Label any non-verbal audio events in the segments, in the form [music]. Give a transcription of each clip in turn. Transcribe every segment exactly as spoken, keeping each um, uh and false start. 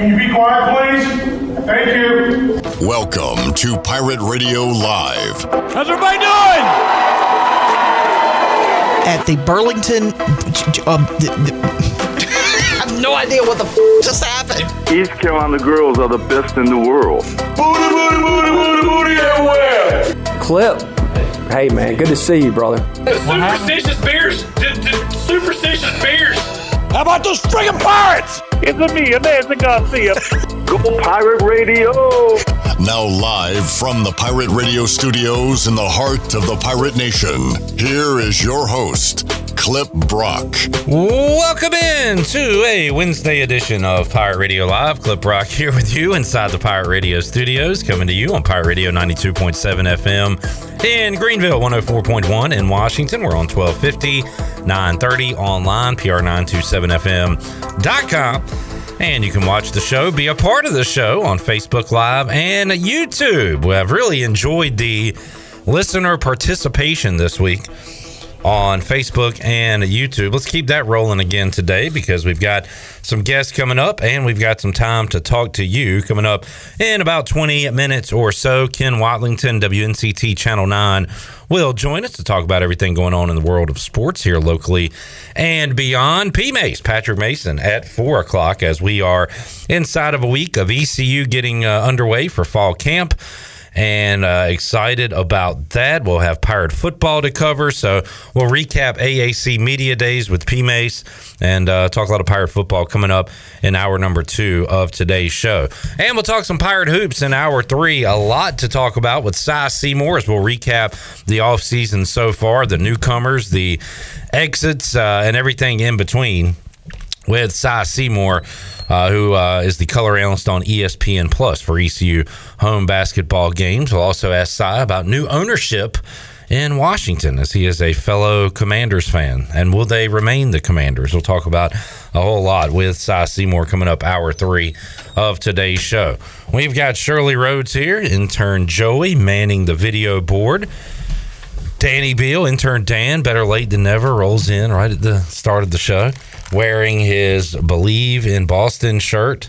Can you be quiet, please? Thank you. Welcome to Pirate Radio Live. How's everybody doing? At the Burlington... Um, the, the, I have no idea what the f*** just happened. East Carolina girls are the best in the world. Booty, booty, booty, booty, booty everywhere. Clip. Hey, man, good to see you, brother. Superstitious beers. D- d- superstitious beers. How about those friggin' pirates? It's a me, Amanda Garcia. Go Pirate Radio. Now live from the Pirate Radio studios in the heart of the Pirate Nation, here is your host, Clip Brock. Welcome in to a Wednesday edition of Pirate Radio Live. Clip Brock here with you inside the Pirate Radio studios, coming to you on Pirate Radio ninety-two point seven F M in Greenville, one oh four point one in Washington. We're on twelve fifty, nine thirty online, P R nine two seven F M dot com. And you can watch the show, be a part of the show on Facebook Live and YouTube. Well, I've really enjoyed the listener participation this week on Facebook and YouTube. Let's keep that rolling again today, because we've got some guests coming up and we've got some time to talk to you coming up in about twenty minutes or so. Ken Watlington, W N C T Channel nine, will join us to talk about everything going on in the world of sports here locally and beyond. P. Mace, Patrick Mason, at four o'clock, as we are inside of a week of E C U getting uh, underway for fall camp. And uh, excited about that. We'll have Pirate football to cover, so we'll recap A A C Media Days with P. Mace and uh, talk a lot of Pirate football coming up in hour number two of today's show. And we'll talk some Pirate hoops in hour three. A lot to talk about with Cy Seymour as we'll recap the offseason so far, the newcomers, the exits, uh, and everything in between with Cy Seymour, uh, who uh, is the color analyst on E S P N Plus for E C U home basketball games. We'll also ask Cy about new ownership in Washington, as he is a fellow Commanders fan. And will they remain the Commanders? We'll talk about a whole lot with Cy Seymour coming up hour three of today's show. We've got Shirley Rhodes here, intern Joey, manning the video board. Danny Beal, intern Dan, better late than never, rolls in right at the start of the show, wearing his Believe in Boston shirt.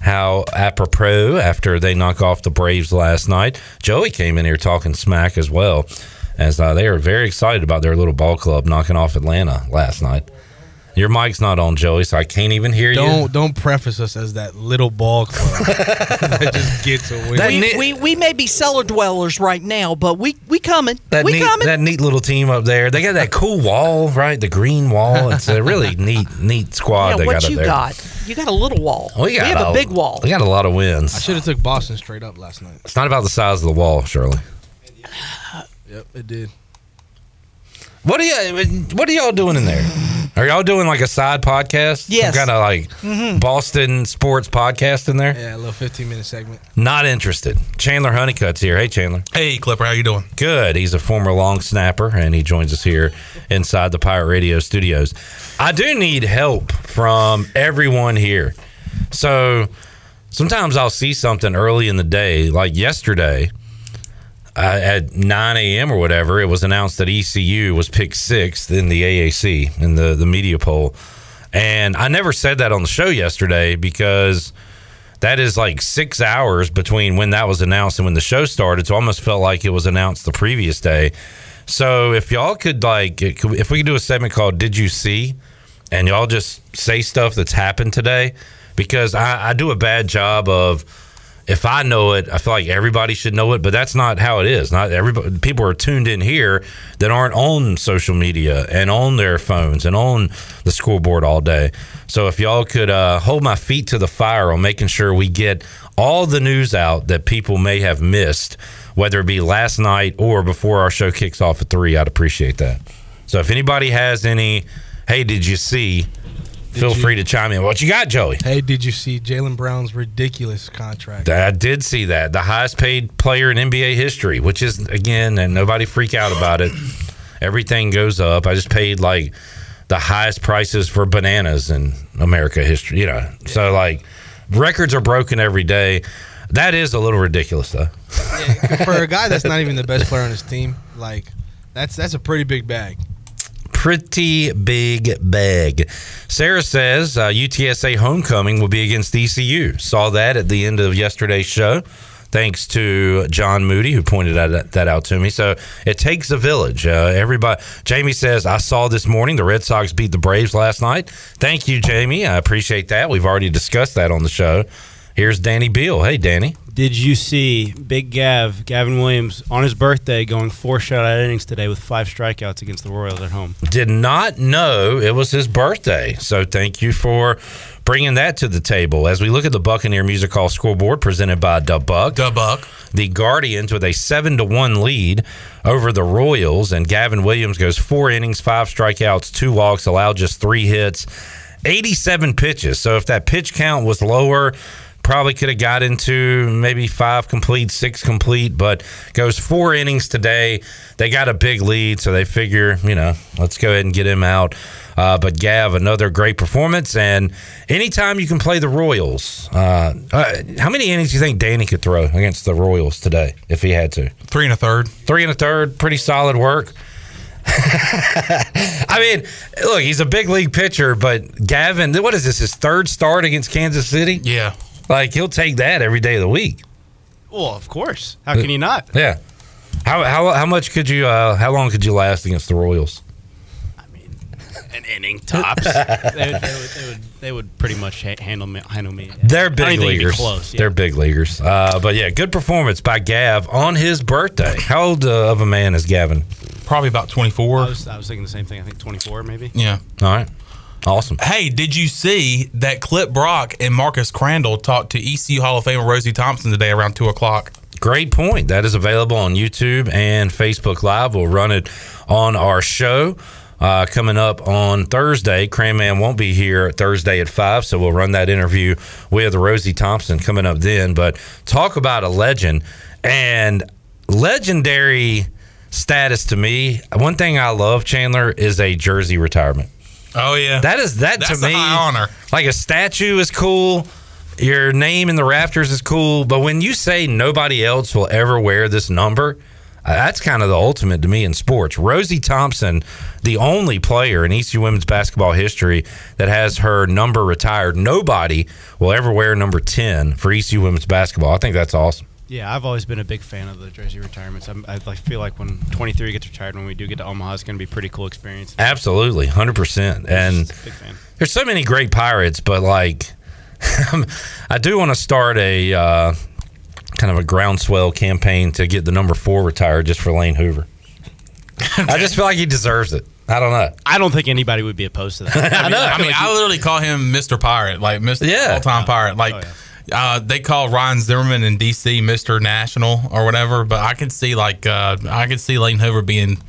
How apropos after they knock off the Braves last night. Joey came in here talking smack as well, as uh, they are very excited about their little ball club knocking off Atlanta last night. Your mic's not on, Joey, so I can't even hear don't, you. Don't don't preface us as that little ball club that just gets away. That we, ne- we we may be cellar dwellers right now, but we we coming. That we neat, coming. That neat little team up there. They got that cool wall, right? The green wall. It's a really neat neat squad. Yeah, they what got up you there. got? You got a little wall. We, got we have a, a big wall. We got a lot of wins. I should have took Boston straight up last night. It's not about the size of the wall, Shirley. Yep, it did. What are you? What are y'all doing in there? Are y'all doing like a side podcast? Yes. Some kind of like mm-hmm. Boston sports podcast in there? Yeah, a little fifteen-minute segment. Not interested. Chandler Honeycutt's here. Hey, Chandler. Hey, Clipper. How you doing? Good. He's a former long snapper, and he joins us here inside the Pirate Radio studios. I do need help from everyone here. So sometimes I'll see something early in the day, like yesterday. Uh, at nine a.m. or whatever, it was announced that E C U was picked sixth in the A A C, in the, the media poll. And I never said that on the show yesterday, because that is like six hours between when that was announced and when the show started. So I almost felt like it was announced the previous day. So if y'all could, like, if we could do a segment called Did You See? And y'all just say stuff that's happened today, because I, I do a bad job of... If I know it, I feel like everybody should know it, but that's not how it is. Not everybody. People are tuned in here that aren't on social media and on their phones and on the scoreboard all day. So if y'all could uh, hold my feet to the fire on making sure we get all the news out that people may have missed, whether it be last night or before our show kicks off at three, I'd appreciate that. So if anybody has any, hey, did you see? Did Feel you, free to chime in. What you got, Joey? Hey, did you see Jaylen Brown's ridiculous contract? I did see that. The highest paid player in N B A history, which is, again, and nobody freak out about it. Everything goes up. I just paid, like, the highest prices for bananas in America history. You know, yeah. So, like, records are broken every day. That is a little ridiculous, though. Yeah, for a guy that's not even the best player on his team, like, that's that's a pretty big bag. pretty big bag. Sarah says uh, U T S A homecoming will be against E C U. Saw that at the end of yesterday's show. Thanks to John Moody, who pointed that, that out to me. So it takes a village. Uh, everybody. Jamie says, I saw this morning the Red Sox beat the Braves last night. Thank you, Jamie. I appreciate that. We've already discussed that on the show. Here's Danny Beal. Hey, Danny. Did you see Big Gav, Gavin Williams, on his birthday going four shutout innings today with five strikeouts against the Royals at home? Did not know it was his birthday. So thank you for bringing that to the table. As we look at the Buccaneer Music Hall scoreboard presented by DuBuc. DuBuc. The Guardians with a seven to one lead over the Royals. And Gavin Williams goes four innings, five strikeouts, two walks, allowed just three hits, eighty-seven pitches. So if that pitch count was lower, probably could have got into maybe five complete, six complete, but goes four innings today. They got a big lead, so they figure, you know, let's go ahead and get him out. Uh, but Gav, another great performance. And anytime you can play the Royals, uh, uh, how many innings do you think Danny could throw against the Royals today if he had to? Three and a third. Three and a third. Pretty solid work. I mean, look, he's a big league pitcher, but Gavin, what is this, his third start against Kansas City? Yeah. Like, he'll take that every day of the week. Well, of course. How can you not? Yeah. How how how much could you? Uh, how long could you last against the Royals? I mean, an inning tops. they, would, they, would, they would they would pretty much handle me. Handle me. They're big leaguers. Close, yeah. They're big leaguers. Uh, but yeah, good performance by Gav on his birthday. How old uh, of a man is Gavin? Probably about twenty-four. I was, I was thinking the same thing. I think twenty-four, maybe. Yeah. All right. Awesome. Hey, did you see that Clip Brock and Marcus Crandall talked to E C U Hall of Famer Rosie Thompson today around two o'clock? Great point. That is available on YouTube and Facebook Live. We'll run it on our show uh, coming up on Thursday. Cranman won't be here Thursday at five, so we'll run that interview with Rosie Thompson coming up then. But talk about a legend and legendary status to me. One thing I love, Chandler, is a jersey retirement. Oh, yeah. That is that That's to me. That's a high honor. Like, a statue is cool. Your name in the rafters is cool. But when you say nobody else will ever wear this number, that's kind of the ultimate to me in sports. Rosie Thompson, the only player in E C U women's basketball history that has her number retired. Nobody will ever wear number ten for E C U women's basketball. I think that's awesome. Yeah, I've always been a big fan of the jersey retirements. I'm, I like, feel like when twenty-three gets retired, when we do get to Omaha, it's going to be a pretty cool experience. Absolutely, one hundred percent. And big fan. There's so many great Pirates, but like, I do want to start a uh, kind of a groundswell campaign to get the number four retired just for Lane Hoover. I just feel like he deserves it. I don't know. I don't think anybody would be opposed to that. I, I mean, know. I, I mean, like I you, literally call him Mister Pirate, like Mister Yeah. All-time Pirate. Like. Oh, yeah. Uh, they call Ryan Zimmerman in D C Mister National or whatever, but I could see like uh, I could see Lane Hoover being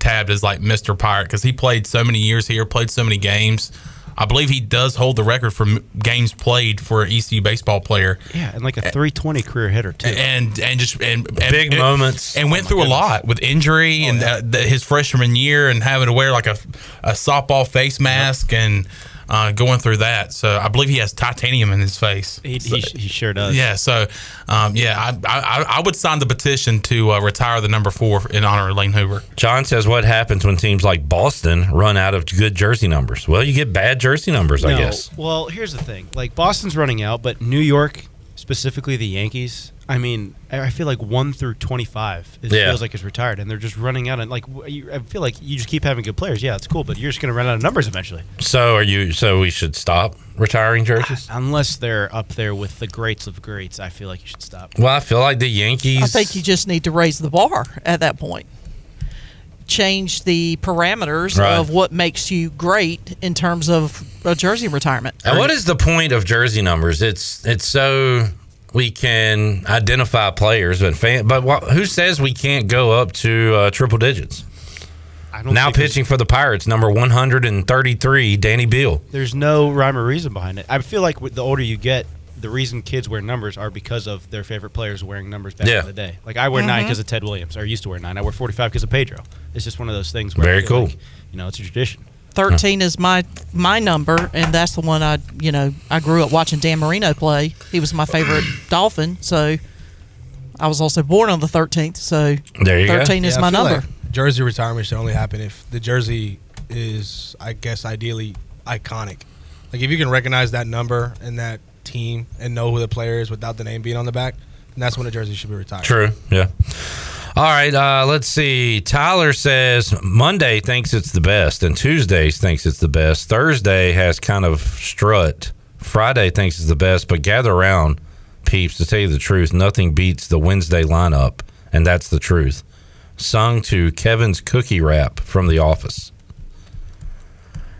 tabbed as like Mister Pirate because he played so many years here, played so many games. I believe he does hold the record for games played for an E C U baseball player. Yeah, and like a three twenty career hitter too. And and just and, and big and, moments. And went oh through goodness. a lot with injury oh, and yeah. the, the, his freshman year and having to wear like a a softball face mask yep. and. Uh, going through that. So I believe he has titanium in his face. He, so, he, he sure does. Yeah, so, um, yeah, I, I I would sign the petition to uh, retire the number four in honor of Lane Hoover. John says, what happens when teams like Boston run out of good jersey numbers? Well, you get bad jersey numbers, no, I guess. Well, here's the thing. Like, Boston's running out, but New York, specifically the Yankees, I mean, I feel like one through twenty-five it yeah. feels like it's retired, and they're just running out. And like, I feel like you just keep having good players. Yeah, it's cool, but you're just going to run out of numbers eventually. So are you? So we should stop retiring jerseys? Uh, unless they're up there with the greats of greats, I feel like you should stop. Well, I feel like the Yankees. I think you just need to raise the bar at that point. Change the parameters right. of what makes you great in terms of a jersey retirement. And what is the point of jersey numbers? It's it's so. We can identify players, but fan, but wh- who says we can't go up to uh, triple digits? I don't now pitching for the Pirates, number one hundred thirty-three, Danny Beal. There's no rhyme or reason behind it. I feel like with the older you get, the reason kids wear numbers are because of their favorite players wearing numbers back yeah. in the day. Like I wear mm-hmm. nine because of Ted Williams. I used to wear nine. I wear forty-five because of Pedro. It's just one of those things. Where Very cool. Like, you know, it's a tradition. thirteen is my my number, and that's the one I, you know, I grew up watching Dan Marino play. He was my favorite Dolphin, so I was also born on the thirteenth, so there you thirteen go. is yeah, my number. Like jersey retirement should only happen if the jersey is, I guess, ideally iconic. Like, if you can recognize that number and that team and know who the player is without the name being on the back, then that's when the jersey should be retired. True, yeah. All right, uh, let's see. Tyler says Monday thinks it's the best, and Tuesdays thinks it's the best. Thursday has kind of strut. Friday thinks it's the best, but gather around, peeps, to tell you the truth, nothing beats the Wednesday lineup, and that's the truth. Sung to Kevin's cookie rap from The Office.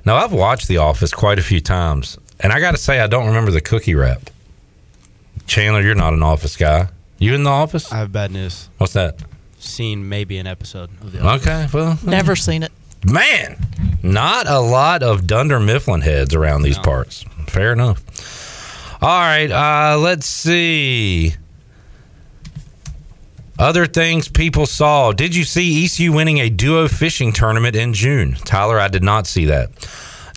Now, I've watched The Office quite a few times, and I got to say, I don't remember the cookie rap. Chandler, you're not an Office guy. You in The Office? I have bad news. What's that? Seen maybe an episode of The Office. Okay, well. Never seen it. Man, not a lot of Dunder Mifflin heads around these no. parts. Fair enough. All right, uh, let's see. Other things people saw. Did you see E C U winning a duo fishing tournament in June? Tyler, I did not see that.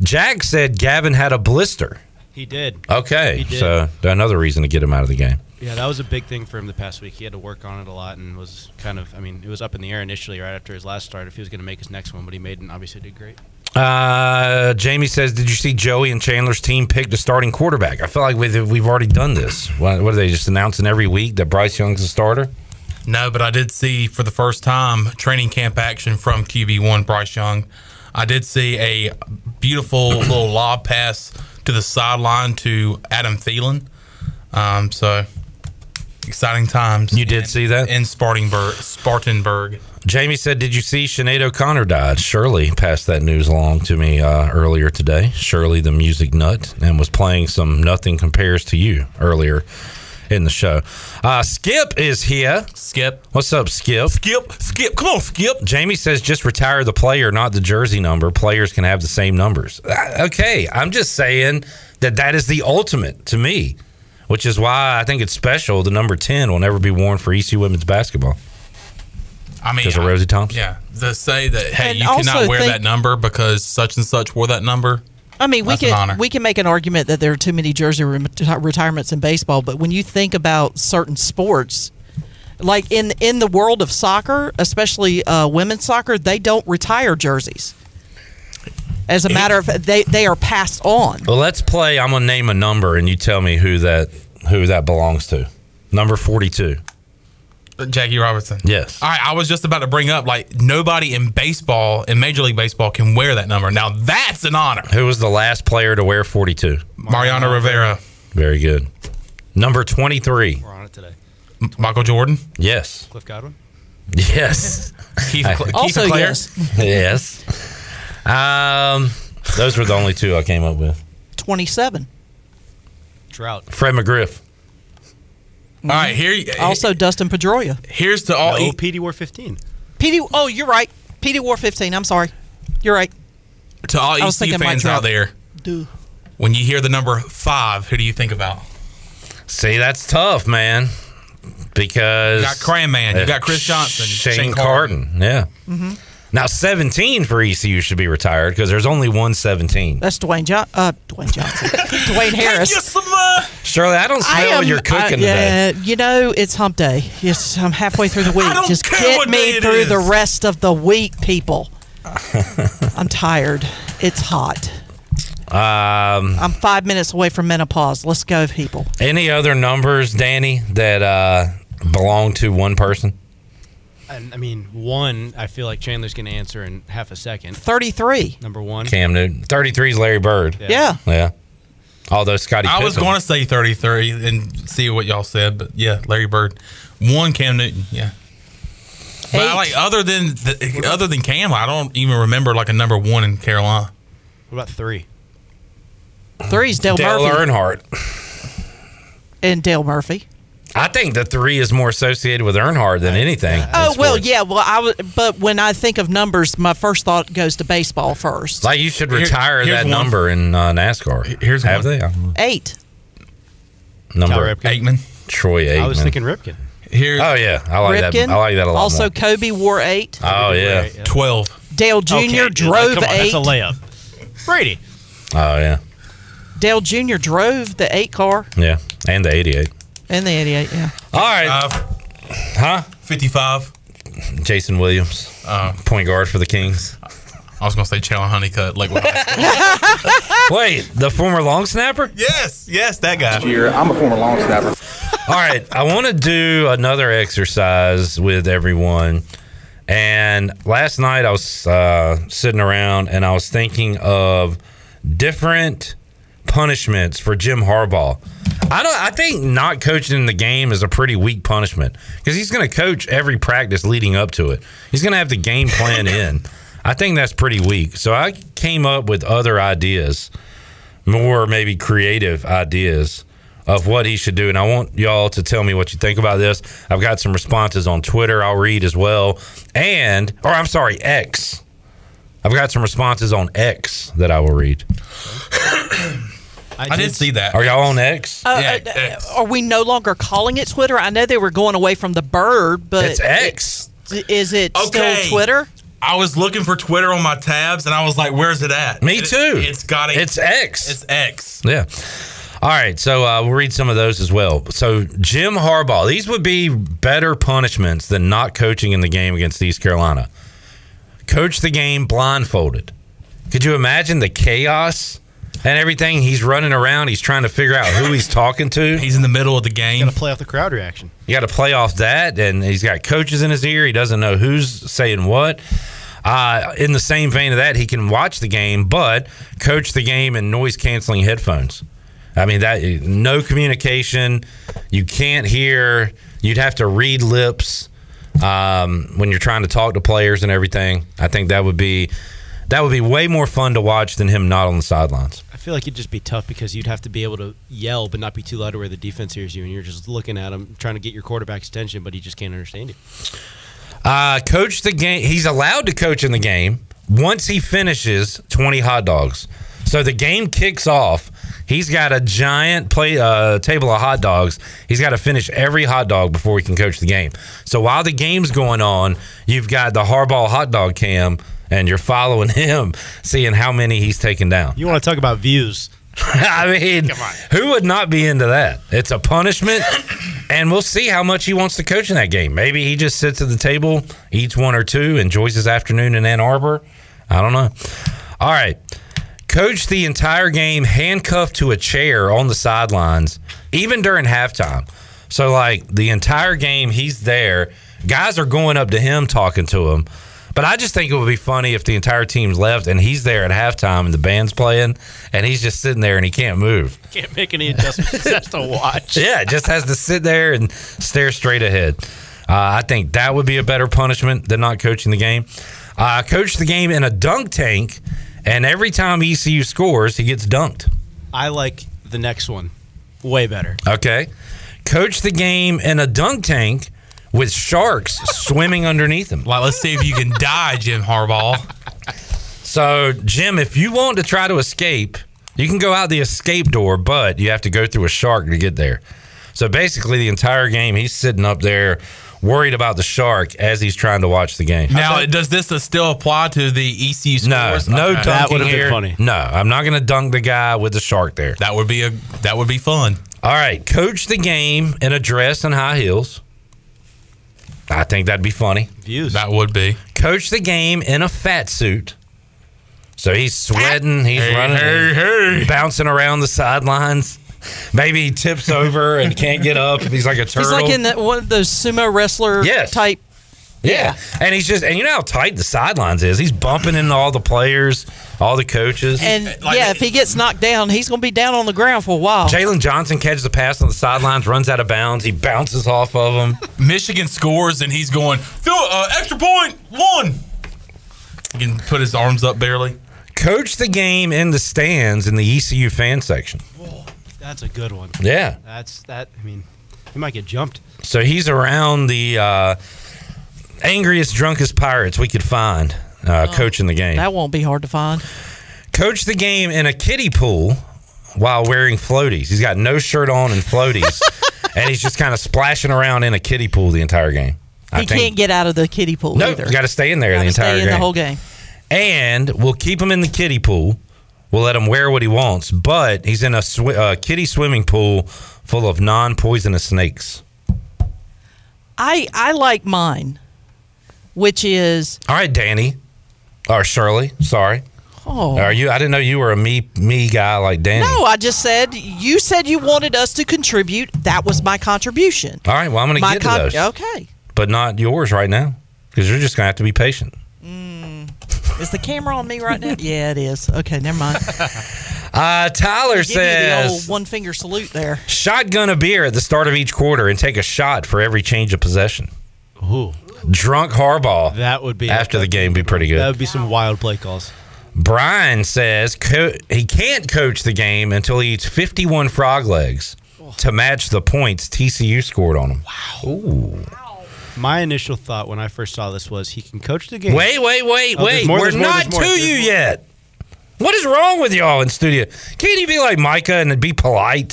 Jack said Gavin had a blister. He did. Okay, he did. So another reason to get him out of the game. Yeah, that was a big thing for him the past week. He had to work on it a lot and was kind of, I mean, it was up in the air initially right after his last start if he was going to make his next one, but he made it and obviously did great. Uh, Jamie says, did you see Joey and Chandler's team pick the starting quarterback? I feel like we've, we've already done this. What, what are they, just announcing every week that Bryce Young's a starter? No, but I did see for the first time training camp action from Q B one, Bryce Young. I did see a beautiful little lob pass to the sideline to Adam Thielen. Um, so, exciting times. You did in, see that? In Spartanburg, Spartanburg. Jamie said, did you see Sinead O'Connor died? Shirley passed that news along to me uh, earlier today. Shirley, the music nut, and was playing some Nothing Compares to You earlier in the show. Uh, Skip is here. Skip. What's up, Skip? Skip. Skip. Come on, Skip. Jamie says just retire the player, not the jersey number. Players can have the same numbers. Okay. I'm just saying that that is the ultimate to me, which is why I think it's special. The number ten will never be worn for E C U women's basketball. I mean, because of Rosie Thompson. Yeah. They say that, hey, and you cannot wear think- that number because such and such wore that number. I mean, we can we can make an argument that there are too many jersey re- retirements in baseball, but when you think about certain sports, like in, in the world of soccer, especially uh, women's soccer, they don't retire jerseys. As a matter of fact, they, they are passed on. Well, let's play. I'm going to name a number, and you tell me who that who that belongs to. Number forty-two. Jackie Robertson. Yes. All right, I was just about to bring up, like, nobody in baseball, in Major League Baseball, can wear that number. Now, that's an honor. Who was the last player to wear forty-two? Mariano Rivera. Very good. Number twenty-three. We're on it today. Michael Jordan. Yes. Cliff Godwin. Yes. Keith, Cl- also Keith Clare. Yes. Yes. Um, those were the only two I came up with. twenty-seven. Trout. Fred McGriff. Mm-hmm. All right, here. Also, Dustin Pedroia. Here's the all. No, Petey wore fifteen. Petey. Oh, you're right. Petey wore fifteen. I'm sorry. You're right. To all E C U fans out there, Dude. When you hear the number five, who do you think about? See, that's tough, man. Because you got Cranman, you got Chris Johnson, Shane, Shane Carden. Carden. Yeah. Mm-hmm. Now, seventeen for E C U should be retired because there's only one seventeen. That's Dwayne jo- uh, Dwayne Johnson. Dwayne Harris. Some, uh... Shirley, I don't smell I am, what you're cooking I, yeah, today. You know, it's hump day. Yes, I'm halfway through the week. I don't Just care get what me day it through is. The rest of the week, people. I'm tired. It's hot. Um, I'm five minutes away from menopause. Let's go, people. Any other numbers, Danny, that uh, belong to one person? I mean, one, I feel like Chandler's going to answer in half a second. thirty-three. Number one. Cam Newton. thirty-three is Larry Bird. Yeah. Yeah. Yeah. Although Scottie Pippen. I was going to say thirty-three and see what y'all said, but yeah, Larry Bird. One, Cam Newton. Yeah. But I like, other than the, other than Cam, I don't even remember like a number one in Carolina. What about three? Three's Dale, Dale Murphy. Dale Earnhardt. And Dale Murphy. I think the three is more associated with Earnhardt than anything. Oh, well, yeah. Well, I w- but when I think of numbers, my first thought goes to baseball first. Like, you should retire Here, that one. number in uh, NASCAR. Here's Have one. They? Eight. Number Aikman. Troy Aikman. I was thinking Ripken. Here. Oh, yeah. I like Ripken. that. I like that a lot Also, more. Kobe wore eight. Oh, Kobe yeah. Eight, yeah. twelve. Dale Junior Okay, drove like, eight. That's a layup. Brady. Oh, yeah. Dale Junior drove the eight car. Yeah, and the eighty-eight. In the eighty-eight, yeah. All right. Uh, huh? fifty-five. Jason Williams, uh, point guard for the Kings. I was going to say Chandler Honeycutt, Lakewood High School. Wait, the former long snapper? Yes, yes, that guy. I'm a former long snapper. All right, I want to do another exercise with everyone. And last night I was uh, sitting around and I was thinking of different punishments for Jim Harbaugh. I don't. I think not coaching the game is a pretty weak punishment because he's going to coach every practice leading up to it. He's going to have the game plan in. I think that's pretty weak. So I came up with other ideas, more maybe creative ideas of what he should do. And I want y'all to tell me what you think about this. I've got some responses on Twitter I'll read as well. And, or I'm sorry, X. I've got some responses on X that I will read. I, I did see that. Are y'all on X? Uh, yeah, uh, X? Are we no longer calling it Twitter? I know they were going away from the bird, but it's X. It, is it okay. still Twitter? I was looking for Twitter on my tabs, and I was like, "Where's it at?" Me it, too. It's got it. It's X. It's X. Yeah. All right, so uh, we'll read some of those as well. So Jim Harbaugh. These would be better punishments than not coaching in the game against East Carolina. Coach the game blindfolded. Could you imagine the chaos? And everything, he's running around. He's trying to figure out who he's talking to. He's in the middle of the game. You got to play off the crowd reaction. You got to play off that, and he's got coaches in his ear. He doesn't know who's saying what. Uh, in the same vein of that, he can watch the game, but coach the game in noise-canceling headphones. I mean, that no communication. You can't hear. You'd have to read lips um, when you're trying to talk to players and everything. I think that would be that would be way more fun to watch than him not on the sidelines. I feel like it'd just be tough because you'd have to be able to yell but not be too loud to where the defense hears you, and you're just looking at him trying to get your quarterback's attention, but he just can't understand you. Uh, coach the game. He's allowed to coach in the game once he finishes twenty hot dogs. So the game kicks off. He's got a giant play, uh, table of hot dogs. He's got to finish every hot dog before he can coach the game. So while the game's going on, you've got the Harbaugh hot dog cam, and you're following him, seeing how many he's taken down. You want to talk about views. I mean, who would not be into that? It's a punishment, and we'll see how much he wants to coach in that game. Maybe he just sits at the table, eats one or two, enjoys his afternoon in Ann Arbor. I don't know. All right. Coach the entire game handcuffed to a chair on the sidelines, even during halftime. So, like, the entire game, he's there. Guys are going up to him, talking to him. But I just think it would be funny if the entire team's left and he's there at halftime and the band's playing and he's just sitting there and he can't move. Can't make any adjustments. Just has to watch. Yeah, just has to sit there and stare straight ahead. Uh, I think that would be a better punishment than not coaching the game. Uh, coach the game in a dunk tank, and every time E C U scores, he gets dunked. I like the next one way better. Okay. Coach the game in a dunk tank with sharks swimming underneath him. Well, let's see if you can die, Jim Harbaugh. So, Jim, if you want to try to escape, you can go out the escape door, but you have to go through a shark to get there. So, basically, the entire game, he's sitting up there worried about the shark as he's trying to watch the game. Now, okay. Does this still apply to the E C U scores? No, no okay. dunking that would have been funny. No, I'm not going to dunk the guy with the shark there. That would be a that would be fun. All right, coach the game in a dress and high heels. I think that'd be funny. Views. That would be. Coach the game in a fat suit. So he's sweating, he's hey, running, hey, hey. bouncing around the sidelines. Maybe he tips over and can't get up. He's like a turtle. He's like in that, one of those sumo wrestler yes. type. Yeah. yeah. And he's just, and you know how tight the sidelines is. He's bumping into all the players, all the coaches. And like, yeah, if he gets knocked down, he's going to be down on the ground for a while. Jalen Johnson catches a pass on the sidelines, runs out of bounds. He bounces off of him. Michigan scores, and he's going, uh, extra point, one. He can put his arms up barely. Coach the game in the stands in the E C U fan section. Whoa, that's a good one. Yeah. That's that. I mean, he might get jumped. So he's around the Uh, angriest, drunkest pirates we could find uh, oh, coaching the game. That won't be hard to find. Coach the game in a kiddie pool while wearing floaties. He's got no shirt on and floaties, and he's just kind of splashing around in a kiddie pool the entire game. I he think, can't get out of the kiddie pool nope, either. Nope, got to stay in there gotta the entire stay in game. the whole game. And we'll keep him in the kiddie pool. We'll let him wear what he wants, but he's in a sw- uh, kiddie swimming pool full of non-poisonous snakes. I I like mine. Which is... All right, Danny. Or Shirley, sorry. Oh. Are you? I didn't know you were a me me guy like Danny. No, I just said you said you wanted us to contribute. That was my contribution. All right. Well, I'm going to get to con- those. Okay. But not yours right now, because you're just going to have to be patient. Mm. Is the camera on me right now? Yeah, it is. Okay, never mind. uh, Tyler give says you the old one finger salute there. Shotgun a beer at the start of each quarter and take a shot for every change of possession. Ooh. Drunk Harbaugh. That would be after the game. Be pretty good. That would be some wild play calls. Brian says co- he can't coach the game until he eats fifty-one frog legs to match the points T C U scored on him. Wow. Ooh. My initial thought when I first saw this was he can coach the game. Wait, wait, wait, oh, wait. More, We're not more, to you more. Yet. What is wrong with y'all in studio? Can't you be like Micah and be polite?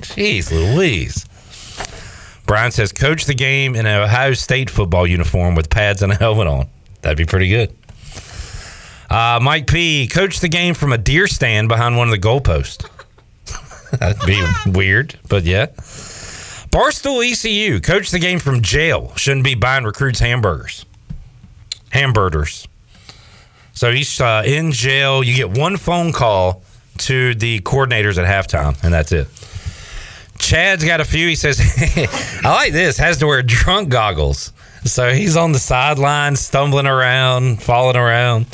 Jeez Louise. Brian says coach the game in an Ohio State football uniform with pads and a helmet on. That'd be pretty good. Uh, Mike P. coached the game from a deer stand behind one of the goalposts. That'd be weird, but yeah. Barstool E C U coached the game from jail. Shouldn't be buying recruits hamburgers. Hamburgers. So he's uh, in jail. You get one phone call to the coordinators at halftime, and that's it. Chad's got a few. He says, I like this. Has to wear drunk goggles. So he's on the sideline, stumbling around, falling around.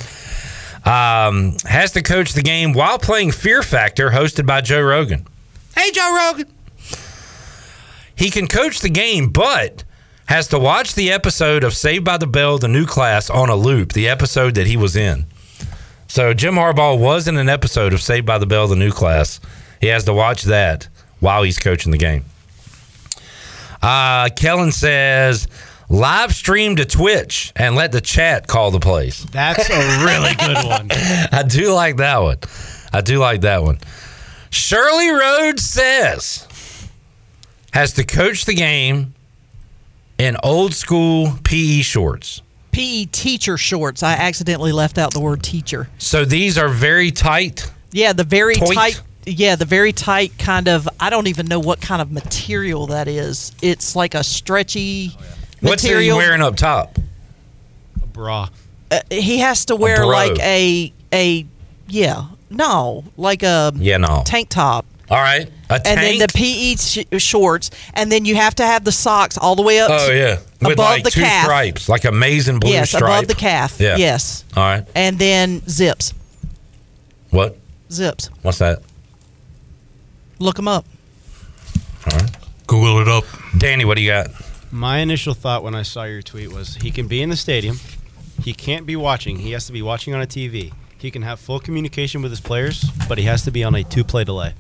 Um, has to coach the game while playing Fear Factor, hosted by Joe Rogan. Hey, Joe Rogan. He can coach the game, but has to watch the episode of Saved by the Bell, the new class, on a loop, the episode that he was in. So Jim Harbaugh was in an episode of Saved by the Bell, the new class. He has to watch that while he's coaching the game. Uh, Kellen says... Live stream to Twitch and let the chat call the plays. That's a really good one. I do like that one. I do like that one. Shirley Rhodes says, has to coach the game in old school P E shorts. P E teacher shorts. I accidentally left out the word teacher. So these are very tight? Yeah, the very toit. tight. Yeah, the very tight kind of, I don't even know what kind of material that is. It's like a stretchy... Oh, yeah. What's he wearing up top? A bra. Uh, he has to wear a like a a yeah no like a yeah, no. tank top. All right, a tank. And then the P E sh- shorts, and then you have to have the socks all the way up. Oh yeah, above with like the two calf. Stripes, like a maize and blue yes, stripe. Yes, above the calf. Yeah. Yes. All right. And then zips. What? Zips. What's that? Look them up. All right. Google it up. Danny, what do you got? My initial thought when I saw your tweet was he can be in the stadium. He can't be watching. He has to be watching on a T V. He can have full communication with his players, but he has to be on a two-play delay.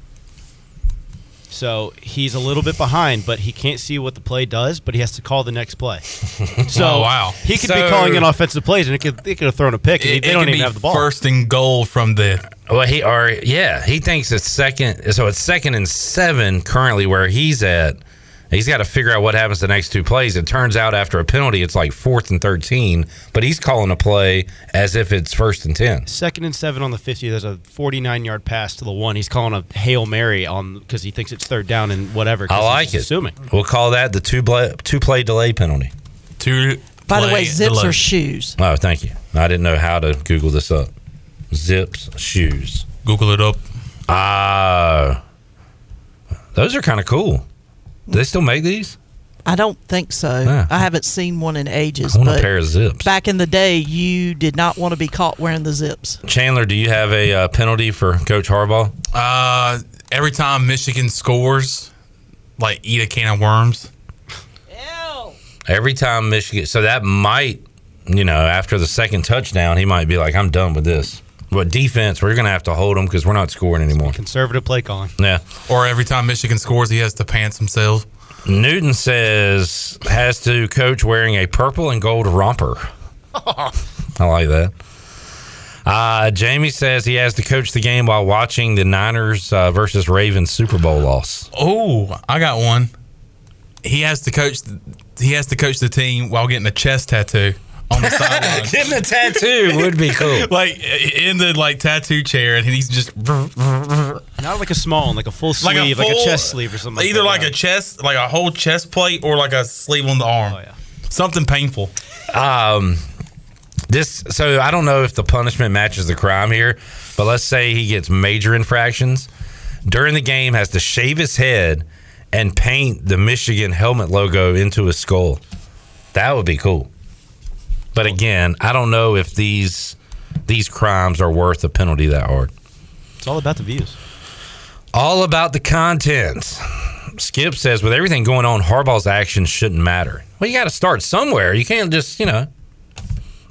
So he's a little bit behind, but he can't see what the play does, but he has to call the next play. So oh, wow. he could so, be calling in offensive plays, and it could, it could have thrown a pick. It, they it don't even have the ball. First and goal from the well, – he, or, yeah, he thinks it's second – so it's second and seven currently where he's at. He's got to figure out what happens the next two plays. It turns out after a penalty, it's like fourth and thirteen, but he's calling a play as if it's first and ten. Second and seven on the fifty. There's a forty-nine-yard pass to the one. He's calling a Hail Mary on because he thinks it's third down and whatever. I like it. Assuming. We'll call that the two-play two play delay penalty. Two. By the way, zips delay. Are shoes. Oh, thank you. I didn't know how to Google this up. Zips, shoes. Google it up. Ah, uh, those are kind of cool. Do they still make these? I don't think so. Nah. I haven't seen one in ages. I want but a pair of zips. Back in the day, you did not want to be caught wearing the zips. Chandler, do you have a uh, penalty for Coach Harbaugh? Uh, every time Michigan scores, like eat a can of worms. Ew. Every time Michigan. So that might, you know, after the second touchdown, he might be like, I'm done with this. But defense, we're going to have to hold them because we're not scoring anymore. Conservative play calling. Yeah. Or every time Michigan scores, he has to pants himself. Newton says has to coach wearing a purple and gold romper. I like that. Uh, Jamie says he has to coach the game while watching the Niners uh, versus Ravens Super Bowl loss. Oh, I got one. He has to coach. He has to coach the team while getting a chest tattoo. On the sideline. Getting a tattoo would be cool. Like in the like tattoo chair, and he's just not like a small, like a full sleeve, like a, full, like a chest sleeve or something. Either like, that, like yeah. a chest, like a whole chest plate, or like a sleeve on the arm. Oh, yeah. Something painful. Um, This, so I don't know if the punishment matches the crime here, but let's say he gets major infractions. During the game, has to shave his head and paint the Michigan helmet logo into his skull. That would be cool. But again, I don't know if these these crimes are worth a penalty that hard. It's all about the views. All about the content. Skip says, with everything going on, Harbaugh's actions shouldn't matter. Well, you got to start somewhere. You can't just, you know.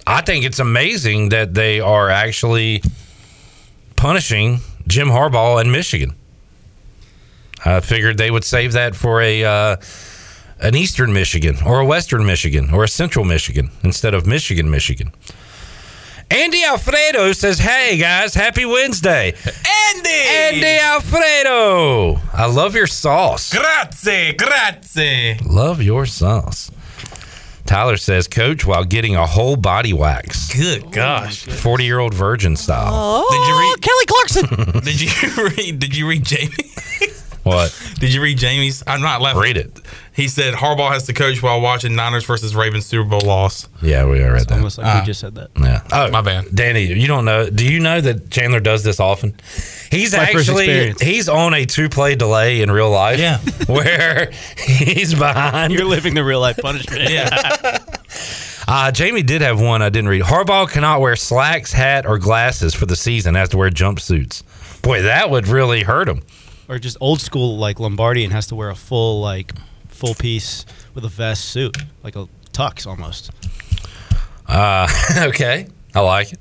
I think it's amazing that they are actually punishing Jim Harbaugh and Michigan. I figured they would save that for a uh, an Eastern Michigan or a Western Michigan or a Central Michigan instead of Michigan, Michigan. Andy Alfredo says, hey, guys, happy Wednesday. Andy! Andy Alfredo! I love your sauce. Grazie, grazie. Love your sauce. Tyler says, coach, while getting a whole body wax. Good gosh. forty-year-old virgin style. Oh, did you read, Kelly Clarkson. Did you read, did you read Jamie? What? Did you read Jamie's? I'm not laughing. Read it. He said Harbaugh has to coach while watching Niners versus Ravens Super Bowl loss. Yeah, we read that. Almost like uh, we just said that. Yeah. Oh, my bad. Danny, you don't know. Do you know that Chandler does this often? He's my actually he's on a two-play delay in real life. Yeah. Where he's behind. You're living the real life punishment. Yeah. Uh, Jamie did have one I didn't read. Harbaugh cannot wear slacks, hat, or glasses for the season. Has to wear jumpsuits. Boy, that would really hurt him. Or just old school like Lombardi and has to wear a full like full piece with a vest suit, like a tux almost. Uh, okay, I like it.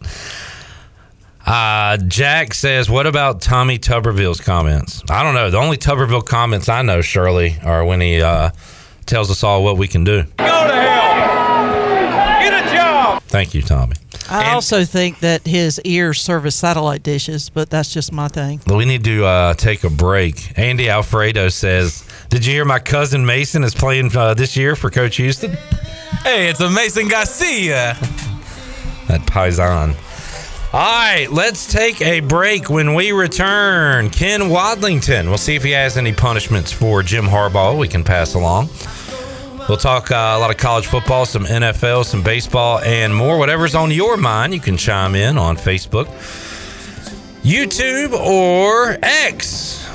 Uh, Jack says, "What about Tommy Tuberville's comments?" I don't know. The only Tuberville comments I know, Shirley, are when he uh, tells us all what we can do. Go to hell. Get a job. Thank you, Tommy. I and also think that his ears service satellite dishes, but that's just my thing. We need to uh, take a break. Andy Alfredo says, did you hear my cousin Mason is playing uh, this year for Coach Houston? Hey, it's a Mason Garcia. That paisan. All right, let's take a break. When we return, Ken Wadlington. We'll see if he has any punishments for Jim Harbaugh we can pass along. We'll talk uh, a lot of college football, some N F L, some baseball, and more. Whatever's on your mind, you can chime in on Facebook, YouTube, or X.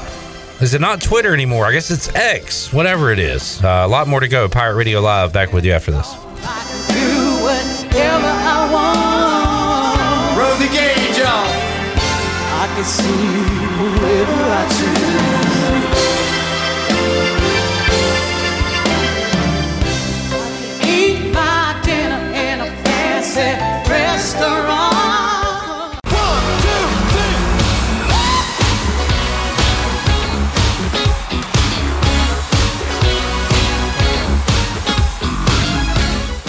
Is it not Twitter anymore? I guess it's X, whatever it is. Uh, a lot more to go. Pirate Radio Live, back with you after this. I can do whatever I want. Rosie Gage, y'all. I can see whatever I choose. Restaurant. One, two, three. Ah!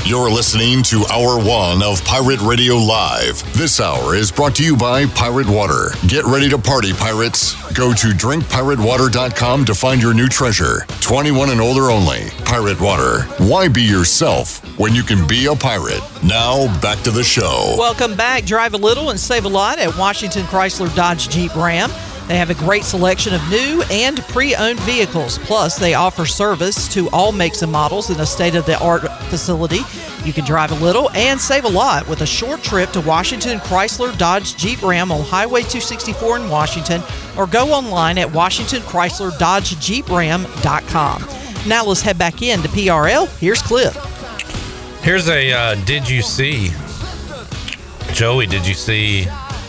You're listening to Hour One of Pirate Radio Live. This hour is brought to you by Pirate Water. Get ready to party, pirates. Go to drink pirate water dot com to find your new treasure. twenty-one and older only. Pirate Water. Why be yourself when you can be a pirate? Now, back to the show. Welcome back. Drive a little and save a lot at Washington Chrysler Dodge Jeep Ram. They have a great selection of new and pre-owned vehicles. Plus, they offer service to all makes and models in a state-of-the-art facility. You can drive a little and save a lot with a short trip to Washington Chrysler Dodge Jeep Ram on Highway two sixty-four in Washington, or go online at washington chrysler dodge jeep ram dot com. Now let's head back in to P R L. Here's Cliff. Here's a uh, did you see, Joey, did you see,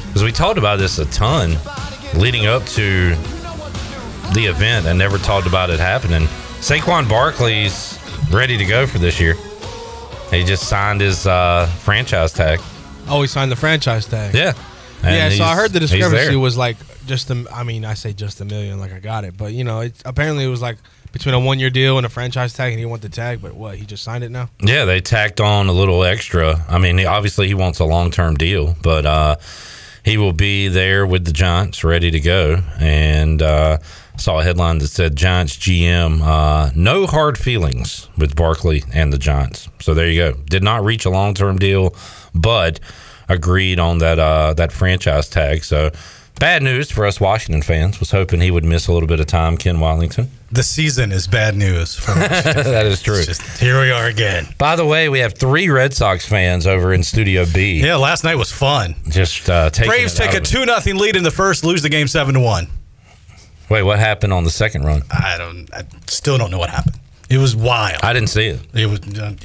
because we talked about this a ton leading up to the event and never talked about it happening. Saquon Barkley's ready to go for this year. He just signed his uh, franchise tag. Oh, he signed the franchise tag. Yeah. And yeah, so I heard the discrepancy was like just, a, I mean, I say just a million, like I got it. But, you know, it, apparently it was like between a one-year deal and a franchise tag, and he wanted the tag, but what, he just signed it now? Yeah, they tacked on a little extra. I mean, obviously he wants a long-term deal, but uh, he will be there with the Giants ready to go. And uh, I saw a headline that said Giants G M, uh, no hard feelings with Barkley and the Giants. So there you go. Did not reach a long-term deal, but agreed on that uh, that franchise tag. So Bad news for us Washington fans. Was hoping he would miss a little bit of time, Ken Wallington. The season is bad news for Washington fans. That is true. Just, here we are again. By the way, we have three Red Sox fans over in Studio B. Yeah, last night was fun. Just uh, taking Braves take a two nothing lead in the first, lose the game seven to one. Wait, what happened on the second run? I don't. I still don't know what happened. It was wild. I didn't see it. It was. Uh,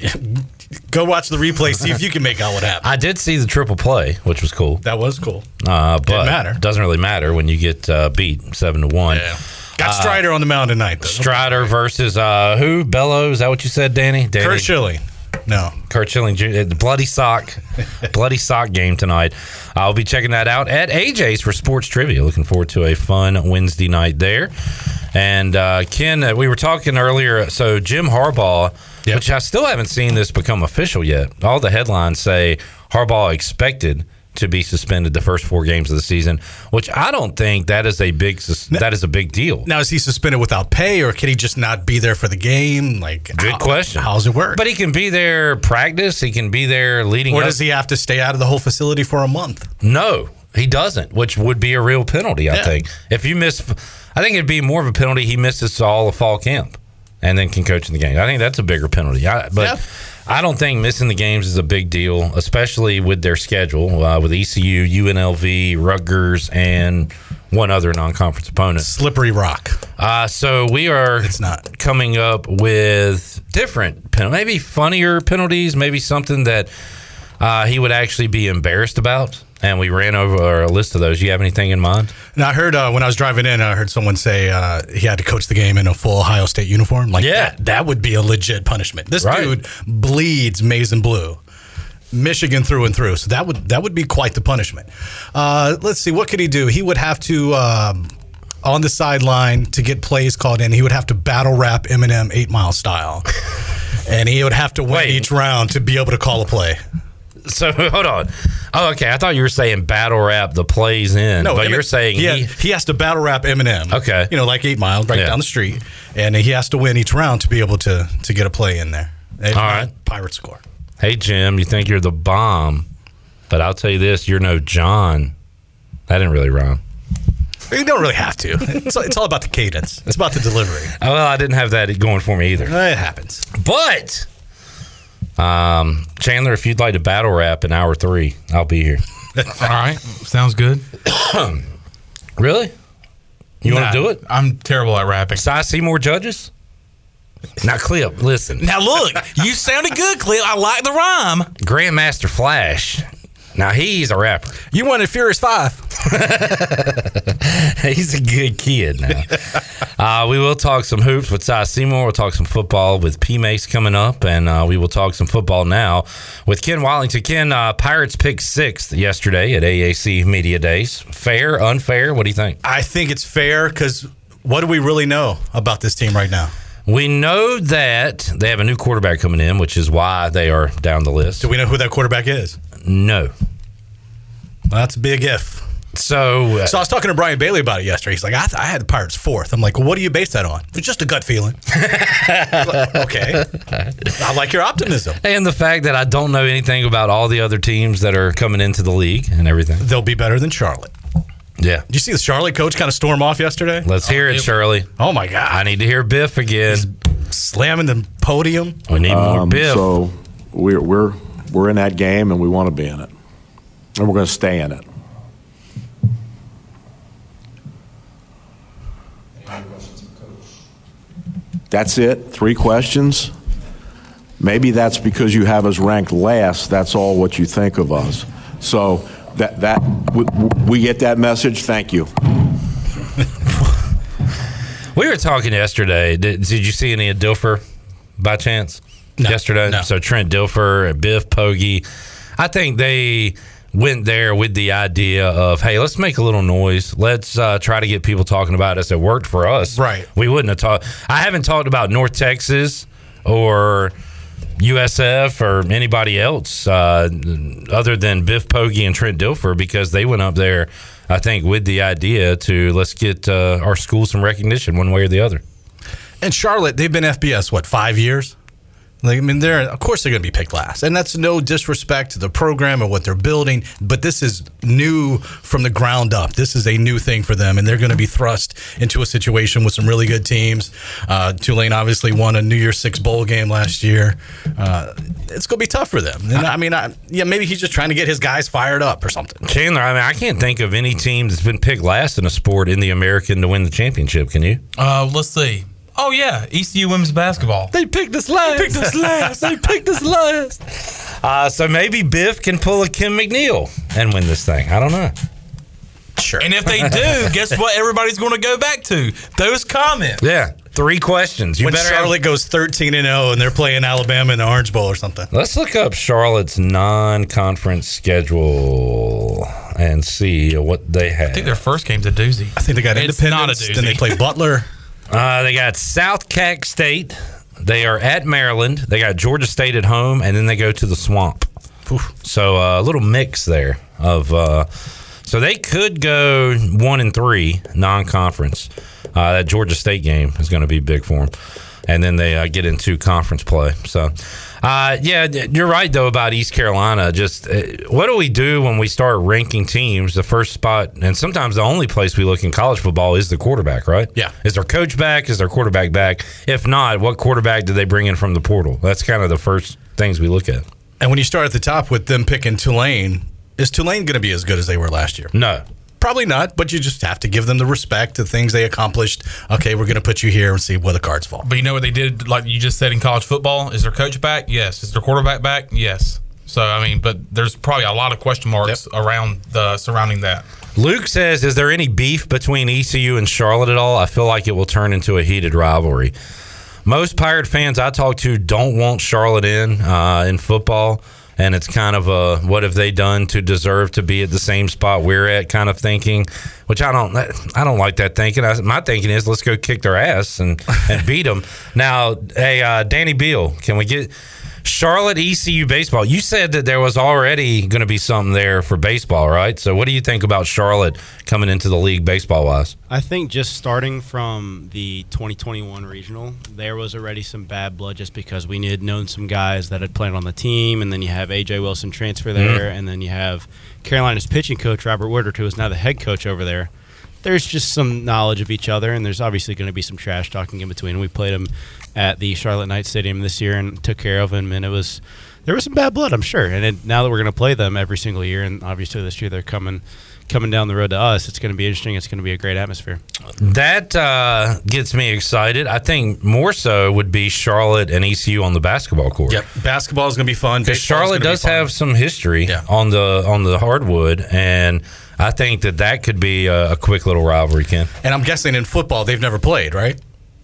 go watch the replay. See if you can make out what happened. I did see the triple play, which was cool. That was cool. Uh, but didn't matter. Doesn't really matter when you get uh, beat seven to one. Yeah. Got Strider uh, on the mound tonight, though. Strider versus uh, who? Bellows? Is that what you said, Danny? Danny? Curt Schilling. No. Curt Schilling. The bloody sock. bloody sock game tonight. I'll be checking that out at A J's for sports trivia. Looking forward to a fun Wednesday night there. And uh, Ken, uh, we were talking earlier. So Jim Harbaugh, yep. which I still haven't seen this become official yet. All the headlines say Harbaugh expected to be suspended the first four games of the season, which I don't think that is a big that is a big deal. Now, is he suspended without pay, or can he just not be there for the game? Like, good how, question. How does it work? But he can be there practice. He can be there leading. Or up. Does he have to stay out of the whole facility for a month? No, he doesn't. Which would be a real penalty, I yeah. think. If you miss, I think it'd be more of a penalty. He misses all of fall camp, and then can coach in the game. I think that's a bigger penalty. I, but. Yeah. I don't think missing the games is a big deal, especially with their schedule, uh, with E C U, U N L V, Rutgers, and one other non-conference opponent. Slippery rock. Uh, so we are it's not. coming up with different penalties, maybe funnier penalties, maybe something that uh, he would actually be embarrassed about. And we ran over a list of those. Do you have anything in mind? Now, I heard uh, when I was driving in, I heard someone say uh, he had to coach the game in a full Ohio State uniform. Like, yeah. that, that would be a legit punishment. This right. dude bleeds maize and blue, Michigan through and through. So that would that would be quite the punishment. Uh, let's see. What could he do? He would have to, um, on the sideline to get plays called in, he would have to battle rap Eminem eight Mile style. And he would have to win Wait. each round to be able to call a play. So, hold on. Oh, okay. I thought you were saying battle rap the plays in. No, but Emin- you're saying he, he... He has to battle rap Eminem. Okay. You know, like eight Mile right yeah. down the street. And he has to win each round to be able to, to get a play in there. All right. Pirate score. Hey, Jim, you think you're the bomb, but I'll tell you this, you're no John. That didn't really rhyme. You don't really have to. It's, it's all about the cadence. It's about the delivery. Oh, well, I didn't have that going for me either. It happens. But... Um, Chandler, if you'd like to battle rap in hour three, I'll be here. All right. Sounds good. Really? You nah, want to do it? I'm terrible at rapping. So I see more judges? Now, Clip, listen. Now, look. You sounded good, Clip. I like the rhyme. Grandmaster Flash. Now, he's a rapper. You wanted Furious Five. He's a good kid now. Uh, we will talk some hoops with Cy Seymour. We'll talk some football with P. Mace coming up, and uh, we will talk some football now with Ken Wallington. Ken, uh, Pirates picked sixth yesterday at A A C Media Days. Fair, unfair? What do you think? I think it's fair because what do we really know about this team right now? We know that they have a new quarterback coming in, which is why they are down the list. Do we know who that quarterback is? No. Well, that's a big if. So uh, so I was talking to Brian Bailey about it yesterday. He's like, I, th- I had the Pirates fourth. I'm like, well, what do you base that on? It's just a gut feeling. Like, okay. I like your optimism. And the fact that I don't know anything about all the other teams that are coming into the league and everything. They'll be better than Charlotte. Yeah. Did you see the Charlotte coach kind of storm off yesterday? Let's oh, hear it, it, Shirley. Oh, my God. I need to hear Biff again. He's slamming the podium. We need um, more Biff. So we're, we're, we're in that game, and we want to be in it. And we're going to stay in it. That's it. Three questions. Maybe that's because you have us ranked last. That's all what you think of us. So that that we, we get that message. Thank you. We were talking yesterday. Did, did you see any of Dilfer by chance no, yesterday? No. So Trent Dilfer, Biff, Pogge. I think they went there with the idea of, hey, let's make a little noise. Let's uh, try to get people talking about us. It worked for us. Right. We wouldn't have talked. I haven't talked about North Texas or U S F or anybody else uh, other than Biff, Pogge, and Trent Dilfer because they went up there, I think, with the idea to let's get uh, our school some recognition one way or the other. And Charlotte, they've been F B S, what, five years? Like, I mean, they're of course they're going to be picked last, and that's no disrespect to the program or what they're building. But this is new from the ground up. This is a new thing for them, and they're going to be thrust into a situation with some really good teams. Uh, Tulane obviously won a New Year's Six bowl game last year. Uh, it's going to be tough for them. And I, I mean, I, yeah, maybe he's just trying to get his guys fired up or something. Chandler, I mean, I can't think of any team that's been picked last in a sport in the American to win the championship. Can you? Uh, let's see. Oh, yeah, E C U women's basketball. They picked us last. They picked us last. They picked us last. Uh, so maybe Biff can pull a Kim McNeil and win this thing. I don't know. Sure. And if they do, guess what everybody's going to go back to? Those comments. Yeah. Three questions. You when better Charlotte have... goes thirteen and oh and they're playing Alabama in the Orange Bowl or something. Let's look up Charlotte's non-conference schedule and see what they have. I think their first game's a doozy. I think they got it's Independence. It's not a doozy. Then they play Butler. Uh, they got South Carolina State. They are at Maryland. They got Georgia State at home, and then they go to the Swamp. Oof. So uh, a little mix there of uh, so they could go one and three non-conference. Uh, that Georgia State game is going to be big for them, and then they uh, get into conference play. So uh, yeah, you're right though about East Carolina. Just uh, what do we do when we start ranking teams? The first spot, and sometimes the only place we look in college football is the quarterback, right? Yeah. Is their coach back? Is their quarterback back? If not, what quarterback did they bring in from the portal? That's kind of the first things we look at. And when you start at the top with them picking Tulane, is Tulane going to be as good as they were last year? No. Probably not, but you just have to give them the respect, the things they accomplished. Okay, we're going to put you here and see where the cards fall. But you know what they did, like you just said in college football? Is their coach back? Yes. Is their quarterback back? Yes. So, I mean, but there's probably a lot of question marks yep. around the surrounding that. Luke says, is there any beef between E C U and Charlotte at all? I feel like it will turn into a heated rivalry. Most Pirate fans I talk to don't want Charlotte in uh, in football. And it's kind of a what have they done to deserve to be at the same spot we're at kind of thinking, which I don't I don't like that thinking. I, my thinking is let's go kick their ass and, and beat them. Now, hey, uh, Danny Beal, can we get Charlotte E C U baseball? You said that there was already going to be something there for baseball, right? So what do you think about Charlotte coming into the league baseball-wise? I think just starting from the twenty twenty-one regional, there was already some bad blood just because we had known some guys that had played on the team, and then you have A J. Wilson transfer there, mm-hmm. and then you have Carolina's pitching coach, Robert Woodard, who is now the head coach over there. There's just some knowledge of each other, and there's obviously going to be some trash talking in between. We played them at the Charlotte Knight Stadium this year and took care of them, and it was there was some bad blood, I'm sure. And it, now that we're going to play them every single year, and obviously this year they're coming coming down the road to us, it's going to be interesting. It's going to be a great atmosphere. That uh, gets me excited. I think more so would be Charlotte and E C U on the basketball court. Yep, basketball is going to be fun. Because Charlotte does have some history yeah. on the on the hardwood, and I think that that could be a, a quick little rivalry, Ken. And I'm guessing in football they've never played, right?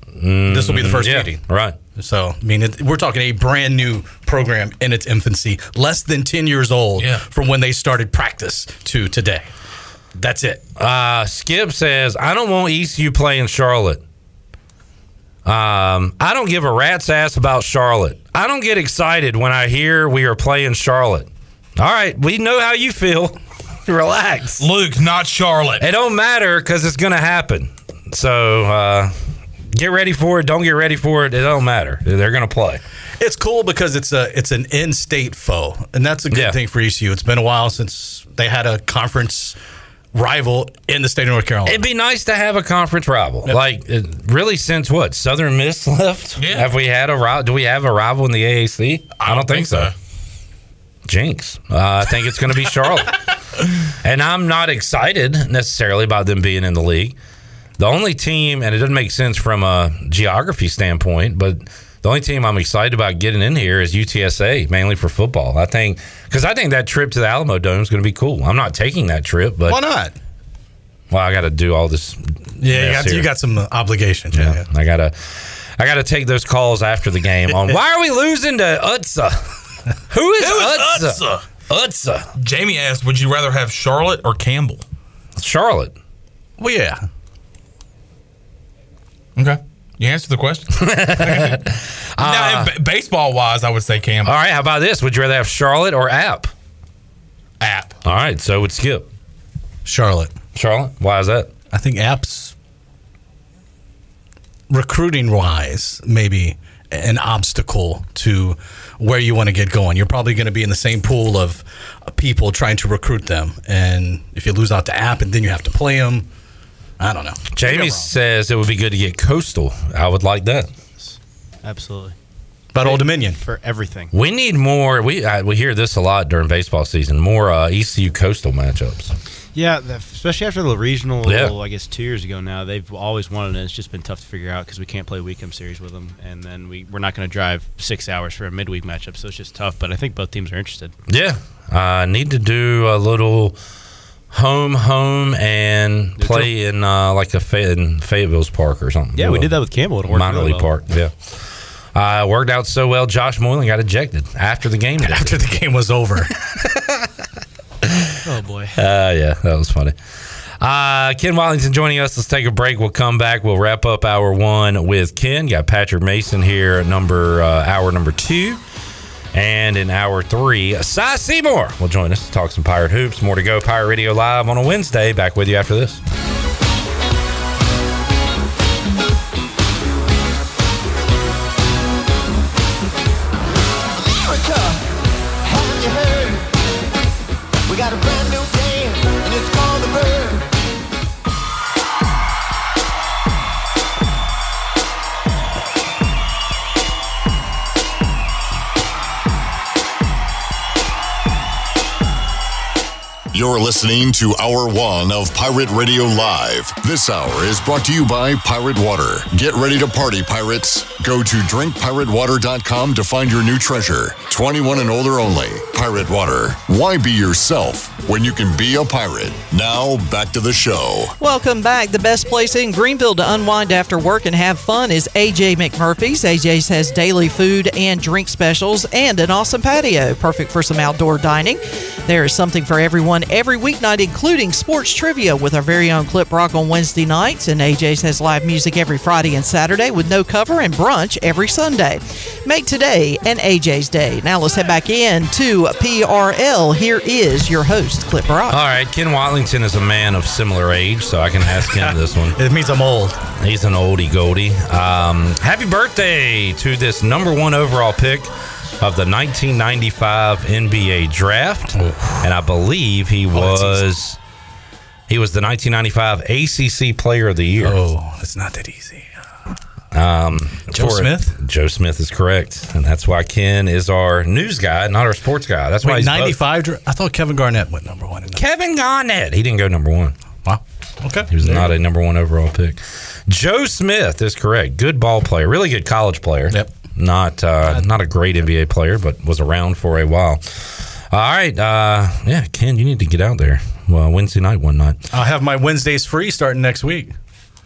Mm, this will be the first yeah, meeting. Right. So, I mean, it, we're talking a brand new program in its infancy, less than ten years old yeah. from when they started practice to today. That's it. Uh, Skip says, I don't want E C U playing Charlotte. Um, I don't give a rat's ass about Charlotte. I don't get excited when I hear we are playing Charlotte. All right, we know how you feel. Relax. Luke, not Charlotte. It don't matter because it's going to happen. So uh, get ready for it. Don't get ready for it. It don't matter. They're going to play. It's cool because it's a it's an in-state foe, and that's a good yeah. thing for E C U. It's been a while since they had a conference rival in the state of North Carolina. It'd be nice to have a conference rival. Yep. Like, really, since what? Southern Miss left? Yeah. Have we had a rival? Do we have a rival in the A A C? I don't, I don't think, think so. so. Jinx. Uh, I think it's going to be Charlotte. And I'm not excited necessarily about them being in the league. The only team, and it doesn't make sense from a geography standpoint, but the only team I'm excited about getting in here is U T S A, mainly for football. I think because I think that trip to the Alamo Dome is going to be cool. I'm not taking that trip, but why not? Well, I got to do all this. Yeah, you got, you got some obligations. Yeah, yeah. I gotta, I gotta take those calls after the game on why are we losing to U T S A? Who is, Who is U T S A? U T S A. Jamie asked, would you rather have Charlotte or Campbell? Charlotte. Well, yeah. Okay. You answered the question. Now, uh, b- baseball-wise, I would say Campbell. All right. How about this? Would you rather have Charlotte or App? App. All right. So it would Skip. Charlotte. Charlotte? Why is that? I think App's recruiting-wise, maybe an obstacle to where you want to get going? You're probably going to be in the same pool of people trying to recruit them. And if you lose out to App and then you have to play them, I don't know. Jamie says it would be good to get Coastal. I would like that. Absolutely. About Old Dominion. For everything. We need more. We I, we hear this a lot during baseball season. More uh, E C U Coastal matchups. Yeah, especially after the regional, yeah. I guess two years ago now, they've always wanted it. It's just been tough to figure out because we can't play weekend series with them. And then we, we're not going to drive six hours for a midweek matchup, so it's just tough. But I think both teams are interested. Yeah. I uh, need to do a little home, home, and neutral. Play in uh, like a Fay- in Fayetteville's Park or something. Yeah, we did that with Campbell. It worked Minor League really well. Park, yeah. Uh, worked out so well, Josh Moylan got ejected after the game. After the game was over. Oh, boy. Uh, yeah, that was funny. Uh, Ken Wallington joining us. Let's take a break. We'll come back. We'll wrap up hour one with Ken. Got Patrick Mason here at number, uh, hour number two. And in hour three, Cy Seymour will join us to talk some Pirate Hoops. More to go. Pirate Radio Live on a Wednesday. Back with you after this. You're listening to Hour One of Pirate Radio Live. This hour is brought to you by Pirate Water. Get ready to party, pirates. Go to drink pirate water dot com to find your new treasure. twenty-one and older only. Pirate Water. Why be yourself when you can be a pirate? Now, back to the show. Welcome back. The best place in Greenville to unwind after work and have fun is A J McMurphy's. A J's has daily food and drink specials and an awesome patio, perfect for some outdoor dining. There is something for everyone every weeknight, including sports trivia with our very own Clip Rock on Wednesday nights, and A J's has live music every Friday and Saturday with no cover and brunch every Sunday. Make today an A J's day. Now let's head back in to P R L. Here is your host, Clip Rock. All right, Ken Watlington is a man of similar age, so I can ask him this one. It means I'm old. He's an oldie goldie. Um, happy birthday to this number one overall pick of the nineteen ninety-five N B A draft, and I believe he was oh, he was the nineteen ninety-five A C C Player of the Year. Oh, it's not that easy. Um, Joe Smith? It, Joe Smith is correct, and that's why Ken is our news guy, not our sports guy. That's Wait, why he's ninety-five. Dr- I thought Kevin Garnett went number one. In Kevin Garnett, he didn't go number one. Wow. Okay, he was there not you. a number one overall pick. Joe Smith is correct. Good ball player, really good college player. Yep. Not uh, not a great N B A player, but was around for a while. All right. Uh, yeah, Ken, you need to get out there. Well, Wednesday night, one night. I'll have my Wednesdays free starting next week.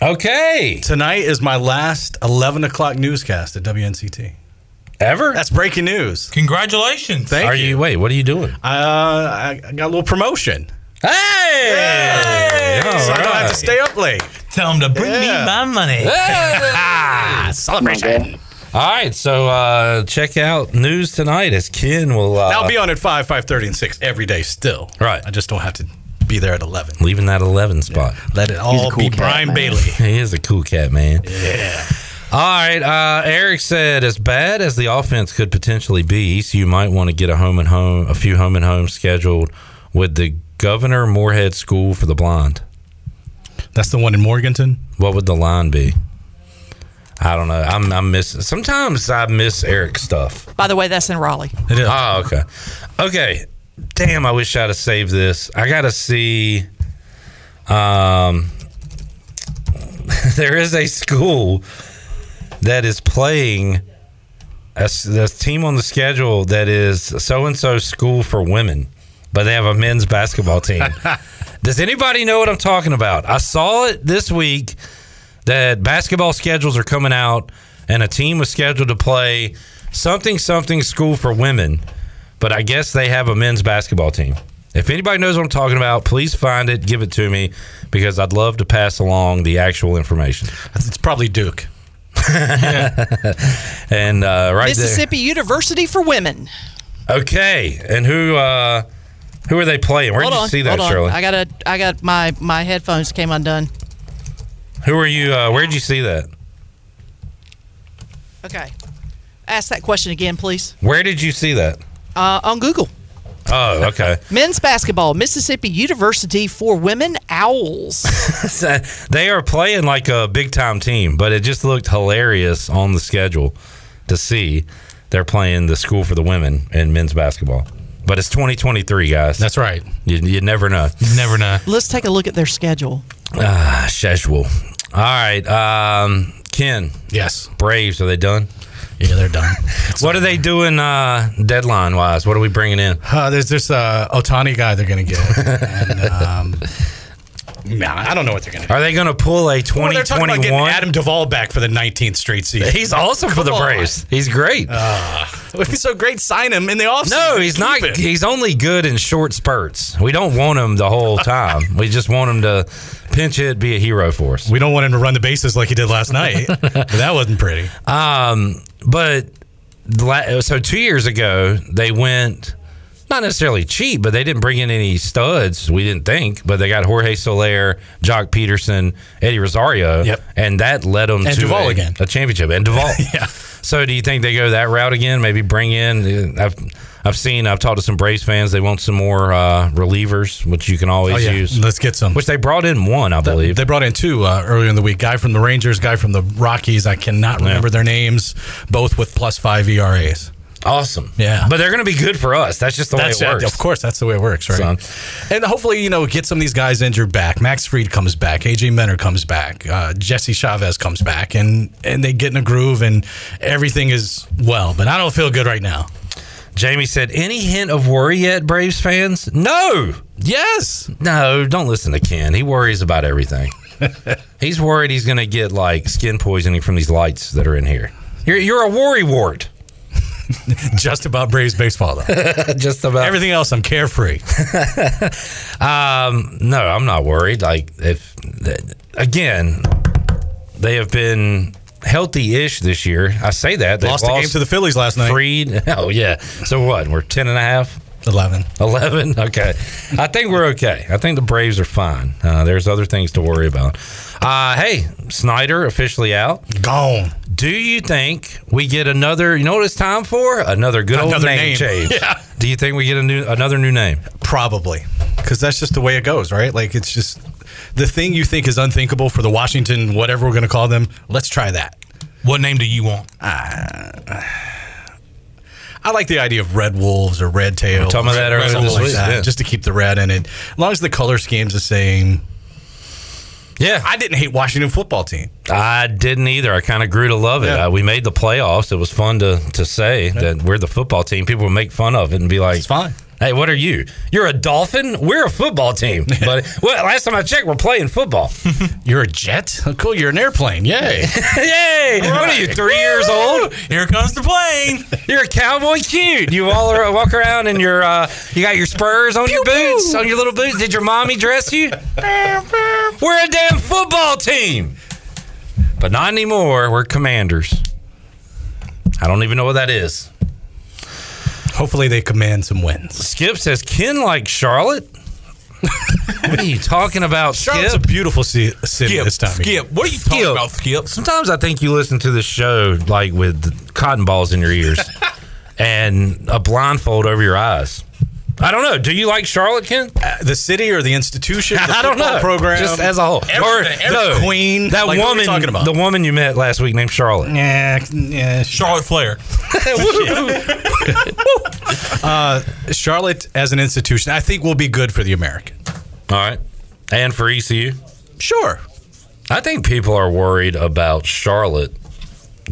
Okay. Tonight is my last eleven o'clock newscast at W N C T. Ever? That's breaking news. Congratulations. Thank are you. you. Wait, what are you doing? Uh, I got a little promotion. Hey! hey! So right. I don't have to stay up late. Tell them to bring yeah. me my money. Hey! Celebration. All right, so uh, check out news tonight as Ken will... Uh, I'll be on at five, five thirty, and six every day still. Right. I just don't have to be there at eleven. Leaving that eleven spot. Yeah. Let it all cool be cat, Brian man. Bailey. He is a cool cat, man. Yeah. All right, uh, Eric said, as bad as the offense could potentially be, E C U might want to get a home and home, a few home and home scheduled with the Governor Moorhead School for the Blind. That's the one in Morganton? What would the line be? I don't know. I'm, I'm missing. Sometimes I miss Eric's stuff. By the way, that's in Raleigh. It is. Oh, okay. Okay. Damn, I wish I'd have saved this. I got to see. Um, there is a school that is playing a, a team on the schedule that is so-and-so school for women, but they have a men's basketball team. Does anybody know what I'm talking about? I saw it this week. That basketball schedules are coming out, and a team was scheduled to play something, something school for women. But I guess they have a men's basketball team. If anybody knows what I'm talking about, please find it, give it to me, because I'd love to pass along the actual information. It's probably Duke. Yeah. And uh, right Mississippi there. University for Women. Okay, and who... Uh, who are they playing? Where hold did you on, see that, Shirley? I got a, I got my, my headphones came undone. Who are you? Uh, where did you see that? Okay. Ask that question again, please. Where did you see that? Uh, on Google. Oh, okay. Men's basketball, Mississippi University for women Owls. They are playing like a big-time team, but it just looked hilarious on the schedule to see they're playing the school for the women in men's basketball. But it's twenty twenty-three, guys. That's right. You, you never know. You never know. Let's take a look at their schedule. Ah, schedule. All right. Um, Ken. Yes. Braves, are they done? Yeah, they're done. What are they doing uh, deadline-wise? What are we bringing in? Uh, there's this uh, Otani guy they're going to get. and, um, nah, I don't know what they're going to do. Are they going to pull a twenty twenty-one? Well, they're talking about getting Adam Duvall back for the nineteenth straight season. He's awesome for the Braves. He's great. Uh, if he's so great, sign him in the offseason. No, he's not. Him. He's only good in short spurts. We don't want him the whole time. We just want him to pinch it, be a hero for us. We don't want him to run the bases like he did last night. That wasn't pretty. Um... But, so two years ago, they went, not necessarily cheap, but they didn't bring in any studs, we didn't think, but they got Jorge Soler, Jock Peterson, Eddie Rosario, yep. and that led them and to Duvall a, again. a championship. And Duvall. yeah. So do you think they go that route again? Maybe bring in, I've I've seen, I've talked to some Braves fans, they want some more uh, relievers, which you can always oh, yeah. use. Let's get some. Which they brought in one, I believe. They, they brought in two uh, earlier in the week. Guy from the Rangers, guy from the Rockies. I cannot remember yeah. their names, both with plus five E R As. Awesome. Yeah. But they're going to be good for us. That's just the that's, way it works. Of course, that's the way it works, right? So. And hopefully, you know, get some of these guys injured back. Max Fried comes back. A J Minter comes back. Uh, Jesse Chavez comes back. And, and they get in a groove and everything is well. But I don't feel good right now. Jamie said, any hint of worry yet, Braves fans? No. Yes. No, don't listen to Ken. He worries about everything. He's worried he's going to get, like, skin poisoning from these lights that are in here. You're, you're a worrywart. Just about Braves baseball, though. Just about everything else. I'm carefree. um, no, I'm not worried. Like if again, they have been healthy-ish this year. I say that they lost, lost a game to the Phillies last night. Freed. Oh yeah. So what? We're ten and a half. Eleven. Eleven. Okay. I think we're okay. I think the Braves are fine. Uh, there's other things to worry about. Uh, hey, Snyder officially out. Gone. Do you think we get another, you know what it's time for? Another good another old name, name. change. Yeah. Do you think we get a new, another new name? Probably. Because that's just the way it goes, right? Like, it's just the thing you think is unthinkable for the Washington, whatever we're going to call them. Let's try that. What name do you want? Uh, I like the idea of Red Wolves or Red Tails. Talking about that earlier this week. Yeah. Just to keep the red in it. As long as the color scheme's the same. Yeah, I didn't hate Washington football team. I didn't either. I kind of grew to love it. Yeah. Uh, we made the playoffs. It was fun to to say yeah. that we're the football team. People would make fun of it and be like, "It's fine. Hey, what are you? You're a Dolphin? We're a football team." But well, last time I checked, we're playing football. You're a jet? Oh, cool. You're an airplane. Yay. Yay. Right. What are you, three Woo! years old? Here comes the plane. You're a cowboy cute. You all are, walk around and you're, uh, you got your spurs on pew, your boots, pew. on your little boots. Did your mommy dress you? We're a damn football team. But not anymore. We're Commanders. I don't even know what that is. Hopefully they command some wins. Skip says, Ken likes Charlotte? What are you talking about, Skip? Charlotte's a beautiful city Skip, this time Skip, of year. What are you Skip. talking about, Skip? Sometimes I think you listen to this show like with cotton balls in your ears and a blindfold over your eyes. I don't know. Do you like Charlotte, Ken? Uh, the city or the institution? The I don't know. Program, just as a whole. Everything, or everything. No, queen. That like, woman. What are you talking about? The woman you met last week named Charlotte. Yeah, yeah. Charlotte Flair. uh, Charlotte as an institution, I think will be good for the American. All right, and for E C U. Sure. I think people are worried about Charlotte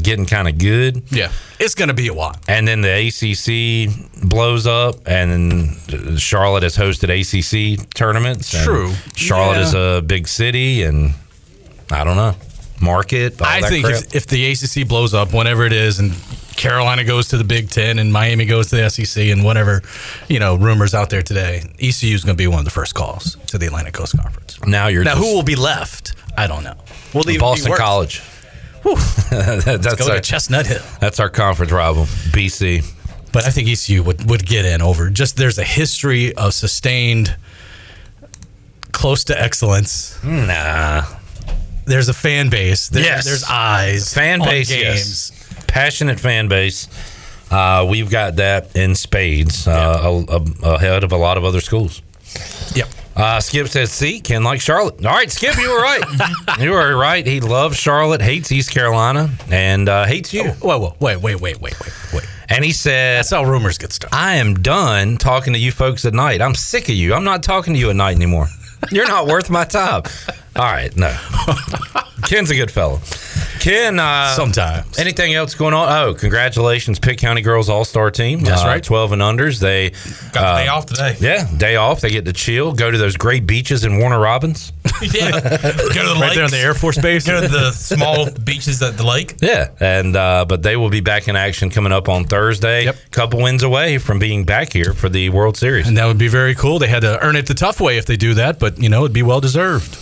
getting kind of good. Yeah. It's going to be a while. And then the A C C blows up, and then Charlotte has hosted A C C tournaments. True. Charlotte yeah. is a big city, and I don't know, market. I think if, if the A C C blows up, whenever it is, and Carolina goes to the Big Ten, and Miami goes to the S E C, and whatever, you know, rumors out there today, E C U is going to be one of the first calls to the Atlantic Coast Conference. Now you're now just, who will be left? I don't know. Will they Boston be College. that, that's Let's go our, to Chestnut Hill. That's our conference rival, B C. But I think E C U would, would get in over. Just there's a history of sustained, close to excellence. Nah. There's a fan base. There's, yes. There's eyes. Fan base, games. Yes. passionate fan base. Uh, we've got that in spades, uh, yeah. ahead of a lot of other schools. Yep. Uh, Skip says, see, Ken likes Charlotte. All right, Skip, you were right. you were right. He loves Charlotte, hates East Carolina, and uh, hates you. Whoa, whoa, wait, wait, wait, wait, wait, wait. And he said... That's how rumors get started. I am done talking to you folks at night. I'm sick of you. I'm not talking to you at night anymore. You're not worth my time. All right, no. Ken's a good fellow. Ken, uh, sometimes. Anything else going on? Oh, congratulations, Pitt County Girls All-Star Team. That's uh, right. twelve and unders. They got uh, the day off today. Yeah, day off. They get to chill. Go to those great beaches in Warner Robins. yeah. Go to the right lakes. There on the Air Force Base. Go to the small beaches at the lake. Yeah, and uh, but they will be back in action coming up on Thursday. Yep. Couple wins away from being back here for the World Series. And that would be very cool. They had to earn it the tough way if they do that, but, you know, it'd be well-deserved.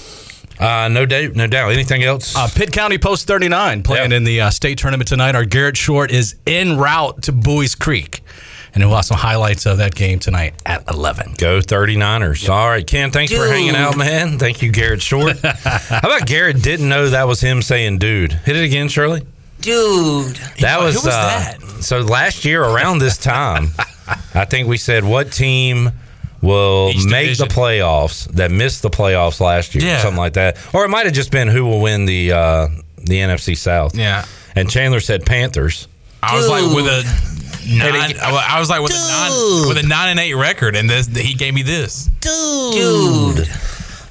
Uh, no doubt, no doubt. Anything else? Uh, Pitt County Post thirty-nine playing yep. in the uh, state tournament tonight. Our Garrett Short is en route to Buies Creek. And we'll have some highlights of that game tonight at eleven. Go thirty-niners. Yep. All right, Ken, thanks dude. for hanging out, man. Thank you, Garrett Short. How about Garrett didn't know that was him saying dude? Hit it again, Shirley. Dude. That was, Who was uh, that? So last year around this time, I think we said what team – will make the playoffs that missed the playoffs last year, yeah. something like that. Or it might have just been who will win the uh, the N F C South. Yeah. And Chandler said Panthers. I was Dude. like with a nine. I was like with Dude. a nine with a nine and eight record, and this, he gave me this. Dude, Dude.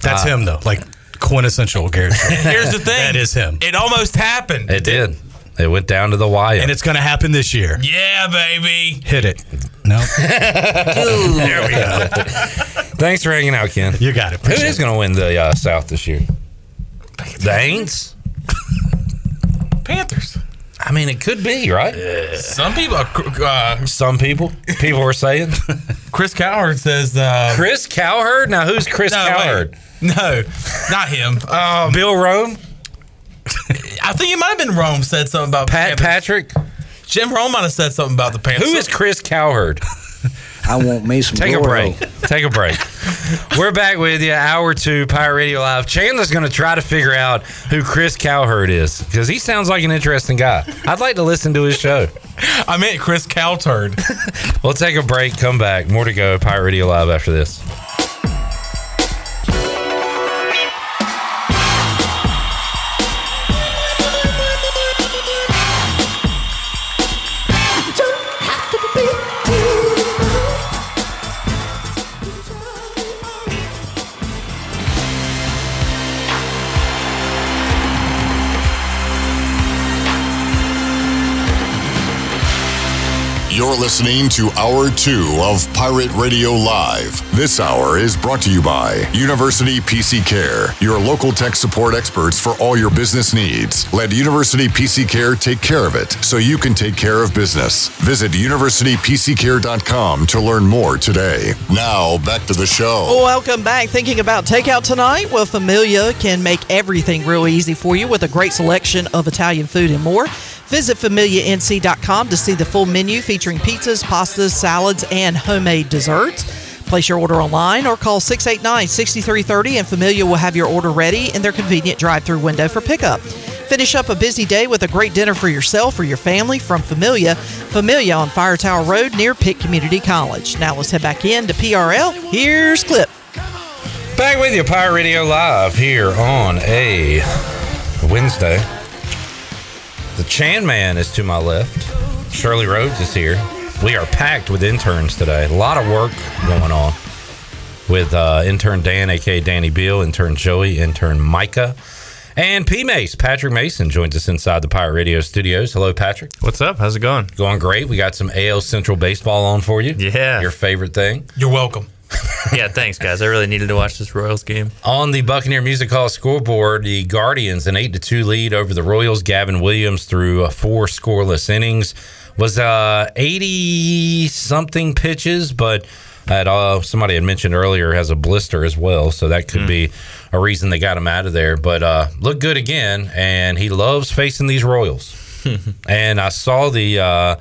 that's uh, him though, like quintessential Garrett. Here's the thing, that is him. It almost happened. It, it did. did. It went down to the wire. And it's going to happen this year. Yeah, baby. Hit it. No. Dude. There we go. Thanks for hanging out, Ken. You got it. Appreciate Who is going to win the uh, South this year? The Aints? Panthers. I mean, it could be, right? Uh, some people. Uh, some people. People were saying. Chris Cowherd says. Uh, Chris Cowherd? Now, who's Chris no, Cowherd? Wait. No, not him. Um, Bill Rome? I think it might have been Rome said something about Pat Patrick. Jim Rome might have said something about the Panthers. Who is Chris Cowherd? I want me some Take Doro. a break. Take a break. We're back with you. Hour two, Pirate Radio Live. Chandler's going to try to figure out who Chris Cowherd is because he sounds like an interesting guy. I'd like to listen to his show. I meant Chris Cowherd. We'll take a break. Come back. More to go. Pirate Radio Live after this. You're listening to Hour two of Pirate Radio Live. This hour is brought to you by University P C Care, your local tech support experts for all your business needs. Let University P C Care take care of it so you can take care of business. Visit university p c care dot com to learn more today. Now, back to the show. Welcome back. Thinking about takeout tonight? Well, Familia can make everything real easy for you with a great selection of Italian food and more. Visit familia n c dot com to see the full menu featuring pizzas, pastas, salads, and homemade desserts. Place your order online or call six eight nine, six three three zero and Familia will have your order ready in their convenient drive-thru window for pickup. Finish up a busy day with a great dinner for yourself or your family from Familia. Familia on Fire Tower Road near Pitt Community College. Now let's head back in to P R L. Here's Clip. Back with you, Pirate Radio Live here on a Wednesday. The Chan Man is to my left. Shirley Rhodes is here. We are packed with interns today. A lot of work going on with uh, intern Dan, a k a. Danny Beal, intern Joey, intern Micah, and P. Mace. Patrick Mason joins us inside the Pirate Radio studios. Hello, Patrick. What's up? How's it going? Going great. We got some A L Central baseball on for you. Yeah. Your favorite thing. You're welcome. Yeah, thanks, guys. I really needed to watch this Royals game. On the Buccaneer Music Hall scoreboard, the Guardians, an eight to two lead over the Royals. Gavin Williams threw four scoreless innings. Was uh, eighty-something pitches, but had, uh, somebody had mentioned earlier has a blister as well, so that could mm. be a reason they got him out of there. But uh, looked good again, and he loves facing these Royals. And I saw the... Uh,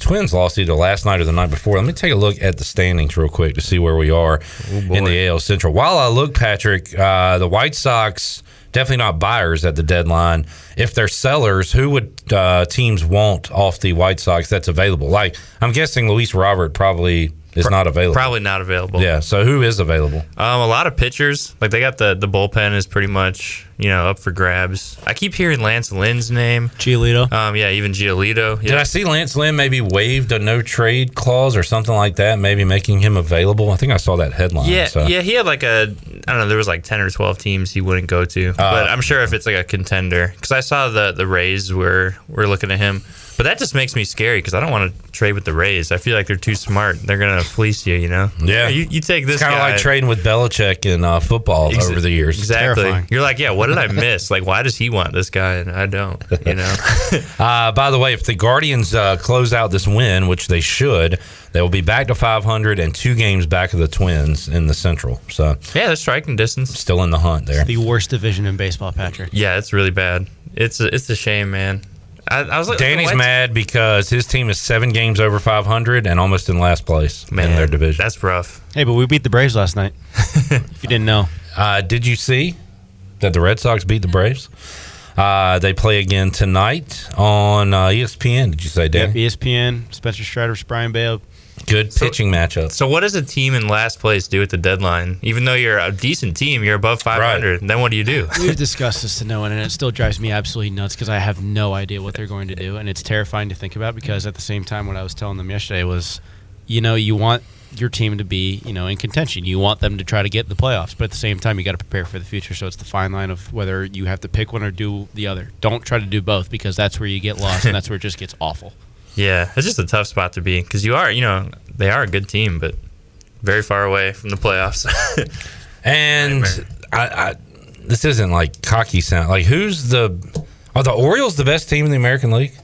Twins lost either last night or the night before. Let me take a look at the standings real quick to see where we are oh in the A L Central. While I look, Patrick, uh, the White Sox, definitely not buyers at the deadline. If they're sellers, who would uh, teams want off the White Sox that's available? Like, I'm guessing Luis Robert probably is Pro- not available. Probably not available. Yeah, so who is available? Um, a lot of pitchers. Like, they got the, the bullpen is pretty much, you know, up for grabs. I keep hearing Lance Lynn's name. Giolito. Um, yeah, even Giolito. Yeah. Did I see Lance Lynn maybe waived a no-trade clause or something like that, maybe making him available? I think I saw that headline. Yeah, so. yeah, he had like a, I don't know, there was like ten or twelve teams he wouldn't go to. Uh, but I'm sure if it's like a contender. Because I saw the, the Rays were, were looking at him. But that just makes me scary because I don't want to trade with the Rays. I feel like they're too smart. They're going to fleece you, you know? Yeah. You, you take this it's guy. It's kind of like trading with Belichick in uh, football Ex- over the years. Exactly. Terrifying. You're like, yeah, what did I miss? Like, why does he want this guy and I don't, you know? uh, by the way, if the Guardians uh, close out this win, which they should, they will be back to five hundred and two games back of the Twins in the Central. So yeah, that's striking distance. Still in the hunt there. It's the worst division in baseball, Patrick. Yeah, it's really bad. It's a, it's a shame, man. I, I was like, Danny's what? mad because his team is seven games over five hundred and almost in last place man, in their division. That's rough. Hey, but we beat the Braves last night, if you didn't know. Uh, did you see that the Red Sox beat the Braves? Uh, they play again tonight on uh, E S P N, did you say, Danny? Yep, E S P N, Spencer Strider, Brian Bale. Good so, pitching matchup. So what does a team in last place do at the deadline? Even though you're a decent team, you're above five hundred, right. Then what do you do? We've discussed this to no one, and it still drives me absolutely nuts because I have no idea what they're going to do, and it's terrifying to think about because at the same time what I was telling them yesterday was, you know, you want your team to be, you know, in contention. You want them to try to get the playoffs, but at the same time you got to prepare for the future, so it's the fine line of whether you have to pick one or do the other. Don't try to do both because that's where you get lost and that's where it just gets awful. Yeah, it's just a tough spot to be because you are, you know, they are a good team, but very far away from the playoffs. And I, I, this isn't like cocky sound. Like, who's the are the Orioles the best team in the American League?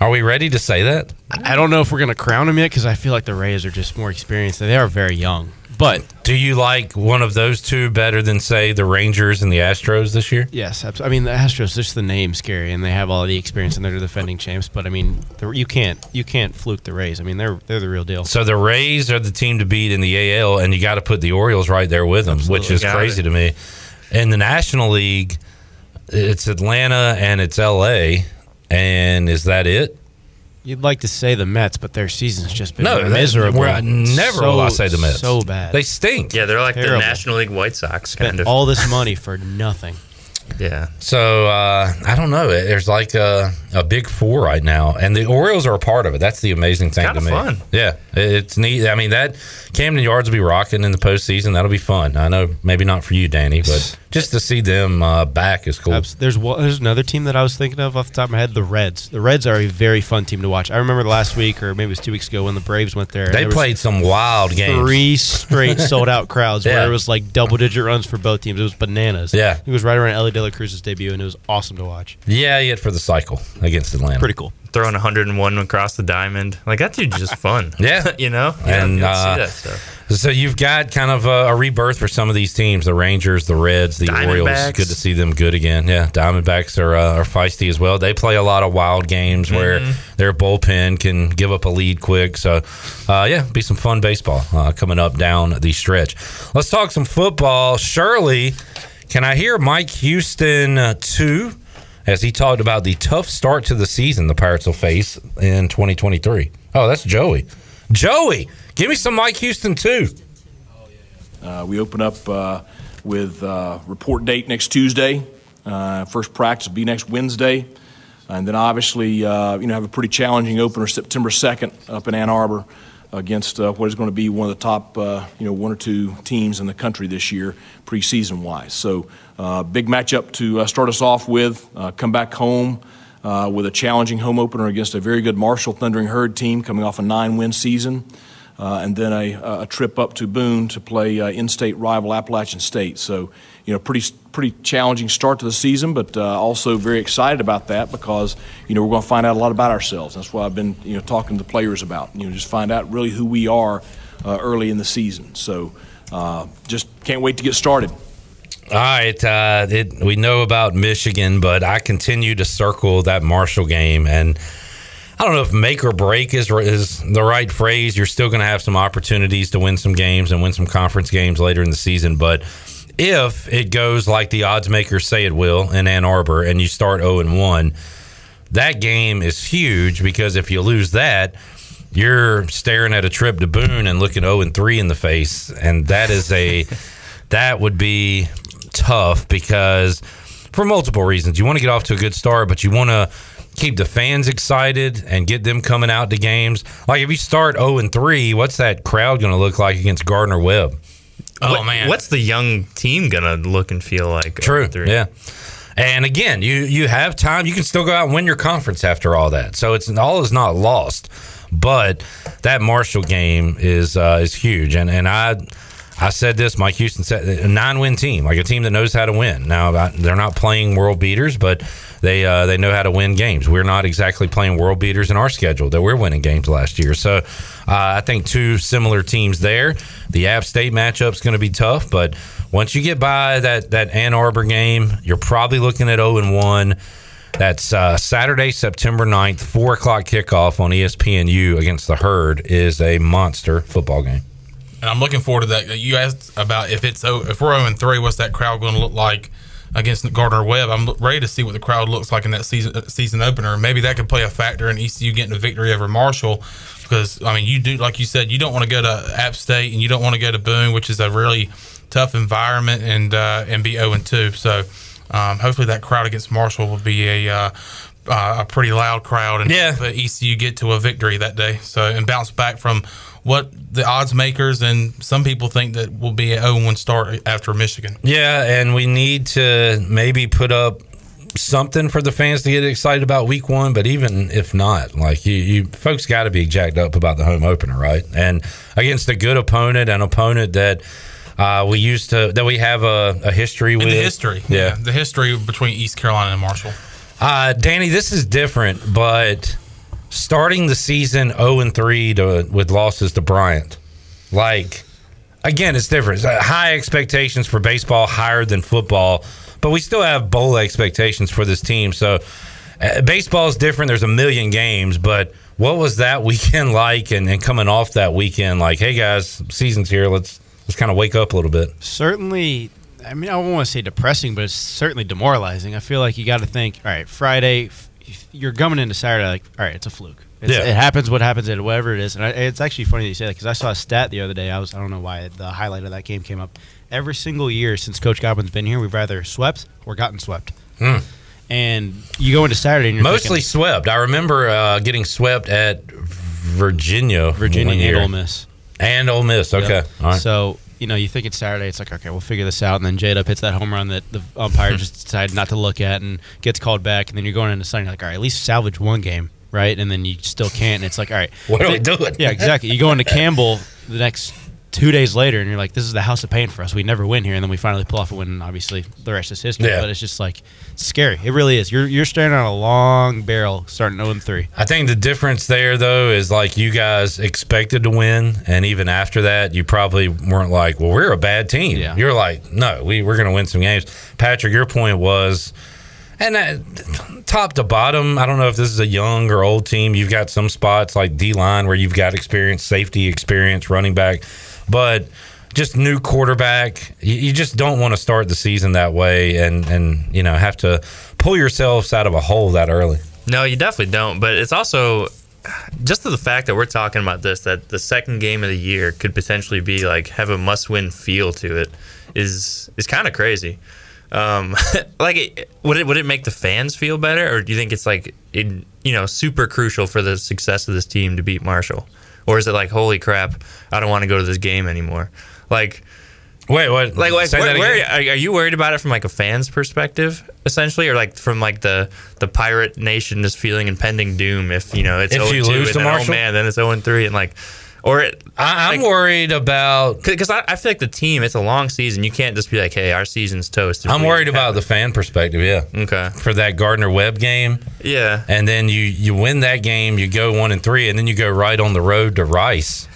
Are we ready to say that? I don't know if we're going to crown them yet because I feel like the Rays are just more experienced. They are very young. But do you like one of those two better than, say, the Rangers and the Astros this year? Yes. I mean, the Astros, just the name's scary, and they have all the experience, and they're the defending champs. But, I mean, you can't you can't fluke the Rays. I mean, they're they're the real deal. So the Rays are the team to beat in the A L, and you got to put the Orioles right there with them, Absolutely. which is got crazy it. to me. In the National League, it's Atlanta and it's L A, and is that it? You'd like to say the Mets, but their season's just been no, miserable. They, never so, will I say the Mets. So bad. They stink. Yeah, they're like Terrible. the National League White Sox. Spent kind of. all this money for nothing. Yeah. So, uh, I don't know. There's like a, a big four right now, and the Orioles are a part of it. That's the amazing thing to me. Kind of fun. Yeah. It's neat. I mean, that Camden Yards will be rocking in the postseason. That'll be fun. I know maybe not for you, Danny, but just to see them uh, back is cool. There's there's another team that I was thinking of off the top of my head, the Reds. The Reds are a very fun team to watch. I remember last week, or maybe it was two weeks ago, when the Braves went there. They there played some wild games. Three straight sold-out crowds yeah. where it was like double-digit runs for both teams. It was bananas. Yeah. It was right around Ellie De La Cruz's debut, and it was awesome to watch. Yeah, yet for the cycle against Atlanta. Pretty cool. Throwing one oh one across the diamond. Like, that dude's just fun. yeah. You know? Yeah, and, you don't uh, see that stuff. So you've got kind of a, a rebirth for some of these teams, the Rangers, the Reds, the Orioles. Good to see them good again. Yeah, Diamondbacks are, uh, are feisty as well. They play a lot of wild games mm-hmm. where their bullpen can give up a lead quick. So, uh, yeah, be some fun baseball uh, coming up down the stretch. Let's talk some football. Shirley, can I hear Mike Houston uh, two? As he talked about the tough start to the season the Pirates will face in twenty twenty-three. Oh, that's Joey. Joey, give me some Mike Houston, too. Uh, we open up uh, with uh, report date next Tuesday. Uh, first practice will be next Wednesday. And then obviously, uh, you know, have a pretty challenging opener September second up in Ann Arbor against uh, what is going to be one of the top, uh, you know, one or two teams in the country this year, preseason-wise. So, uh, big matchup to uh, start us off with. Uh, come back home uh, with a challenging home opener against a very good Marshall Thundering Herd team coming off a nine-win season, uh, and then a, a trip up to Boone to play uh, in-state rival Appalachian State. So, you know, pretty pretty challenging start to the season, but uh, also very excited about that because, you know, we're going to find out a lot about ourselves. That's what I've been, you know, talking to the players about, you know, just find out really who we are uh, early in the season. So uh, just can't wait to get started. All right. Uh, it, we know about Michigan, but I continue to circle that Marshall game, and I don't know if make or break is is the right phrase. You're still going to have some opportunities to win some games and win some conference games later in the season. But if it goes like the odds makers say it will in Ann Arbor and you start oh and one, that game is huge, because if you lose that, you're staring at a trip to Boone and looking oh and three in the face. And that is a that would be tough, because for multiple reasons. You want to get off to a good start, but you want to keep the fans excited and get them coming out to games. Like, if you start oh and three, what's that crowd going to look like against Gardner-Webb? Oh, what, man. What's the young team going to look and feel like? True, yeah. And again, you, you have time. You can still go out and win your conference after all that. So it's all is not lost. But that Marshall game is uh, is huge. And and I I said this, Mike Houston said, a nine-win team, like a team that knows how to win. Now, they're not playing world beaters, but they uh, they know how to win games. We're not exactly playing world beaters in our schedule that we're winning games last year. So uh, I think two similar teams there. The App State matchup's going to be tough, but once you get by that, that Ann Arbor game, you're probably looking at oh and one. That's uh, Saturday, September ninth, four o'clock kickoff on E S P N U against the Herd is a monster football game. And I'm looking forward to that. You asked about if it's if we're oh and three, what's that crowd going to look like against Gardner-Webb? I'm ready to see what the crowd looks like in that season season opener. Maybe that could play a factor in E C U getting a victory over Marshall, because, I mean, you do, like you said, you don't want to go to App State and you don't want to go to Boone, which is a really tough environment, and uh, and be oh and two. So um, hopefully that crowd against Marshall will be a uh, uh, a pretty loud crowd, and yeah. Let E C U get to a victory that day. So and bounce back from what the odds makers and some people think that will be an oh and one start after Michigan. Yeah, and we need to maybe put up something for the fans to get excited about week one, but even if not, like, you, you folks got to be jacked up about the home opener, right? And against a good opponent, an opponent that uh, we used to, that we have a, a history with. The history. Yeah. yeah. The history between East Carolina and Marshall. Uh, Danny, this is different, but starting the season oh and three to, with losses to Bryant, like, again, it's different. High expectations for baseball, higher than football, but we still have bowl expectations for this team. So uh, baseball is different. There's a million games, but what was that weekend like? And, and coming off that weekend, like, hey guys, season's here. Let's let's kind of wake up a little bit. Certainly. I mean, I don't want to say depressing, but it's certainly demoralizing. I feel like you got to think, all right, Friday. You're coming into Saturday like, all right, it's a fluke. It's, yeah. It happens what happens, and whatever it is. And I, it's actually funny that you say that, because I saw a stat the other day. I was I don't know why the highlight of that game came up. Every single year since Coach Godwin's been here, we've either swept or gotten swept. Mm. And you go into Saturday and you're mostly thinking, swept. I remember uh, getting swept at Virginia. Virginia and Ole Miss. And Ole Miss, okay. Yep. All right. So, you know, you think it's Saturday. It's like, okay, we'll figure this out. And then J-Dub hits that home run that the umpire just decided not to look at and gets called back. And then you're going into Sunday, you're like, all right, at least salvage one game, right? And then you still can't. And it's like, all right. What are we doing? Yeah, exactly. You go into Campbell the next two days later, and you're like, this is the house of pain for us. We never win here. And then we finally pull off a win, and obviously the rest is history. Yeah. But it's just like scary. It really is. You're you're staring on a long barrel starting oh and three. I think the difference there, though, is like you guys expected to win, and even after that, you probably weren't like, well, we're a bad team. Yeah. You're like, no, we, we're going to win some games. Patrick, your point was, and that, top to bottom, I don't know if this is a young or old team. You've got some spots like D-line where you've got experience, safety experience, running back, but just new quarterback, you just don't want to start the season that way and, and you know, have to pull yourselves out of a hole that early. No, you definitely don't. But it's also just the fact that we're talking about this, that the second game of the year could potentially be like have a must-win feel to it is is kind of crazy. Um, like, it, would it would it make the fans feel better, or do you think it's like it, you know, super crucial for the success of this team to beat Marshall? Or is it like, holy crap, I don't want to go to this game anymore? Like, wait, what? Like, like where, where, are you worried about it from like a fan's perspective, essentially, or like from like the, the Pirate Nation just feeling impending doom if you know it's if you lose to Marshall, oh man, then it's oh and three, and like, or it, I, I'm like, worried about because I, I feel like the team, it's a long season. You can't just be like, hey, our season's toast. I'm worried about the fan perspective, yeah. Okay. For that Gardner-Webb game, yeah, and then you, you win that game, you go one and three, and then you go right on the road to Rice.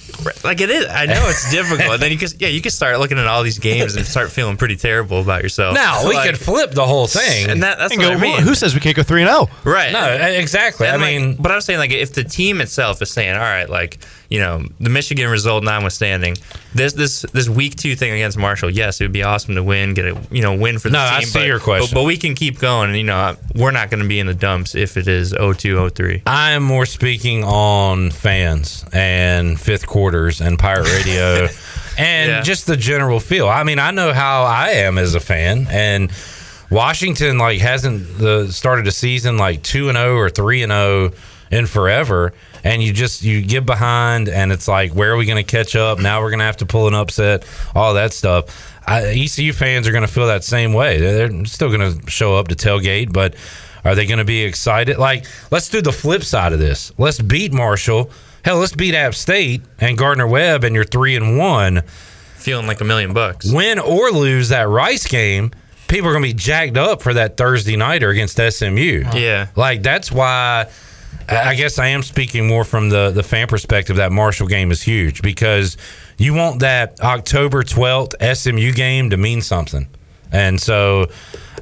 Like it is. I know it's difficult. And then you can, yeah, you can start looking at all these games and start feeling pretty terrible about yourself. No, we like, could flip the whole thing. And that, that's and what go, I mean. Who says we can't go three and oh? Right. No, exactly. And I like, mean, but I'm saying like if the team itself is saying, all right, like, you know, the Michigan result notwithstanding, this this this week two thing against Marshall, yes, it would be awesome to win, get a you know win for the no, team. No, I see but, your question. But, but we can keep going, and you know, we're not going to be in the dumps if it is oh two, oh three. I am more speaking on fans and fifth quarters and Pirate Radio and yeah. just the general feel. I mean, I know how I am as a fan, and Washington like hasn't the started a season like two and zero or three and zero in forever. And you just, you get behind, and it's like, where are we going to catch up? Now we're going to have to pull an upset, all that stuff. I, E C U fans are going to feel that same way. They're still going to show up to tailgate, but are they going to be excited? Like, let's do the flip side of this. Let's beat Marshall. Hell, let's beat App State and Gardner-Webb, and you're three and one. Feeling like a million bucks. Win or lose that Rice game, people are going to be jacked up for that Thursday nighter against S M U. Yeah. Like, that's why... I guess I am speaking more from the, the fan perspective. That Marshall game is huge because you want that October twelfth S M U game to mean something. And so,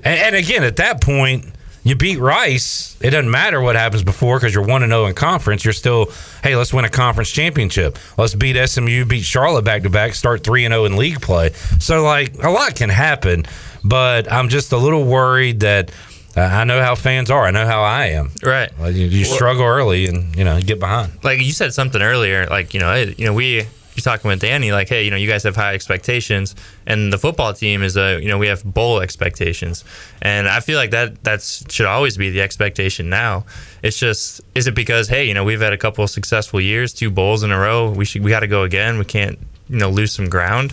and, and again, at that point, you beat Rice. It doesn't matter what happens before because you're one and oh in conference. You're still, hey, let's win a conference championship. Let's beat S M U, beat Charlotte back-to-back, start three and oh in league play. So, like, a lot can happen, but I'm just a little worried that – I know how fans are. I know how I am. Right. Like you you well, struggle early and, you know, get behind. Like you said something earlier, like, you know, hey, you know, we, you're talking with Danny, like, hey, you know, you guys have high expectations. And the football team is, a, you know, we have bowl expectations. And I feel like that that's, should always be the expectation now. It's just, is it because, hey, you know, we've had a couple of successful years, two bowls in a row. We should, we got to go again. We can't, you know, lose some ground.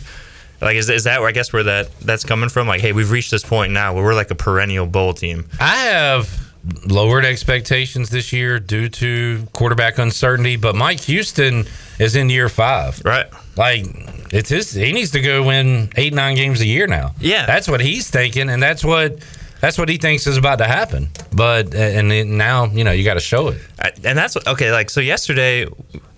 Like, is is that where I guess where that that's coming from? Like, hey, we've reached this point now where we're like a perennial bowl team. I have lowered expectations this year due to quarterback uncertainty, but Mike Houston is in year five. Right. Like, it's his, he needs to go win eight, nine games a year now. Yeah. That's what he's thinking, and that's what that's what he thinks is about to happen. But, and it, now, you know, you got to show it. I, and that's, what, okay, like, so yesterday,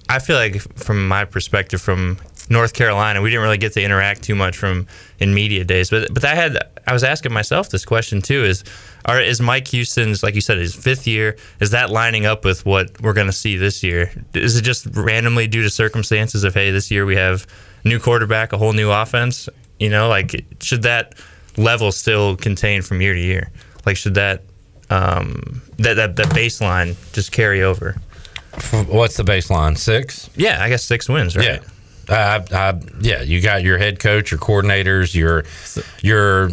I feel like from my perspective, from North Carolina, we didn't really get to interact too much from in media days, but but I had I was asking myself this question too: is are, is Mike Houston's, like you said, his fifth year? Is that lining up with what we're going to see this year? Is it just randomly due to circumstances of, hey, this year we have new quarterback, a whole new offense? You know, like, should that level still contain from year to year? Like, should that um, that that, that baseline just carry over? What's the baseline? Six? Yeah, I guess six wins, right? Yeah. Uh, I, yeah, you got your head coach, your coordinators, your your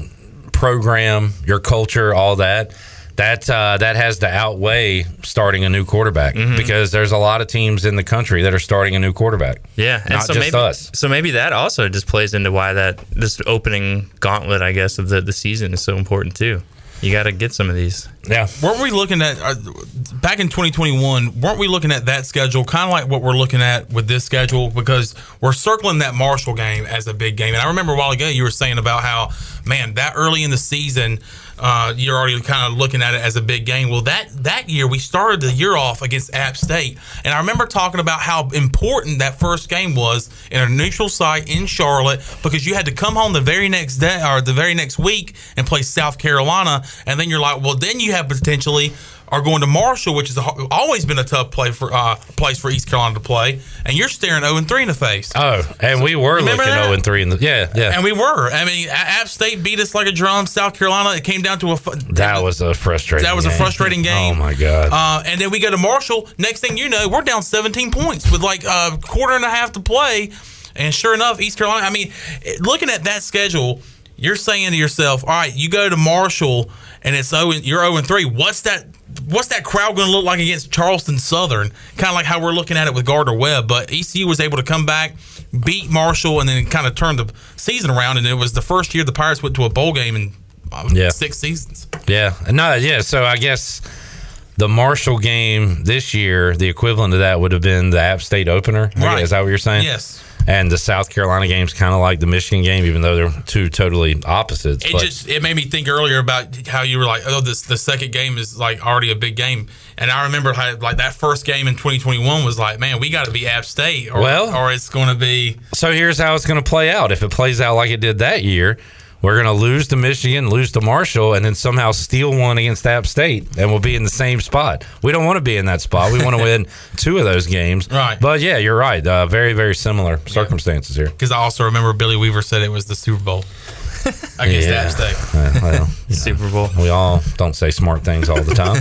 program, your culture, all that. That uh, that has to outweigh starting a new quarterback mm-hmm. because there's a lot of teams in the country that are starting a new quarterback. Yeah, and not so just maybe, us. So maybe that also just plays into why that this opening gauntlet, I guess, of the, the season is so important too. You got to get some of these. Yeah. Weren't we looking at, uh, back in twenty twenty-one, weren't we looking at that schedule kind of like what we're looking at with this schedule? Because we're circling that Marshall game as a big game. And I remember a while ago you were saying about how, man, that early in the season, uh, you're already kind of looking at it as a big game. Well, that, that year, we started the year off against App State. And I remember talking about how important that first game was in a neutral site in Charlotte because you had to come home the very next day or the very next week and play South Carolina. And then you're like, well, then you have potentially are going to Marshall, which has always been a tough play for uh, place for East Carolina to play, and you're staring zero and three in the face. Oh, and so, we were looking zero and three in the yeah, yeah. And we were. I mean, App State beat us like a drum. South Carolina, it came down to a that was a frustrating. That was game. a frustrating game. Oh my god! Uh, and then we go to Marshall. Next thing you know, we're down seventeen points with like a quarter and a half to play, and sure enough, East Carolina. I mean, looking at that schedule, you're saying to yourself, all right, you go to Marshall and it's oh, you're oh and three. What's that what's that crowd going to look like against Charleston Southern? Kind of like how we're looking at it with Gardner-Webb. But E C U was able to come back, beat Marshall, and then kind of turn the season around. And it was the first year the Pirates went to a bowl game in uh, yeah. six seasons. Yeah. No, yeah. So I guess the Marshall game this year, the equivalent of that would have been the App State opener. Right. Is that what you're saying? Yes. And the South Carolina game's kind of like the Michigan game, even though they're two totally opposites. It but. just it made me think earlier about how you were like, oh, this the second game is like already a big game. And I remember how, like, that first game in twenty twenty-one was like, man, we got to be App State, or, well, or it's going to be. So here's how it's going to play out. If it plays out like it did that year, we're going to lose to Michigan, lose to Marshall, and then somehow steal one against App State, and we'll be in the same spot. We don't want to be in that spot. We want to win two of those games. Right. But, yeah, you're right. Uh, very, very similar circumstances yeah. here. Because I also remember Billy Weaver said it was the Super Bowl against yeah. App State. Uh, well, Super Bowl. We all don't say smart things all the time.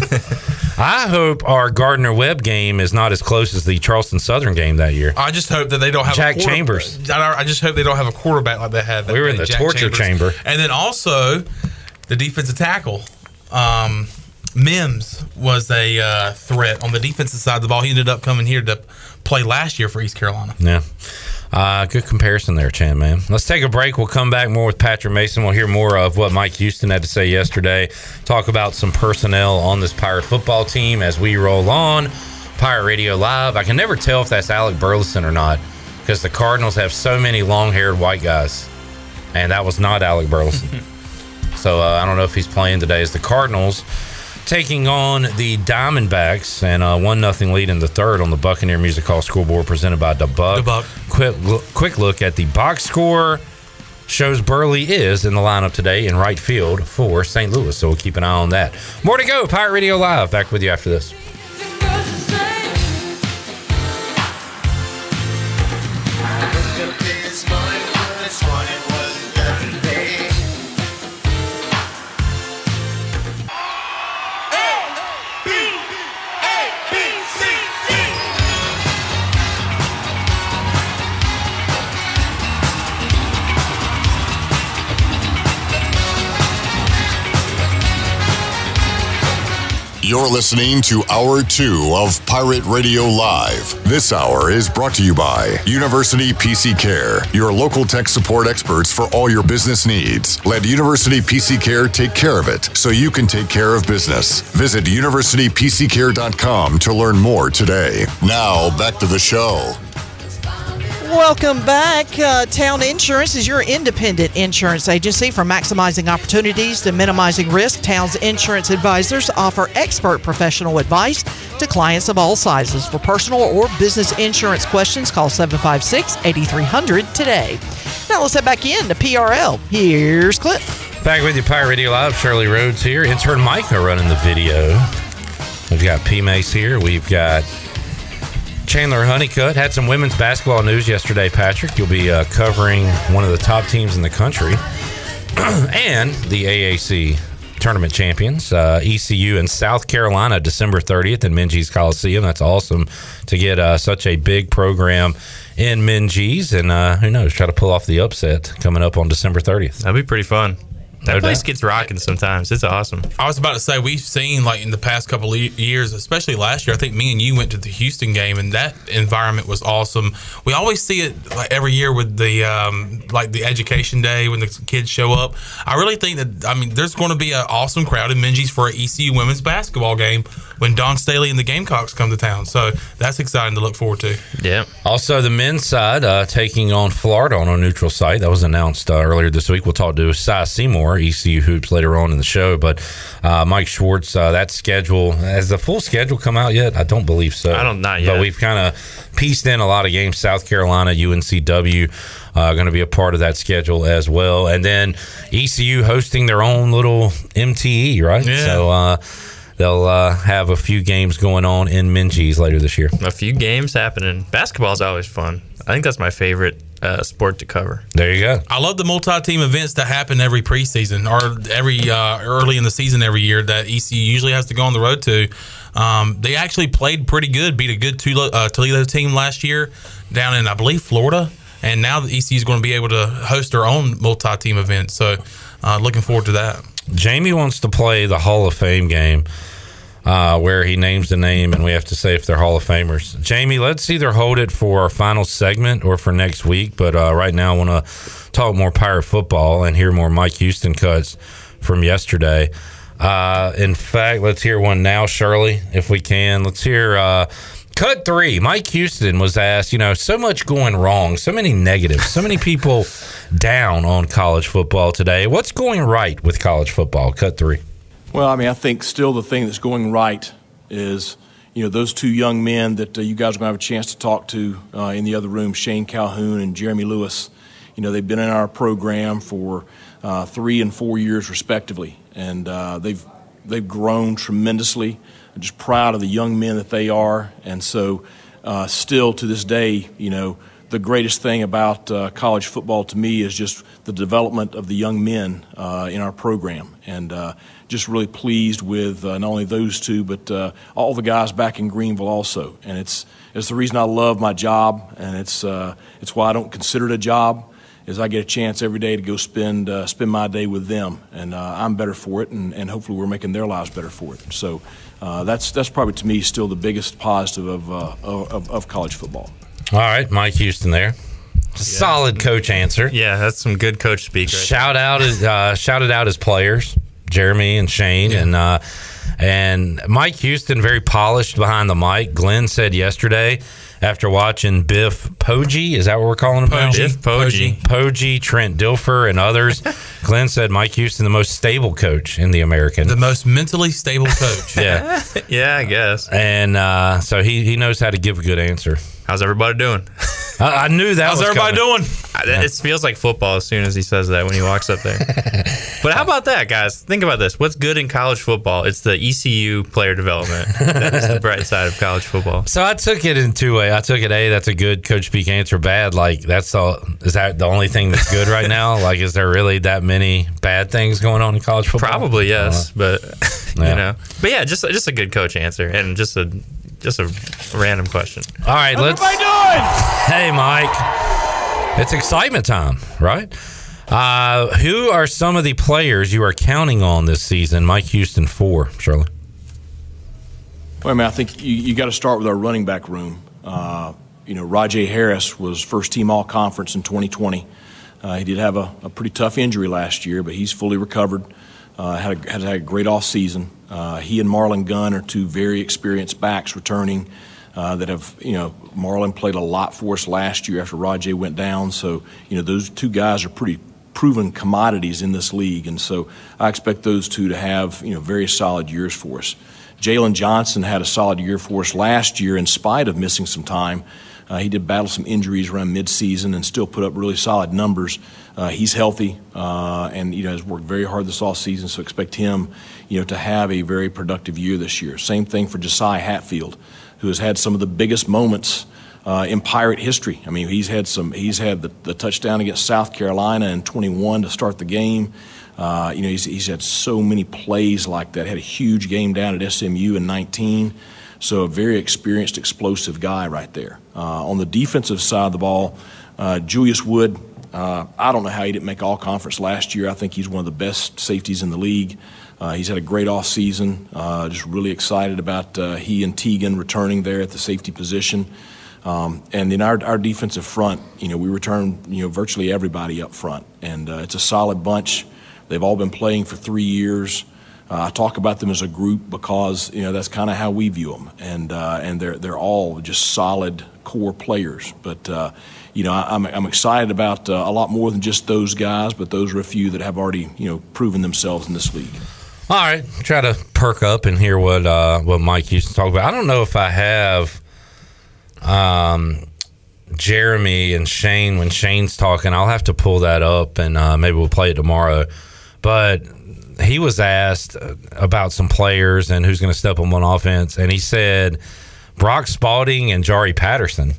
I hope our Gardner-Webb game is not as close as the Charleston Southern game that year. I just hope that they don't have Jack a Chambers. I just hope they don't have a quarterback like they had. That we were in the Jack torture Chambers. chamber. And then also the defensive tackle. Um, Mims was a uh, threat on the defensive side of the ball. He ended up coming here to play last year for East Carolina. Yeah. Uh, good comparison there, Chan, man. Let's take a break. We'll come back more with Patrick Mason. We'll hear more of what Mike Houston had to say yesterday. Talk about some personnel on this Pirate football team as we roll on. Pirate Radio Live. I can never tell if that's Alec Burleson or not because the Cardinals have so many long-haired white guys. And that was not Alec Burleson. so uh, I don't know if he's playing today as the Cardinals. Taking on the Diamondbacks and a one nothing lead in the third on the Buccaneer Music Hall scoreboard presented by DuBuc. DuBuc. Quick look, quick look at the box score shows Burley is in the lineup today in right field for Saint Louis, so we'll keep an eye on that. More to go. Pirate Radio Live back with you after this. You're listening to Hour two of Pirate Radio Live. This hour is brought to you by University P C Care, your local tech support experts for all your business needs. Let University P C Care take care of it so you can take care of business. Visit university p c care dot com to learn more today. Now, back to the show. Welcome back. Uh, Town Insurance is your independent insurance agency for maximizing opportunities to minimizing risk. Town's insurance advisors offer expert professional advice to clients of all sizes. For personal or business insurance questions, call seven five six, eight three zero zero today. Now let's head back in to P R L. Here's Cliff. Back with you, Pirate Radio Live. Shirley Rhodes here. Intern Micah running the video. We've got P. Mace here. We've got Chandler Honeycutt. Had some women's basketball news yesterday, Patrick. You'll be uh, covering one of the top teams in the country. And the A A C tournament champions, uh, E C U and South Carolina, December thirtieth in Minji's Coliseum. That's awesome to get uh, such a big program in Minji's. And uh, who knows, try to pull off the upset coming up on December thirtieth. That'd be pretty fun. That no place doubt. Gets rocking sometimes. It's awesome. I was about to say, we've seen, like, in the past couple of years, especially last year, I think me and you went to the Houston game, and that environment was awesome. We always see it, like, every year with the, um, like, the education day when the kids show up. I really think that, I mean, there's going to be an awesome crowd in Minji's for an E C U women's basketball game when Don Staley and the Gamecocks come to town. So that's exciting to look forward to. Yeah. Also, the men's side uh, taking on Florida on a neutral site. That was announced uh, earlier this week. We'll talk to Cy Seymour, E C U Hoops, later on in the show, but uh, Mike Schwartz, uh, that schedule, has the full schedule come out yet? I don't believe so. I don't, not yet. But we've kind of pieced in a lot of games. South Carolina, U N C W, uh, going to be a part of that schedule as well. And then E C U hosting their own little M T E, right? Yeah. So uh, they'll uh, have a few games going on in Minji's later this year. A few games happening. Basketball's always fun. I think that's my favorite Uh, sport to cover. There you go. I love the multi-team events that happen every preseason or every uh, early in the season every year that E C U usually has to go on the road to. Um, they actually played pretty good, beat a good Toledo, uh, Toledo team last year down in, I believe, Florida. And now the E C U is going to be able to host their own multi-team event. So uh, looking forward to that. Jamie wants to play the Hall of Fame game uh, where he names the name and we have to say if they're Hall of Famers. Jamie, let's either hold it for our final segment or for next week, but uh, right now I want to talk more Pirate football and hear more Mike Houston cuts from yesterday. Uh, in fact, let's hear one now, Shirley, if we can. Let's hear uh, Cut Three. Mike Houston was asked, you know, so much going wrong, so many negatives, so many people down on college football today. What's going right with college football? Cut Three. Well, I mean, I think still the thing that's going right is – you know, those two young men that uh, you guys are going to have a chance to talk to uh, in the other room, Shane Calhoun and Jeremy Lewis, you know, they've been in our program for uh, three and four years respectively, and uh, they've they've grown tremendously. I'm just proud of the young men that they are, and so uh, still to this day, you know, the greatest thing about uh, college football to me is just the development of the young men uh, in our program, and uh, just really pleased with uh, not only those two but uh, all the guys back in Greenville also. And it's it's the reason I love my job, and it's uh, it's why I don't consider it a job, is I get a chance every day to go spend uh, spend my day with them, and uh, I'm better for it, and, and hopefully we're making their lives better for it. So uh, that's that's probably to me still the biggest positive of uh, of, of college football. All right, Mike Houston there. Yeah. Solid coach answer. Yeah, that's some good coach speak. Right Shout there. out his, uh, shouted out his players, Jeremy and Shane, yeah. and uh, and Mike Houston, very polished behind the mic. Glenn said yesterday after watching Biff Poggi, is that what we're calling him now? Biff Poggi. Poggi, Trent Dilfer, and others. Glenn said Mike Houston, the most stable coach in the American. The most mentally stable coach. yeah. Yeah, I guess. And uh, so he, he knows how to give a good answer. How's everybody doing? I, I knew that How's was How's everybody coming. doing? I, it feels like football as soon as he says that when he walks up there. But how about that, guys? Think about this. What's good in college football? It's the E C U player development. That is the bright side of college football. So I took it in two ways. I took it, A, that's a good coach speak answer. Bad, like, that's all. Is that the only thing that's good right now? Like, is there really that many bad things going on in college football? Probably, yes. Uh, but, yeah. you know. But, yeah, just, just a good coach answer and just a – Just a random question. All right, How's let's. Everybody doing? Hey, Mike. It's excitement time, right? Uh, who are some of the players you are counting on this season? Mike Houston for Shirley. Well, I mean, I think you, you got to start with our running back room. Uh, you know, Rajay Harris was first team All Conference in twenty twenty. Uh, he did have a, a pretty tough injury last year, but he's fully recovered. Uh, had, a, had had a great off season. Uh, he and Marlon Gunn are two very experienced backs returning uh, that have, you know, Marlon played a lot for us last year after Rajay went down. So, you know, those two guys are pretty proven commodities in this league. And so I expect those two to have, you know, very solid years for us. Jalen Johnson had a solid year for us last year in spite of missing some time. Uh, he did battle some injuries around midseason and still put up really solid numbers. Uh, he's healthy uh, and, you know, has worked very hard this offseason, so expect him, you know, to have a very productive year this year. Same thing for Josiah Hatfield, who has had some of the biggest moments uh, in Pirate history. I mean, he's had some. He's had the, the touchdown against South Carolina in twenty-one to start the game. Uh, you know, he's, he's had so many plays like that. Had a huge game down at S M U in nineteen. So a very experienced, explosive guy right there. Uh, on the defensive side of the ball, uh, Julius Wood, uh, I don't know how he didn't make all-conference last year. I think he's one of the best safeties in the league. Uh, he's had a great offseason. Uh, just really excited about uh, he and Teagan returning there at the safety position. Um, and in our, our defensive front, you know, we return, you know, virtually everybody up front. And uh, it's a solid bunch. They've all been playing for three years. Uh, I talk about them as a group because, you know, that's kind of how we view them, and uh, and they're they're all just solid core players. But uh, you know, I, I'm I'm excited about uh, a lot more than just those guys, but those are a few that have already, you know, proven themselves in this league. All right, try to perk up and hear what uh, what Mike used to talk about. I don't know if I have um, Jeremy and Shane when Shane's talking. I'll have to pull that up, and uh, maybe we'll play it tomorrow, but. He was asked about some players and who's going to step them on offense, and he said Brock Spalding and Jari Patterson.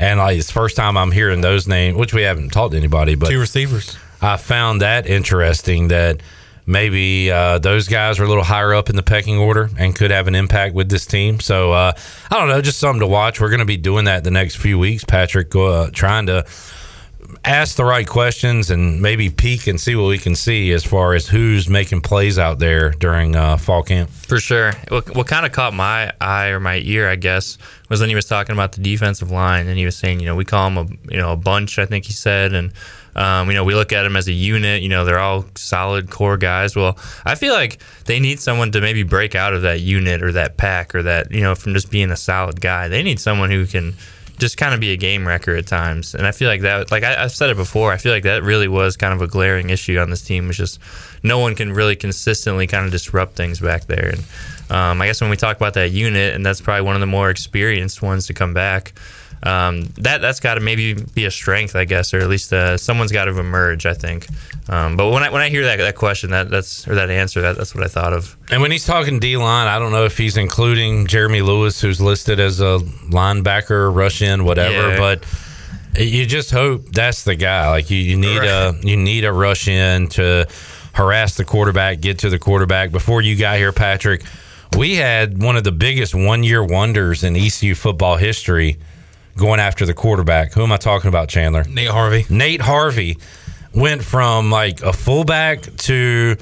And like, it's the first time I'm hearing those names, which we haven't talked to anybody. But two receivers. I found that interesting that maybe uh, those guys are a little higher up in the pecking order and could have an impact with this team. So uh, I don't know, just something to watch. We're going to be doing that the next few weeks, Patrick, uh, trying to – ask the right questions and maybe peek and see what we can see as far as who's making plays out there during uh, fall camp. For sure. What, what kind of caught my eye or my ear, I guess, was when he was talking about the defensive line, and he was saying, you know, we call them a, you know, a bunch, I think he said, and Um, you know, we look at them as a unit. You know, they're all solid core guys. Well, I feel like they need someone to maybe break out of that unit or that pack or that, you know, from just being a solid guy. They need someone who can just kind of be a game wrecker at times. And I feel like that, like I, I've said it before, I feel like that really was kind of a glaring issue on this team, was just no one can really consistently kind of disrupt things back there. And um, I guess when we talk about that unit, and that's probably one of the more experienced ones to come back, Um, that, that's got to maybe be a strength, I guess, or at least uh, someone's got to emerge, I think. Um, but when I when I hear that that question, that that's or that answer, that, that's what I thought of. And when he's talking D-line, I don't know if he's including Jeremy Lewis, who's listed as a linebacker, rush in, whatever. Yeah. But you just hope that's the guy. Like you, you need right. a you need a rush in to harass the quarterback, get to the quarterback. Before you got here, Patrick, we had one of the biggest one-year wonders in E C U football history going after the quarterback. Who am I talking about, Chandler? Nate Harvey. Nate Harvey went from like a fullback to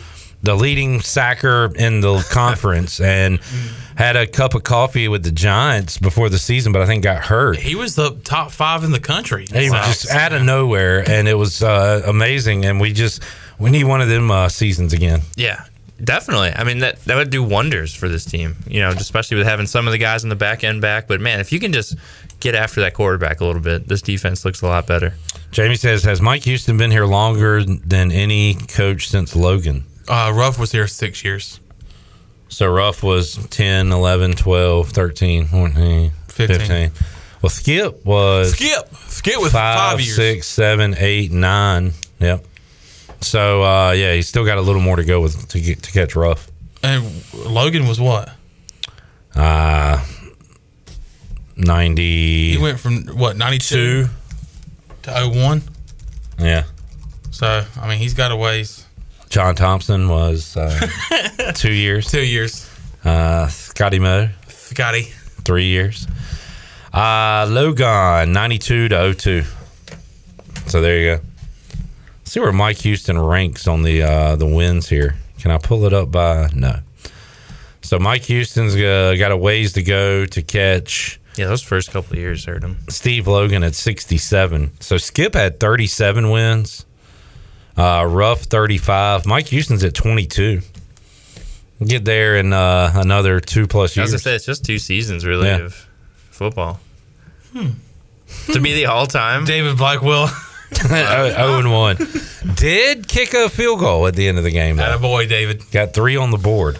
the leading sacker in the conference and had a cup of coffee with the Giants before the season, but I think got hurt. He was the top five in the country. He was just out of nowhere, and it was uh, amazing, and we just we need one of them uh, seasons again. Yeah. Definitely. I mean, that, that would do wonders for this team, you know, especially with having some of the guys in the back end back. But, man, if you can just get after that quarterback a little bit, this defense looks a lot better. Jamie says, has Mike Houston been here longer than any coach since Logan? Uh, Ruff was here six years. So Ruff was ten, eleven, twelve, thirteen, fourteen, fifteen. fifteen. Well, Skip was... Skip. Skip was five, five years. six, seven, eight, nine. Yep. So, uh, yeah, he's still got a little more to go with to get, to catch Ruff. And Logan was what? Uh, ninety. He went from, what, ninety-two to oh one? Yeah. So, I mean, he's got a ways. John Thompson was uh, two years. Two years. Uh, Scotty Moe. Scotty. Three years. Uh, Logan, ninety-two to oh two. So, there you go. See where Mike Houston ranks on the uh, the wins here. Can I pull it up by? No. So Mike Houston's uh, got a ways to go to catch. Yeah, those first couple of years hurt him. Steve Logan at sixty-seven. So Skip had thirty-seven wins. Uh, Ruff thirty-five. Mike Houston's at twenty-two. Get there in uh, another two plus years. I was gonna say it's just two seasons really yeah. of football. Hmm. To be the all-time David Blackwell. oh and one. Did kick a field goal at the end of the game, though. Attaboy, David. Got three on the board.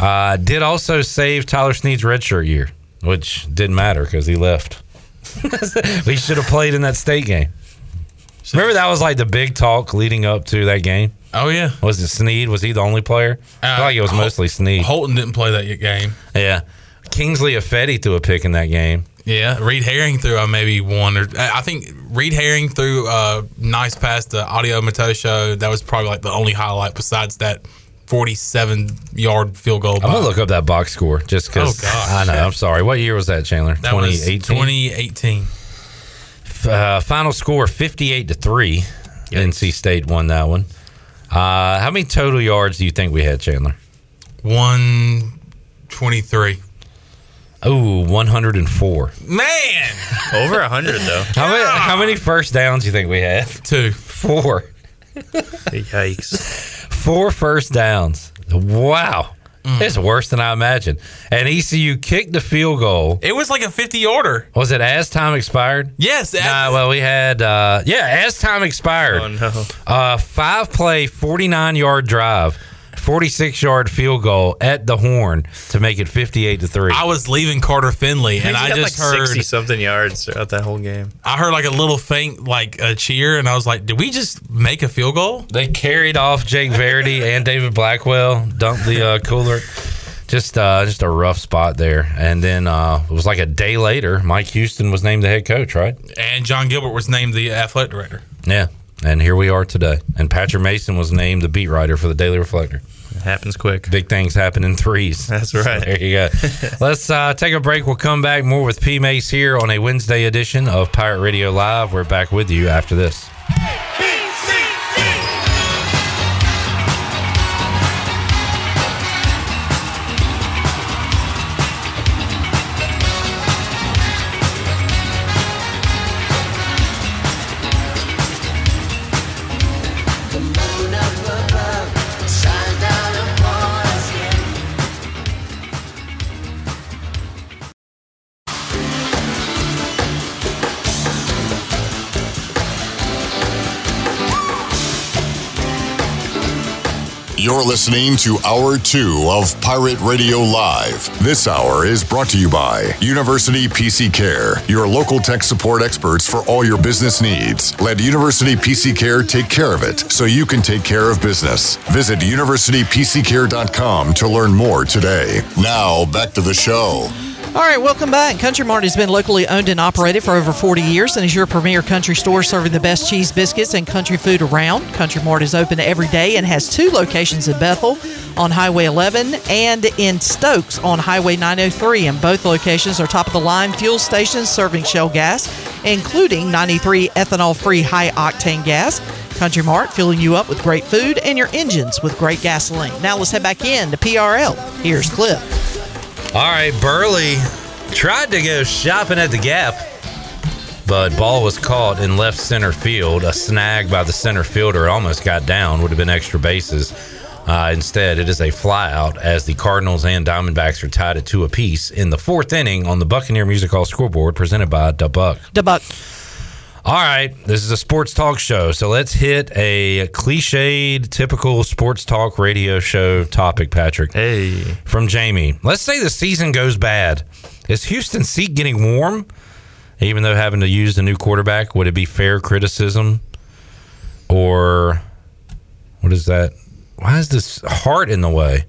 Uh, did also save Tyler Snead's redshirt year, which didn't matter because he left. He should have played in that state game. Remember that was like the big talk leading up to that game? Oh, yeah. Was it Snead? Was he the only player? Uh, I feel like it was Hol- mostly Snead. Holton didn't play that game. Yeah. Kingsley Ifedi threw a pick in that game. Yeah, Reed Herring threw uh, maybe one or I think Reed Herring threw a nice pass to Audio Matosho. That was probably like the only highlight besides that forty-seven-yard field goal. I'm going to look up that box score just because oh, I know. I'm sorry. What year was that, Chandler? That twenty eighteen? twenty eighteen. Uh, final score fifty-eight to three. Yikes. N C State won that one. Uh, how many total yards do you think we had, Chandler? one twenty-three. Oh, one hundred four. Man! Over one hundred, though. How many, how many first downs do you think we had? Two. Four. Yikes. Four first downs. Wow. Mm. It's worse than I imagined. And E C U kicked the field goal. It was like a fifty-yarder. Was it as time expired? Yes. As- nah, well, we had, uh, yeah, as time expired. Oh, no. Uh, five-play, forty-nine-yard drive. forty-six-yard field goal at the horn to make it fifty-eight to three. I was leaving Carter Finley, and I just like heard sixty-something yards throughout that whole game. I heard like a little faint, like a cheer, and I was like, "Did we just make a field goal?" They carried off Jake Verity and David Blackwell, dumped the uh, cooler. Just, uh, just a rough spot there. And then uh, it was like a day later, Mike Houston was named the head coach, right? And John Gilbert was named the athletic director. Yeah. And here we are today. And Patrick Mason was named the beat writer for the Daily Reflector. It happens quick. Big things happen in threes. That's right. So there you go. Let's uh, take a break. We'll come back more with P. Mace here on a Wednesday edition of Pirate Radio Live. We're back with you after this. You're listening to Hour two of Pirate Radio Live. This hour is brought to you by University P C Care, your local tech support experts for all your business needs. Let University P C Care take care of it so you can take care of business. Visit university p c care dot com to learn more today. Now, back to the show. All right, welcome back. Country Mart has been locally owned and operated for over forty years and is your premier country store serving the best cheese, biscuits, and country food around. Country Mart is open every day and has two locations in Bethel on Highway eleven and in Stokes on Highway nine oh three. And both locations are top-of-the-line fuel stations serving Shell gas, including ninety-three ethanol-free high-octane gas. Country Mart filling you up with great food and your engines with great gasoline. Now let's head back in to P R L. Here's Cliff. All right, Burley tried to go shopping at the Gap, but ball was caught in left center field. A snag by the center fielder, almost got down, would have been extra bases. Uh, instead, it is a flyout as the Cardinals and Diamondbacks are tied at two apiece in the fourth inning on the Buccaneer Music Hall scoreboard presented by DuBuc. DuBuc. All right, this is a sports talk show, so let's hit a cliched, typical sports talk radio show topic, Patrick. Hey. From Jamie. Let's say the season goes bad. Is Houston's seat getting warm? Even though having to use the new quarterback, would it be fair criticism? Or what is that? Why is this heart in the way?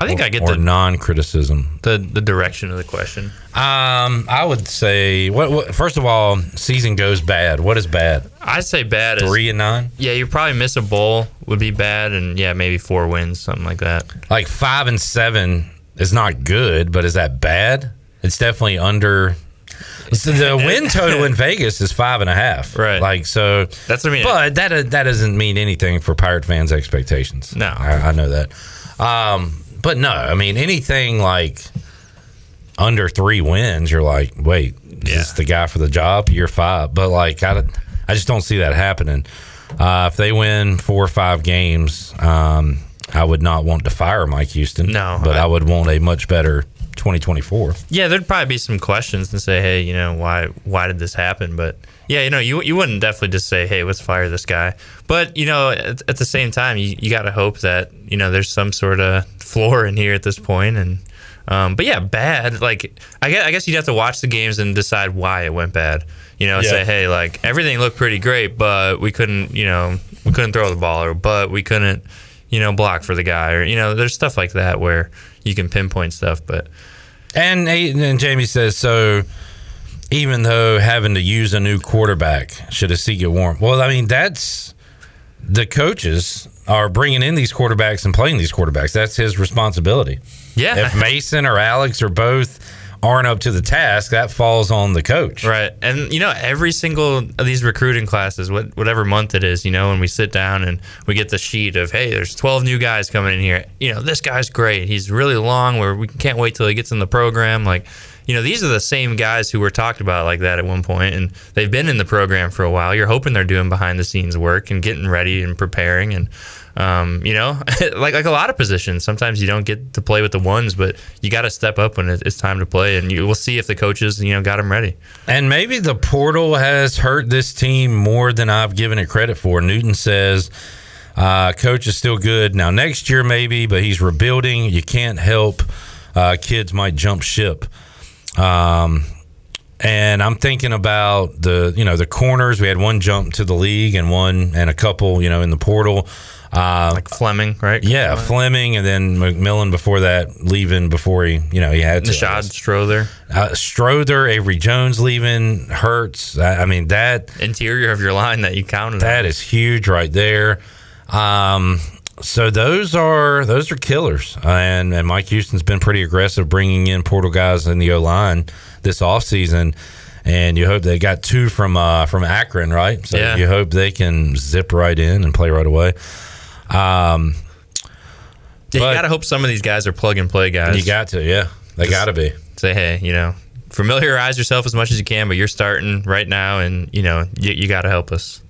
I think or, I get the non-criticism, the the direction of the question. Um, I would say, what, what? First of all, season goes bad. What is bad? I say bad is three and nine. Yeah, you probably miss a bowl would be bad, and yeah, maybe four wins, something like that. Like five and seven is not good, but is that bad? It's definitely under. So the win total in Vegas is five and a half, right? Like so. That's what I mean. But that that doesn't mean anything for Pirate fans' expectations. No, I, I know that. Um. But no, I mean, anything like under three wins, you're like, wait, is yeah. this the guy for the job? Year five. But like, I, I just don't see that happening. Uh, if they win four or five games, um, I would not want to fire Mike Houston. No. But I, I would want a much better twenty twenty-four. Yeah, there'd probably be some questions and say, hey, you know, why why did this happen? But yeah, you know, you you wouldn't definitely just say, hey, let's fire this guy. But, you know, at, at the same time, you, you got to hope that, you know, there's some sort of floor in here at this point. And um, but yeah, bad. Like, I guess, I guess you'd have to watch the games and decide why it went bad. You know, yeah. say, hey, like, everything looked pretty great, but we couldn't, you know, we couldn't throw the ball, or but we couldn't, you know, block for the guy, or, you know, there's stuff like that where you can pinpoint stuff. But and, and Jamie says, so even though having to use a new quarterback, should a seat get warm? Well, I mean, that's the coaches are bringing in these quarterbacks and playing these quarterbacks. That's his responsibility. Yeah. If Mason or Alex or both aren't up to the task, that falls on the coach. Right. And, you know, every single of these recruiting classes, what, whatever month it is, you know, when we sit down and we get the sheet of, hey, there's twelve new guys coming in here. You know, this guy's great. He's really long. Where we can't wait till he gets in the program. Like, you know, these are the same guys who were talked about like that at one point, and they've been in the program for a while. You're hoping they're doing behind-the-scenes work and getting ready and preparing. And, um, you know, like like a lot of positions, sometimes you don't get to play with the ones, but you got to step up when it's time to play, and you will see if the coaches, you know, got them ready. And maybe the portal has hurt this team more than I've given it credit for. Newton says, uh, coach is still good. Now, next year maybe, but he's rebuilding. You can't help. Uh, kids might jump ship. Um, and I'm thinking about the, you know, the corners. We had one jump to the league and one and a couple, you know, in the portal. Uh, like Fleming, right? Yeah, Fleming, and then McMillan before that, leaving before he, you know, he had to. Nishad Strother. Uh, Strother, Avery Jones leaving, Hurts. I, I mean, that. Interior of your line that you counted that on. That is huge right there. Um, so those are those are killers, uh, and and Mike Houston's been pretty aggressive bringing in portal guys in the O line this offseason, and you hope they got two from uh, from Akron, right? So yeah. You hope they can zip right in and play right away. Um, yeah, you got to hope some of these guys are plug and play guys. You got to, yeah, they got to be. Say hey, you know, familiarize yourself as much as you can, but you're starting right now, and you know you, you got to help us.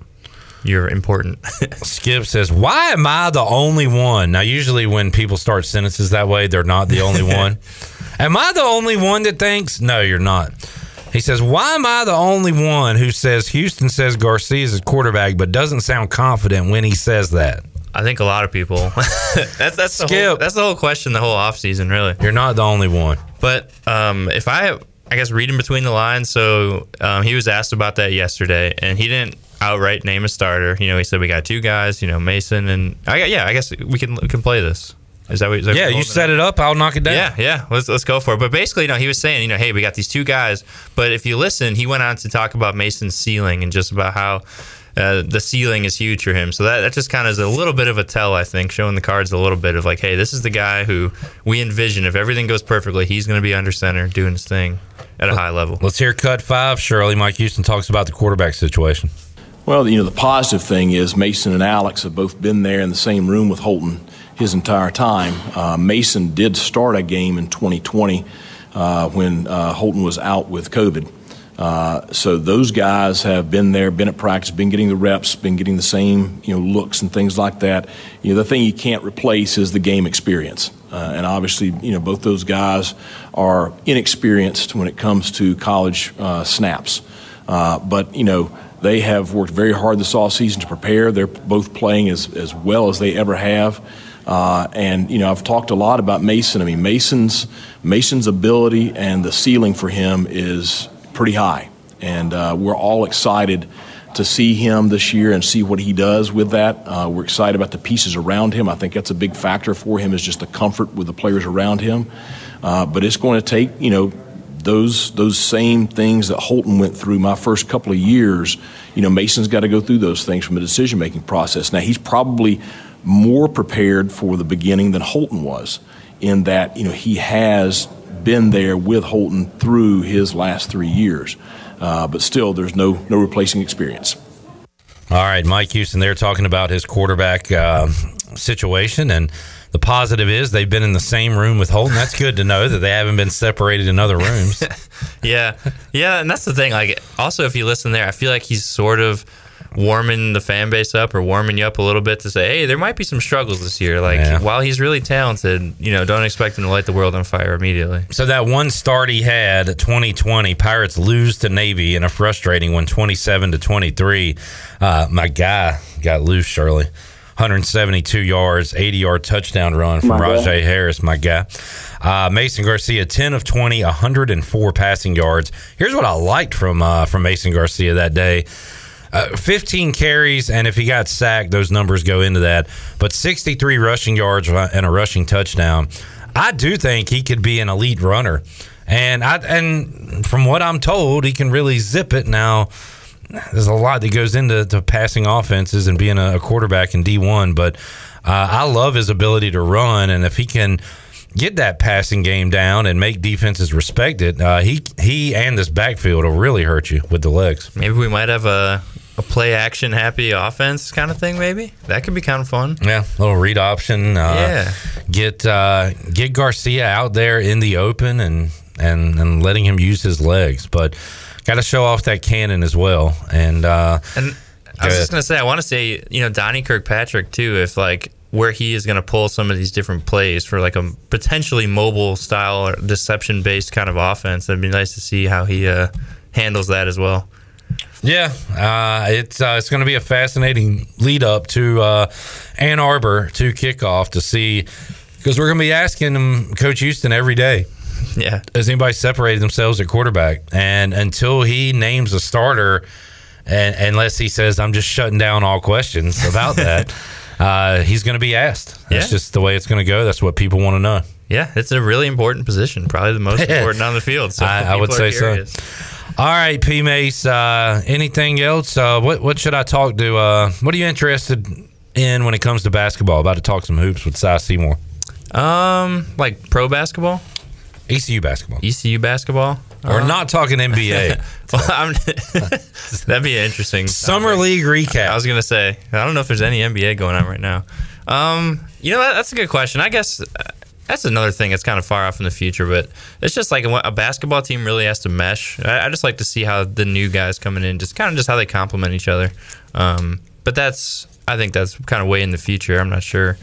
You're important. Skip says, why am I the only one? Now, usually when people start sentences that way, they're not the only one. Am I the only one that thinks? No, you're not. He says, why am I the only one who says Houston says Garcia is a quarterback but doesn't sound confident when he says that? I think a lot of people. that's that's the whole, that's the whole question, the whole offseason, really. You're not the only one. But um, if I, I guess, reading between the lines, so um, he was asked about that yesterday, and he didn't outright name a starter. You know, he said we got two guys. You know, Mason and I. Yeah, I guess we can we can play this. Is that what? Is that yeah, what you set it up. I'll knock it down. Yeah, yeah. Let's let's go for it. But basically, no, he was saying, you know, hey, we got these two guys. But if you listen, he went on to talk about Mason's ceiling and just about how. Uh, the ceiling is huge for him. So that, that just kind of is a little bit of a tell, I think, showing the cards a little bit of like, hey, this is the guy who we envision. If everything goes perfectly, he's going to be under center doing his thing at a high level. Let's hear cut five, Shirley. Mike Houston talks about the quarterback situation. Well, you know, the positive thing is Mason and Alex have both been there in the same room with Holton his entire time. Uh, Mason did start a game in twenty twenty uh, when uh, Holton was out with COVID. Uh, so those guys have been there, been at practice, been getting the reps, been getting the same, you know, looks and things like that. You know, the thing you can't replace is the game experience. Uh, and obviously, you know, both those guys are inexperienced when it comes to college uh, snaps. Uh, but, you know, they have worked very hard this offseason to prepare. They're both playing as, as well as they ever have. Uh, and, you know, I've talked a lot about Mason. I mean, Mason's Mason's ability and the ceiling for him is pretty high, and uh, we're all excited to see him this year and see what he does with that. Uh, we're excited about the pieces around him. I think that's a big factor for him is just the comfort with the players around him. Uh, but it's going to take, you know, those those same things that Holton went through my first couple of years. You know, Mason's got to go through those things from a decision-making process. Now, he's probably more prepared for the beginning than Holton was in that, you know, he has – been there with Holton through his last three years. Uh, but still, there's no no replacing experience. All right, Mike Houston there talking about his quarterback uh, situation. And the positive is they've been in the same room with Holton. That's good to know that they haven't been separated in other rooms. yeah. Yeah, and that's the thing. Like, also, if you listen there, I feel like he's sort of warming the fan base up or warming you up a little bit to say, hey, there might be some struggles this year. Like, yeah. While he's really talented, you know, don't expect him to light the world on fire immediately. So that one start he had, twenty twenty, Pirates lose to Navy in a frustrating one, twenty-seven to twenty-three. Uh, my guy got loose, Shirley. one hundred seventy-two yards, eighty-yard touchdown run from Rajay Harris, my guy. Uh, Mason Garcia, ten of twenty, one hundred four passing yards. Here's what I liked from uh, from Mason Garcia that day. Uh, fifteen carries, and if he got sacked, those numbers go into that. But sixty-three rushing yards and a rushing touchdown. I do think he could be an elite runner. And I and from what I'm told, he can really zip it. Now, there's a lot that goes into to passing offenses and being a, a quarterback in D one. But uh, I love his ability to run, and if he can get that passing game down and make defenses respect it, uh, he he and this backfield will really hurt you with the legs. Maybe we might have a, a play-action happy offense kind of thing, maybe? That could be kind of fun. Yeah, a little read option. Uh, yeah. Get uh, get Garcia out there in the open and, and, and letting him use his legs. But got to show off that cannon as well. And, uh, and I was just going to say, I want to say, you know, Donnie Kirkpatrick, too, if, like, where he is going to pull some of these different plays for like a potentially mobile style or deception-based kind of offense. It'd be nice to see how he uh, handles that as well. Yeah, uh, it's uh, it's going to be a fascinating lead-up to uh, Ann Arbor to kickoff to see, because we're going to be asking him, Coach Houston, every day, yeah, has anybody separated themselves at quarterback? And until he names a starter, and unless he says, I'm just shutting down all questions about that, Uh, he's going to be asked. That's yeah. just the way it's going to go. That's what people want to know. Yeah, it's a really important position, probably the most important on the field. So I, I would say curious. so. All right, P. Mace, uh, anything else? Uh, what what should I talk to? Uh, what are you interested in when it comes to basketball? About to talk some hoops with Si Seymour. Um, like pro basketball? E C U basketball. E C U basketball. We're um, not talking N B A. well, I'm, [laughs] that'd be interesting. Summer topic. League recap. I, I was going to say, I don't know if there's any N B A going on right now. Um, you know, that, that's a good question. I guess that's another thing that's kind of far off in the future, but it's just like a, a basketball team really has to mesh. I, I just like to see how the new guys coming in, just kind of just how they complement each other. Um, but that's, I think that's kind of way in the future. I'm not sure.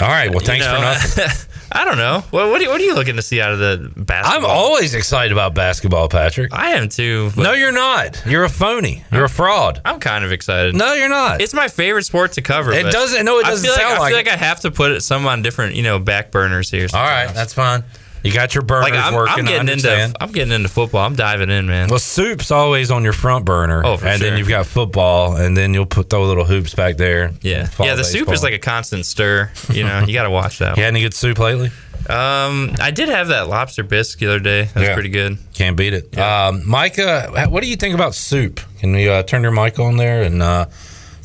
All right. Well, thanks you know, for nothing. I don't know. What, what, are you, what are you looking to see out of the basketball? I'm always excited about basketball, Patrick. I am too. No, you're not. You're a phony. You're a fraud. I'm kind of excited. No, you're not. It's my favorite sport to cover. It doesn't. No, it doesn't sound like it. I feel like I have to put some on different, you know, back burners here. Sometimes. All right, that's fine. You got your burners like I'm, working. I'm getting into. I'm getting into football. I'm diving in, man. Well, soup's always on your front burner. Oh, for and sure. Then you've got football, and then you'll put throw little hoops back there. Yeah, yeah. The baseball. Soup is like a constant stir. You know, you got to watch that. You had any good soup lately? Um, I did have that lobster bisque the other day. That was yeah. pretty good. Can't beat it. Yeah. Um, Micah, what do you think about soup? Can we uh, turn your mic on there? And uh,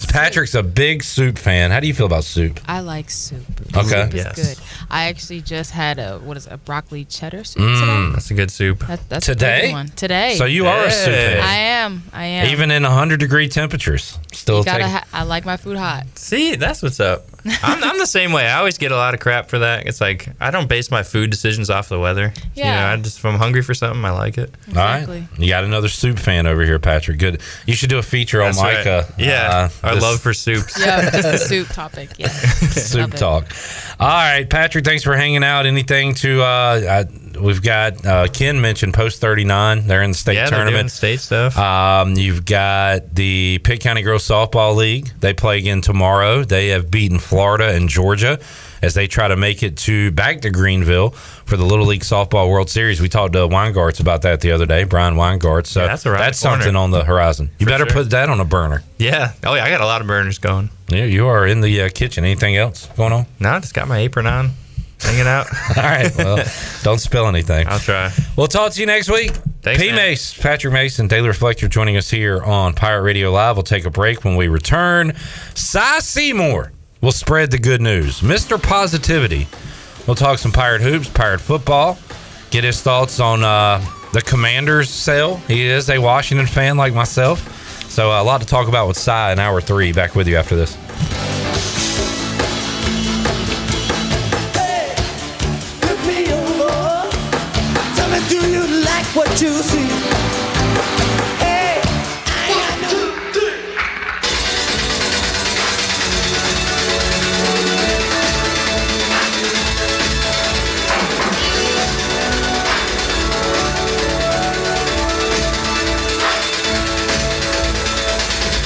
Patrick's a big soup fan. How do you feel about soup? I like soup. Okay. Soup is yes. good. I actually just had a what is it, a broccoli cheddar soup mm, today. That's a good soup. That, that's today? A good one. Today. So you hey. are a soup fan. I am. I am. Even in one hundred degree temperatures. Still gotta take... ha- I like my food hot. See, that's what's up. I'm, I'm the same way. I always get a lot of crap for that. It's like, I don't base my food decisions off the weather. Yeah. You know, I just, if I'm hungry for something, I like it. Exactly. All right. You got another soup fan over here, Patrick. Good. You should do a feature that's on Micah. Right. Yeah. Uh, Our this... love for soups. Yeah, just the soup topic. Yeah. Soup talk. All right, Patrick, thanks for hanging out. Anything to, uh, I, we've got, uh, Ken mentioned Post thirty-nine. They're in the state yeah, tournament. They're doing state stuff. Um, you've got the Pitt County Girls Softball League. They play again tomorrow. They have beaten Florida and Georgia as they try to make it to back to Greenville for the Little League Softball World Series. We talked to Weingartz about that the other day, Brian Weingartz. So yeah, that's, that's something on the horizon. You better sure. put that on a burner. Yeah. Oh, yeah. I got a lot of burners going. Yeah, you are in the uh, kitchen. Anything else going on? No, I just got my apron on, hanging out. All right. Well, don't spill anything. I'll try. We'll talk to you next week. Thanks, P. Man. Mace, Patrick Mason, Daily Reflector joining us here on Pirate Radio Live. We'll take a break. When we return, Cy Seymour will spread the good news. Mister Positivity. We'll talk some Pirate hoops, Pirate football, get his thoughts on uh, the Commanders sale. He is a Washington fan like myself. So uh, a lot to talk about with Cy in hour three. Back with you after this. What you see. Hey, I got one, two, three. I'm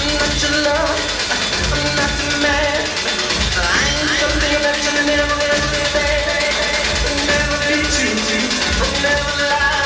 not your love. I'm not the man. I ain't something that you never understand. Never be true. Never lie.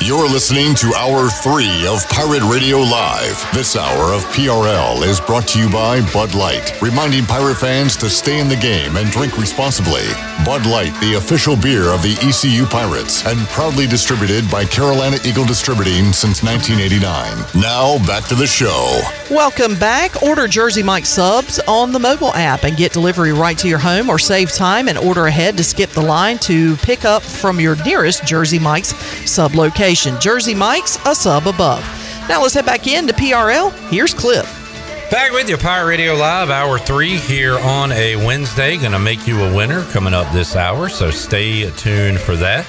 You're listening to Hour three of Pirate Radio Live. This hour of P R L is brought to you by Bud Light, reminding pirate fans to stay in the game and drink responsibly. Bud Light, the official beer of the E C U Pirates, and proudly distributed by Carolina Eagle Distributing since nineteen eighty-nine. Now, back to the show. Welcome back. Order Jersey Mike's subs on the mobile app and get delivery right to your home, or save time and order ahead to skip the line to pick up from your nearest Jersey Mike's sub location. Jersey Mike's, a sub above. Now let's head back in to P R L. Here's Clip. Back with you, Pirate Radio Live, Hour three here on a Wednesday. Going to make you a winner coming up this hour, so stay tuned for that.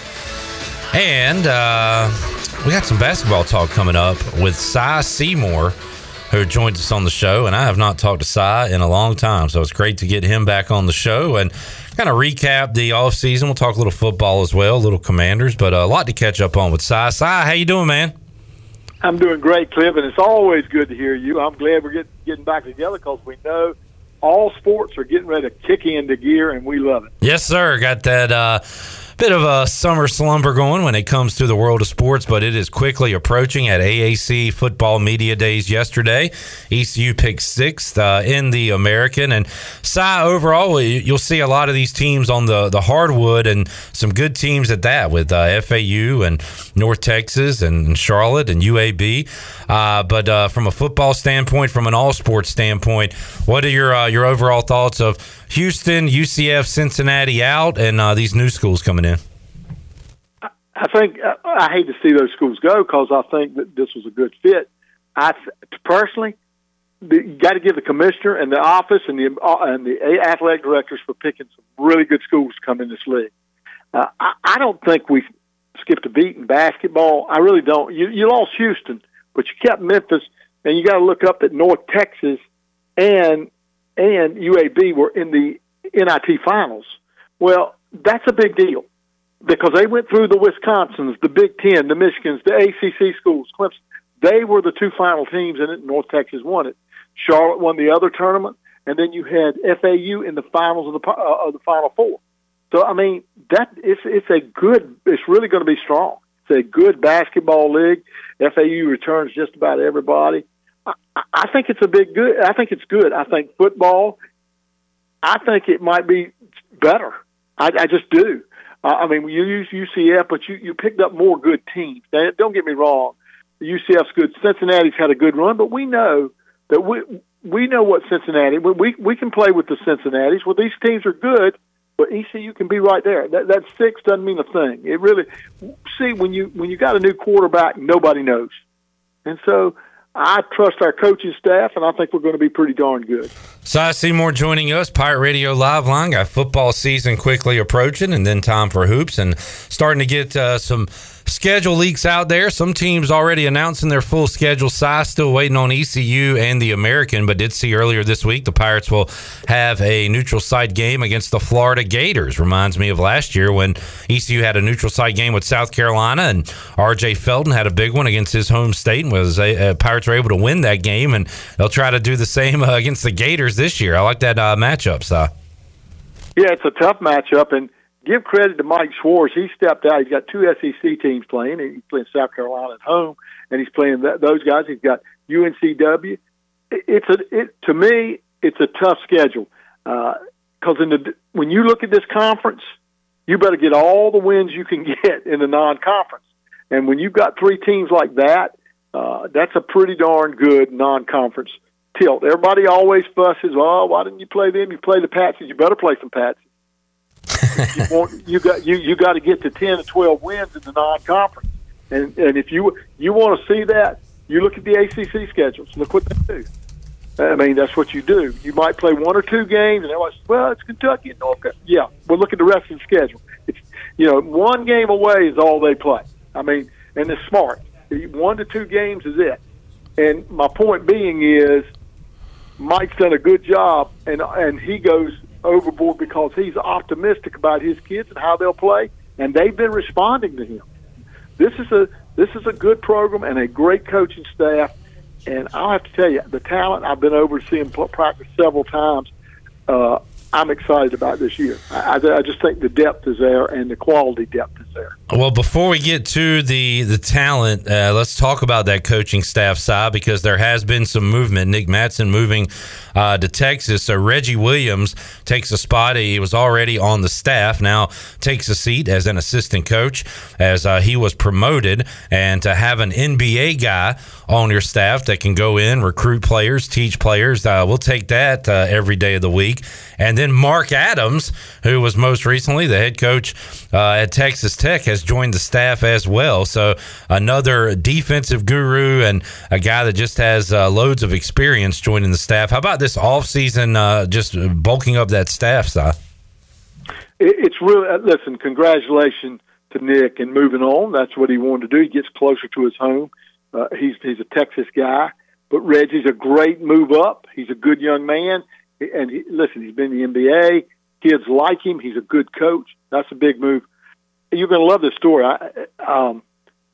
And uh, we got some basketball talk coming up with Cy Seymour, who joins us on the show. And I have not talked to Cy in a long time, so it's great to get him back on the show. And kind of recap the offseason. We'll talk a little football as well, a little Commanders, but a lot to catch up on with Cy. Cy, how you doing, man? I'm doing great, Cliff, and it's always good to hear you. I'm glad we're get, getting back together because we know all sports are getting ready to kick into gear, and we love it. Yes, sir. Got that uh, bit of a summer slumber going when it comes to the world of sports, but it is quickly approaching. At A A C Football Media Days yesterday, E C U picked sixth uh, in the American. And Cy, overall, you'll see a lot of these teams on the, the hardwood, and some good teams at that, with uh, F A U and North Texas and Charlotte and U A B. Uh, but uh, from a football standpoint, from an all-sports standpoint, what are your, uh, your overall thoughts of Houston, U C F, Cincinnati out, and uh, these new schools coming in? I think uh, I hate to see those schools go because I think that this was a good fit. I personally, you got to give the commissioner and the office and the uh, and the athletic directors for picking some really good schools to come in this league. Uh, I, I don't think we skipped a beat in basketball. I really don't. You, you lost Houston, but you kept Memphis, and you got to look up at North Texas and and U A B were in the N I T finals. Well, that's a big deal because they went through the Wisconsins, the Big Ten, the Michigans, the A C C schools, Clemson. They were the two final teams in it. North Texas won it. Charlotte won the other tournament, and then you had F A U in the finals of the uh, of the Final Four. So I mean, that it's it's a good. It's really going to be strong. It's a good basketball league. F A U returns just about everybody. I, I think it's a big good. I think it's good. I think football. I think it might be better. I, I just do. Uh, I mean, you use U C F, but you, you picked up more good teams. Now, don't get me wrong. U C F's good. Cincinnati's had a good run, but we know that we we know what Cincinnati. We we, we can play with the Cincinnati's. Well, these teams are good, but E C U can be right there. That, that six doesn't mean a thing. It really see when you when you got a new quarterback, nobody knows, and so. I trust our coaching staff, and I think we're going to be pretty darn good. So I see more joining us. Pirate Radio Live Line. Got football season quickly approaching, and then time for hoops, and starting to get uh, some schedule leaks out there. Some teams already announcing their full schedule. Si still waiting on E C U and the American, but did see earlier this week the Pirates will have a neutral site game against the Florida Gators. Reminds me of last year when E C U had a neutral site game with South Carolina, and R J. Felton had a big one against his home state, and was a, a Pirates were able to win that game, and they'll try to do the same uh, against the Gators this year. I like that uh, matchup, Si. Yeah, it's a tough matchup, and give credit to Mike Schwartz. He stepped out. He's got two S E C teams playing. He's playing South Carolina at home, and he's playing th- those guys. He's got U N C W. It, it's a it, to me, it's a tough schedule because uh, in the when you look at this conference, you better get all the wins you can get in the non-conference, and when you've got three teams like that. Uh, that's a pretty darn good non-conference tilt. Everybody always fusses, oh, why didn't you play them? You play the Patsies. You better play some Patsies. you, want, you got you you got to get to ten to twelve wins in the non-conference, and and if you you want to see that, you look at the A C C schedules. Look what they do. I mean, that's what you do. You might play one or two games, and everybody says, well, it's Kentucky and North Carolina. Yeah, well, look at the rest of the schedule. It's you know, one game away is all they play. I mean, and it's smart. One to two games is it. And my point being is Mike's done a good job, and and he goes overboard because he's optimistic about his kids and how they'll play, and they've been responding to him. This is a this is a good program and a great coaching staff, and I'll have to tell you, the talent, I've been over to see him practice several times. Uh, I'm excited about this year. I, I just think the depth is there and the quality depth is there. Well, before we get to the the talent, uh, let's talk about that coaching staff side because there has been some movement. Nick Mattson moving uh, to Texas, so Reggie Williams takes a spot. He was already on the staff, now takes a seat as an assistant coach as uh, he was promoted. And to have an N B A guy on your staff that can go in, recruit players, teach players, uh, we'll take that uh, every day of the week. And then Mark Adams, who was most recently the head coach uh, at Texas Tech, has joined the staff as well. So another defensive guru and a guy that just has uh, loads of experience joining the staff. How about this offseason, uh, just bulking up that staff side? It's really, listen, congratulations to Nick and moving on. That's what he wanted to do. He gets closer to his home. Uh, he's, he's a Texas guy. But Reggie's a great move up. He's a good young man. And he, listen, he's been in the N B A. Kids like him. He's a good coach. That's a big move. You're going to love this story. I, um,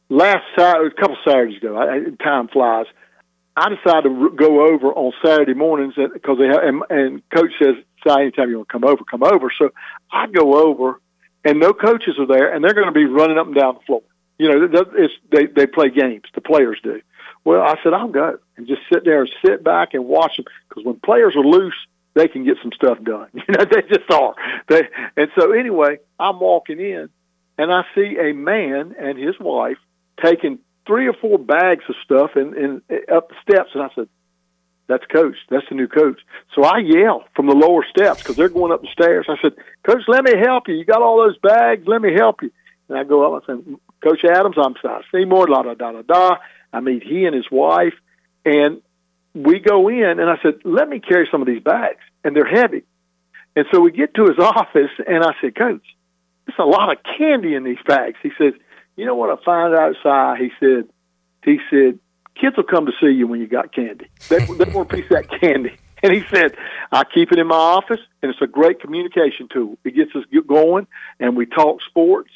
last Saturday, a couple Saturdays ago, I, time flies. I decided to go over on Saturday mornings because they have, and, and coach says, "Si, anytime you want to come over, come over." So I go over, and no coaches are there, and they're going to be running up and down the floor. You know, it's, they they play games. The players do. Well, I said I'll go and just sit there and sit back and watch them because when players are loose, they can get some stuff done. You know, they just are. They, and so anyway, I'm walking in, and I see a man and his wife taking three or four bags of stuff and in, in, up the steps. And I said, that's Coach. That's the new coach. So I yell from the lower steps because they're going up the stairs. I said, Coach, let me help you. You got all those bags. Let me help you. And I go up and I say, Coach Adams, I'm sorry. Seymour, da-da-da-da-da. I meet he and his wife. And we go in, and I said, let me carry some of these bags, and they're heavy. And so we get to his office, and I said, Coach, there's a lot of candy in these bags. He says, you know what I find out, Si? He said, he said, kids will come to see you when you got candy. They, they want a piece of that candy. And he said, I keep it in my office, and it's a great communication tool. It gets us going, and we talk sports,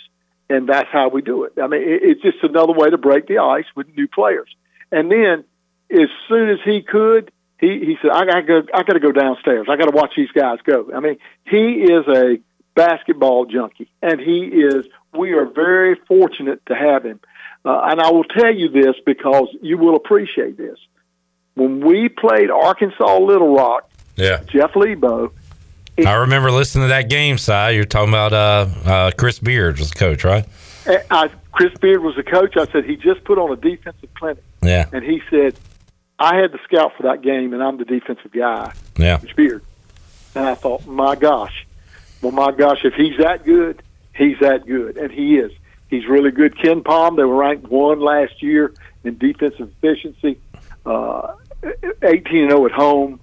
and that's how we do it. I mean, it's just another way to break the ice with new players. And then as soon as he could, he, he said, I got to go, I got to go downstairs. I got to watch these guys go. I mean, he is a basketball junkie, and he is we are very fortunate to have him. Uh, and I will tell you this because you will appreciate this. When we played Arkansas Little Rock, yeah. Jeff Lebo. It, I remember listening to that game, Si. You're talking about uh, uh, Chris Beard was the coach, right? I, Chris Beard was the coach. I said, he just put on a defensive clinic. Yeah. And he said, I had the scout for that game, and I'm the defensive guy. Yeah. Chris Beard. And I thought, my gosh. Well, my gosh, if he's that good, he's that good. And he is. He's really good. Ken Palm, they were ranked one last year in defensive efficiency. Uh, eighteen and oh at home.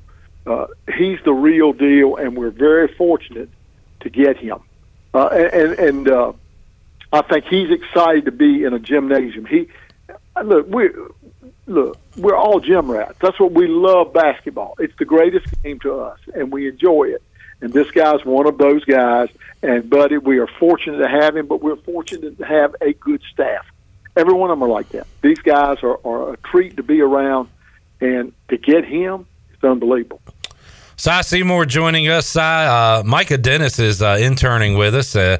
Uh, he's the real deal, and we're very fortunate to get him. Uh, and and uh, I think he's excited to be in a gymnasium. He look, we look, we're all gym rats. That's what we love. Basketball. It's the greatest game to us, and we enjoy it. And this guy's one of those guys. And buddy, we are fortunate to have him, but we're fortunate to have a good staff. Every one of them are like that. These guys are, are a treat to be around, and to get him, it's unbelievable. Si Seymour joining us. Si, uh, Micah Dennis is uh, interning with us, uh,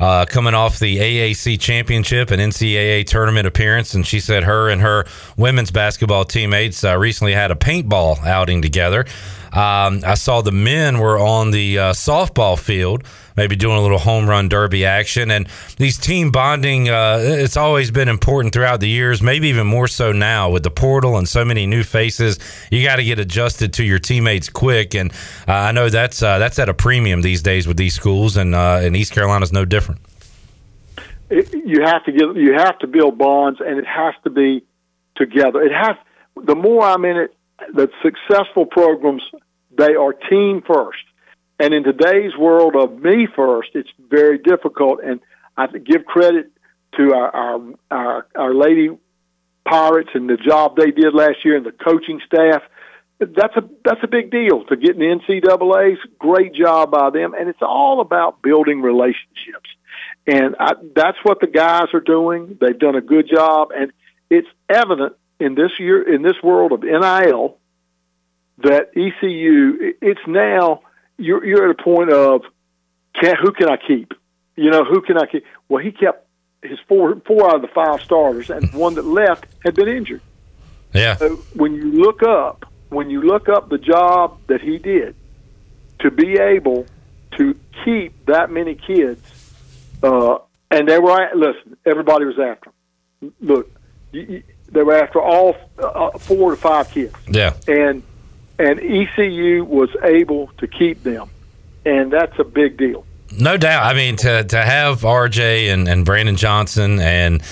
uh, coming off the A A C championship and N C A A tournament appearance, and she said her and her women's basketball teammates uh, recently had a paintball outing together. Um, I saw the men were on the uh, softball field, maybe doing a little home run derby action. And these team bonding, uh, it's always been important throughout the years, maybe even more so now with the portal and so many new faces. You got to get adjusted to your teammates quick. And uh, I know that's uh, that's at a premium these days with these schools, and uh, and East Carolina's no different. It, you have to get, you have to build bonds, and it has to be together. It has. The more I'm in it, the successful programs, they are team first. And in today's world of me first, it's very difficult. And I give credit to our, our, our, our lady Pirates and the job they did last year and the coaching staff. That's a, that's a big deal to get in the N C A As. Great job by them. And it's all about building relationships. And I, that's what the guys are doing. They've done a good job. And it's evident in this year, in this world of N I L, that E C U, it's now you're, you're at a point of can, who can I keep? You know, who can I keep? Well, he kept his four four out of the five starters, and one that left had been injured. Yeah. So when you look up, when you look up the job that he did to be able to keep that many kids, uh, and they were listen, everybody was after him. Look, you, you, they were after all uh, four to five kids. Yeah. And and E C U was able to keep them, and that's a big deal. No doubt. I mean, to to have R J and, and Brandon Johnson and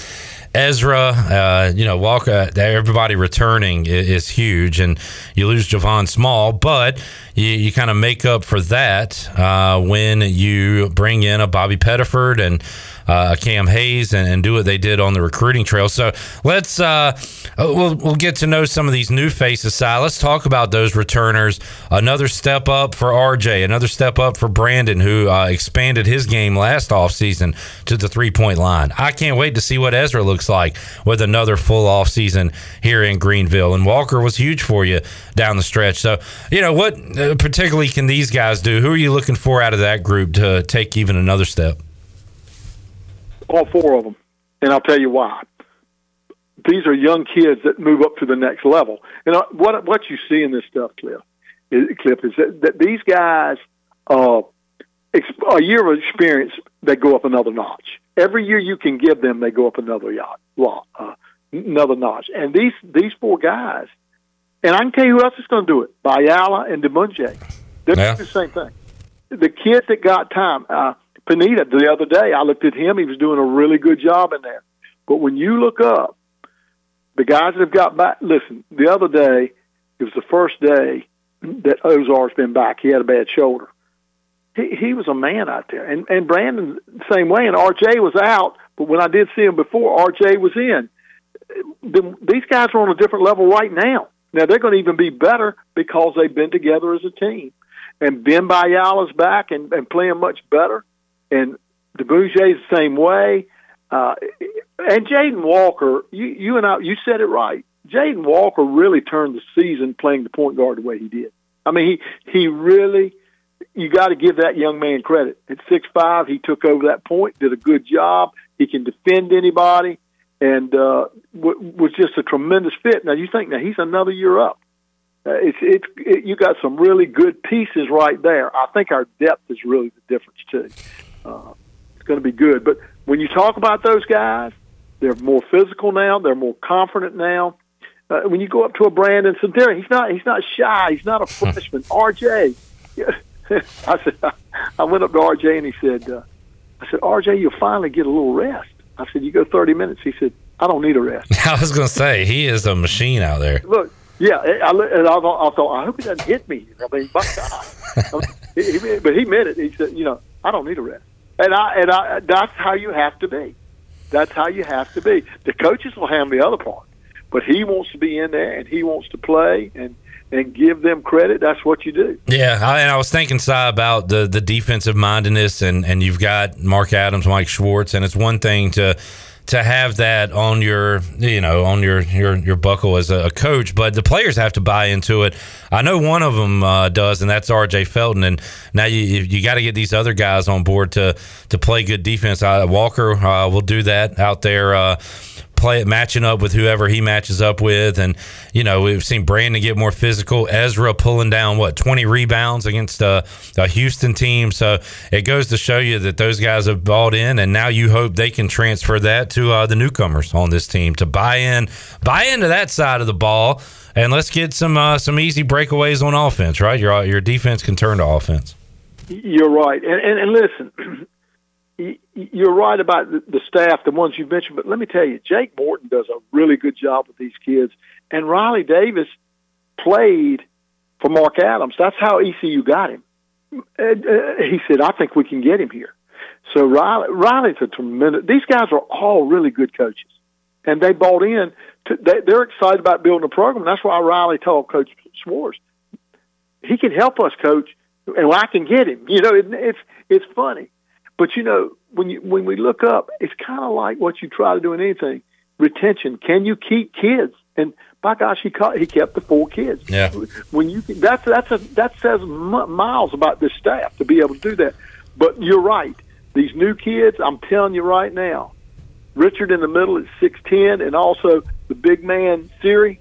Ezra, uh, you know, Walker, everybody returning is, is huge, and you lose Javon Small, but you, you kind of make up for that uh, when you bring in a Bobby Pettiford and uh, Cam Hayes and, and do what they did on the recruiting trail. So let's uh, we'll we'll get to know some of these new faces, Si. Let's talk about those returners. Another step up for R J, another step up for Brandon, who uh, expanded his game last offseason to the three-point line. I can't wait to see what Ezra looks like with another full off season here in Greenville. And Walker was huge for you down the stretch. So, you know, what particularly can these guys do? Who are you looking for out of that group to take even another step? All four of them. And I'll tell you why. These are young kids that move up to the next level. And what what you see in this stuff, Cliff, is, Cliff, is that, that these guys, uh, a year of experience, they go up another notch. Every year you can give them, they go up another yacht, lot, uh, another notch. And these these four guys, and I can tell you who else is going to do it: Bayala and Demunje. They're yeah. doing the same thing. The kid that got time, uh, Pineda, the other day, I looked at him. He was doing a really good job in there. But when you look up, the guys that have got back. Listen, the other day it was the first day that Ozar's been back. He had a bad shoulder. He he was a man out there, and and Brandon the same way. And R J was out, but when I did see him before, R J was in. The, these guys are on a different level right now. Now, they're going to even be better because they've been together as a team. And Ben Biala's back and, and playing much better. And DeBouger's the same way. Uh, and Jaden Walker, you, you and I, you said it right. Jaden Walker really turned the season playing the point guard the way he did. I mean, he, he really, you got to give that young man credit. At six five, he took over that point, did a good job. He can defend anybody, and uh, w- was just a tremendous fit. Now, you think, now, he's another year up. Uh, it's it's it, you got some really good pieces right there. I think our depth is really the difference, too. Uh, it's going to be good. But when you talk about those guys, they're more physical now. They're more confident now. Uh, when you go up to a Brandon Centurion, he's not he's not shy. He's not a freshman. R J, I said, I went up to R J and he said, uh, I said, R J, you'll finally get a little rest. I said, you go thirty minutes. He said, I don't need a rest. I was going to say, he is a machine out there. Look, yeah, I, and I, I thought, I hope he doesn't hit me. I mean, my God. he, he, but he meant it. He said, you know, I don't need a rest. And I and I that's how you have to be. That's how you have to be. The coaches will handle the other part. But he wants to be in there, and he wants to play, and, and give them credit. That's what you do. Yeah, I, and I was thinking, Si, about the, the defensive mindedness, and, and you've got Mark Adams, Mike Schwartz, and it's one thing to to have that on your, you know, on your your, your buckle as a coach, but the players have to buy into it. I know one of them uh, does, and that's R J Felton, and now you you got to get these other guys on board to to play good defense. Uh, Walker uh, will do that out there. Uh, Play it matching up with whoever he matches up with, and you know we've seen Brandon get more physical. Ezra pulling down what twenty rebounds against a, a Houston team, so it goes to show you that those guys have bought in, and now you hope they can transfer that to uh, the newcomers on this team to buy in, buy into that side of the ball, and let's get some uh, some easy breakaways on offense. Right, your your defense can turn to offense. You're right, and and, and listen. You're right about the staff, the ones you mentioned, but let me tell you, Jake Morton does a really good job with these kids, and Riley Davis played for Mark Adams. That's how E C U got him. And, uh, he said, I think we can get him here. So Riley, Riley's a tremendous – these guys are all really good coaches, and they bought in. To, they, they're excited about building a program. That's why Riley told Coach Schwartz, he can help us, Coach, and I can get him. You know, it, it's it's funny. But, you know, when you, when we look up, it's kind of like what you try to do in anything. Retention. Can you keep kids? And, by gosh, he caught, he kept the four kids. Yeah. When you that's that's a, that says miles about this staff to be able to do that. But you're right. These new kids, I'm telling you right now, Richard in the middle at six ten, and also the big man, Siri,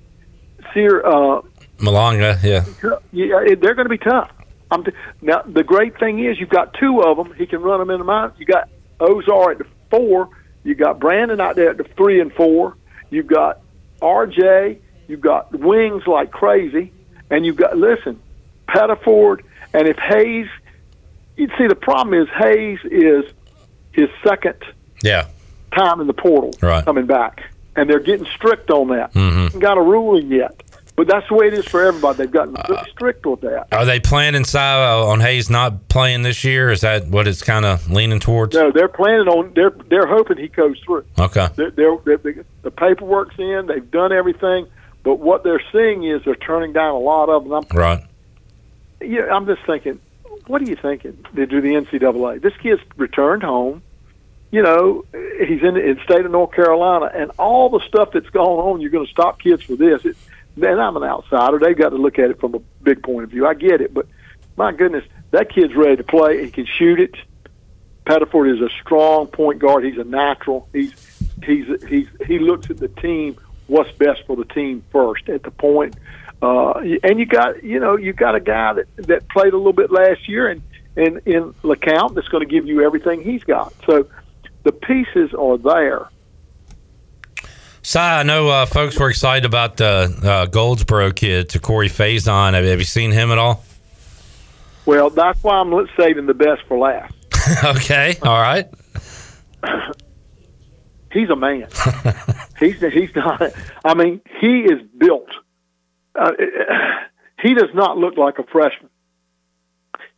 Siri uh, Malanga, yeah. yeah. They're going to be tough. I'm t- now, the great thing is you've got two of them. He can run them in the mouth. You got Ozar at the four. You got Brandon out there at the three and four. You've got R J. You've got wings like crazy. And you've got, listen, Pettiford. And if Hayes, you'd see the problem is Hayes is his second yeah. time in the portal right. coming back. And they're getting strict on that. Mm-hmm. They haven't got a ruling yet. But that's the way it is for everybody. They've gotten really strict with that. Are they planning uh, on Hayes not playing this year? Is that what it's kind of leaning towards? No, they're planning on. They're they're hoping he goes through. Okay. They're, they're, they're, the paperwork's in. They've done everything. But what they're seeing is they're turning down a lot of them. I'm, right. Yeah, I'm just thinking, what are you thinking? They do the N C double A. This kid's returned home. You know, he's in the state of North Carolina, and all the stuff that's going on. You're going to stop kids for this. It, And I'm an outsider. They've got to look at it from a big point of view. I get it, but my goodness, that kid's ready to play. He can shoot it. Pettiford is a strong point guard. He's a natural. He's he's he's he looks at the team, what's best for the team first at the point. Uh, and you got you know you got a guy that, that played a little bit last year and in in LeCount that's going to give you everything he's got. So the pieces are there. Si, I know uh, folks were excited about the uh, Goldsboro kid, to Corey Faison. Have, have you seen him at all? Well, that's why I'm saving the best for last. Okay, all right. He's a man. he's he's not. I mean, he is built. Uh, he does not look like a freshman.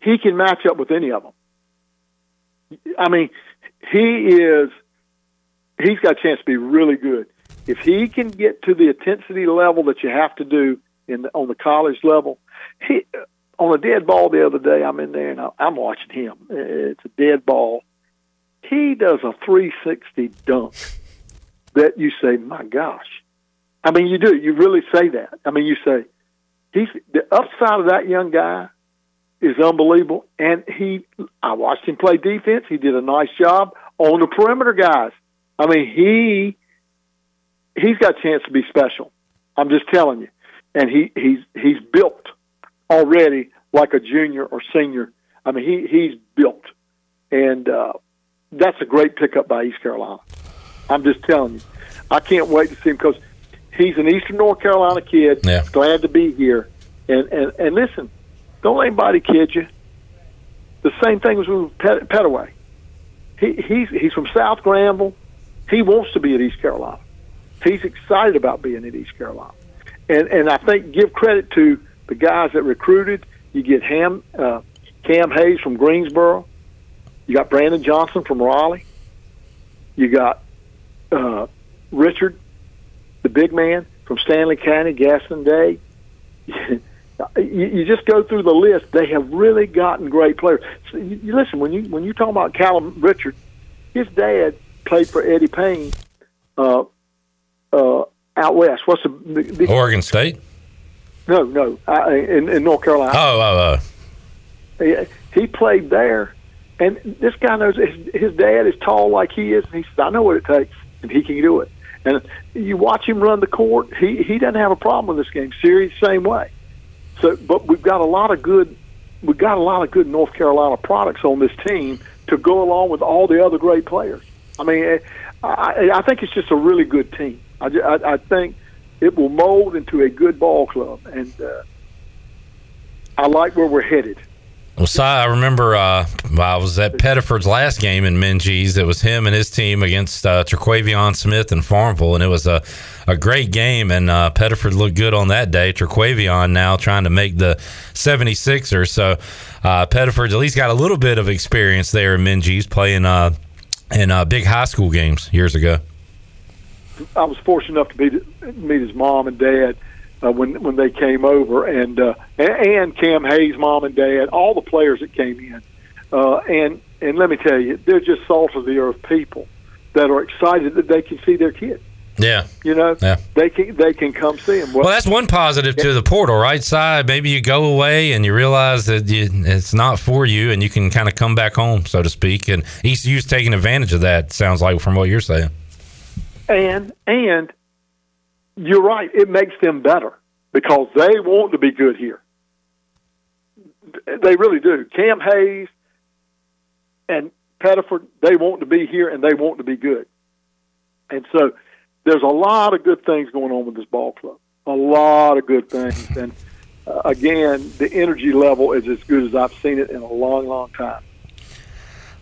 He can match up with any of them. I mean, he is. He's got a chance to be really good. If he can get to the intensity level that you have to do, in the, on the college level. He, on a dead ball the other day, I'm in there and I, I'm watching him. It's a dead ball. He does a three sixty dunk that you say, my gosh. I mean, you do. You really say that. I mean, you say, he's, the upside of that young guy is unbelievable. And he, I watched him play defense. He did a nice job on the perimeter guys. I mean, he, he's got a chance to be special. I'm just telling you. And he, he's he's built already like a junior or senior. I mean, he, he's built. And uh, that's a great pickup by East Carolina. I'm just telling you. I can't wait to see him because he's an Eastern North Carolina kid. Yeah. Glad to be here. And, and, and listen, don't let anybody kid you. The same thing was with Pet- Petaway. He, he's, he's from South Granville. He wants to be at East Carolina. He's excited about being at East Carolina. And and I think give credit to the guys that recruited. You get Ham, uh, Cam Hayes from Greensboro. You got Brandon Johnson from Raleigh. You got uh, Richard, the big man, from Stanley County, Gaston Day. you, you just go through the list. They have really gotten great players. So you, you listen, when you when you talk about Callum Richard, his dad played for Eddie Payne uh, uh, out west. What's the, the, the Oregon State? No, no, I, in, in North Carolina. Oh, oh, oh. He, he played there, and this guy knows his, his dad is tall like he is, and he says, "I know what it takes, and he can do it." And you watch him run the court; he he doesn't have a problem with this game. Series same way. So, but we've got a lot of good, we've got a lot of good North Carolina products on this team to go along with all the other great players. I mean, I, I think it's just a really good team. I, I, I think it will mold into a good ball club, and uh, I like where we're headed. Well, Si, I remember uh, I was at Pettiford's last game in Menzies. It was him and his team against uh, Terquavion Smith and Farmville, and it was a, a great game, and uh, Pettiford looked good on that day. Terquavion now trying to make the seventy-sixers, so uh, Pettiford's at least got a little bit of experience there in Menzies playing uh, in uh, big high school games years ago. I was fortunate enough to meet, meet his mom and dad uh, when when they came over, and, uh, and and Cam Hayes' mom and dad, all the players that came in. Uh, and and let me tell you, they're just salt of the earth people that are excited that they can see their kids. Yeah, you know, yeah. they can they can come see them. Well, well that's one positive yeah. to the portal, right, Si? Maybe you go away and you realize that you, it's not for you, and you can kind of come back home, so to speak. And E C U's taking advantage of that. Sounds like from what you're saying. And and you're right, it makes them better because they want to be good here. They really do. Cam Hayes and Pettiford, they want to be here and they want to be good. And so there's a lot of good things going on with this ball club, a lot of good things. And, uh, again, the energy level is as good as I've seen it in a long, long time.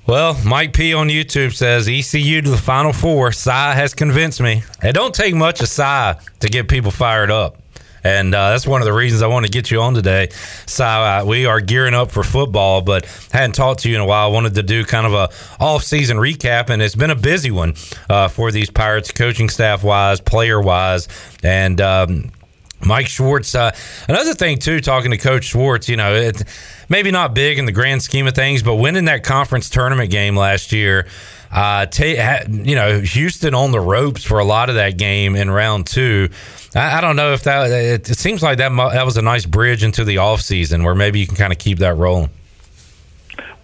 Well, Mike P. on YouTube says, E C U to the Final Four. Si has convinced me. It don't take much of Si to get people fired up. And uh, that's one of the reasons I want to get you on today. Si, uh, we are gearing up for football, but hadn't talked to you in a while. I wanted to do kind of a off-season recap, and it's been a busy one uh, for these Pirates, coaching staff-wise, player-wise, and um, Mike Schwartz. Uh, another thing, too, talking to Coach Schwartz, you know, it's maybe not big in the grand scheme of things, but winning that conference tournament game last year, uh, t- you know, Houston on the ropes for a lot of that game in round two. I, I don't know if that, it, it seems like that that was a nice bridge into the offseason where maybe you can kind of keep that rolling.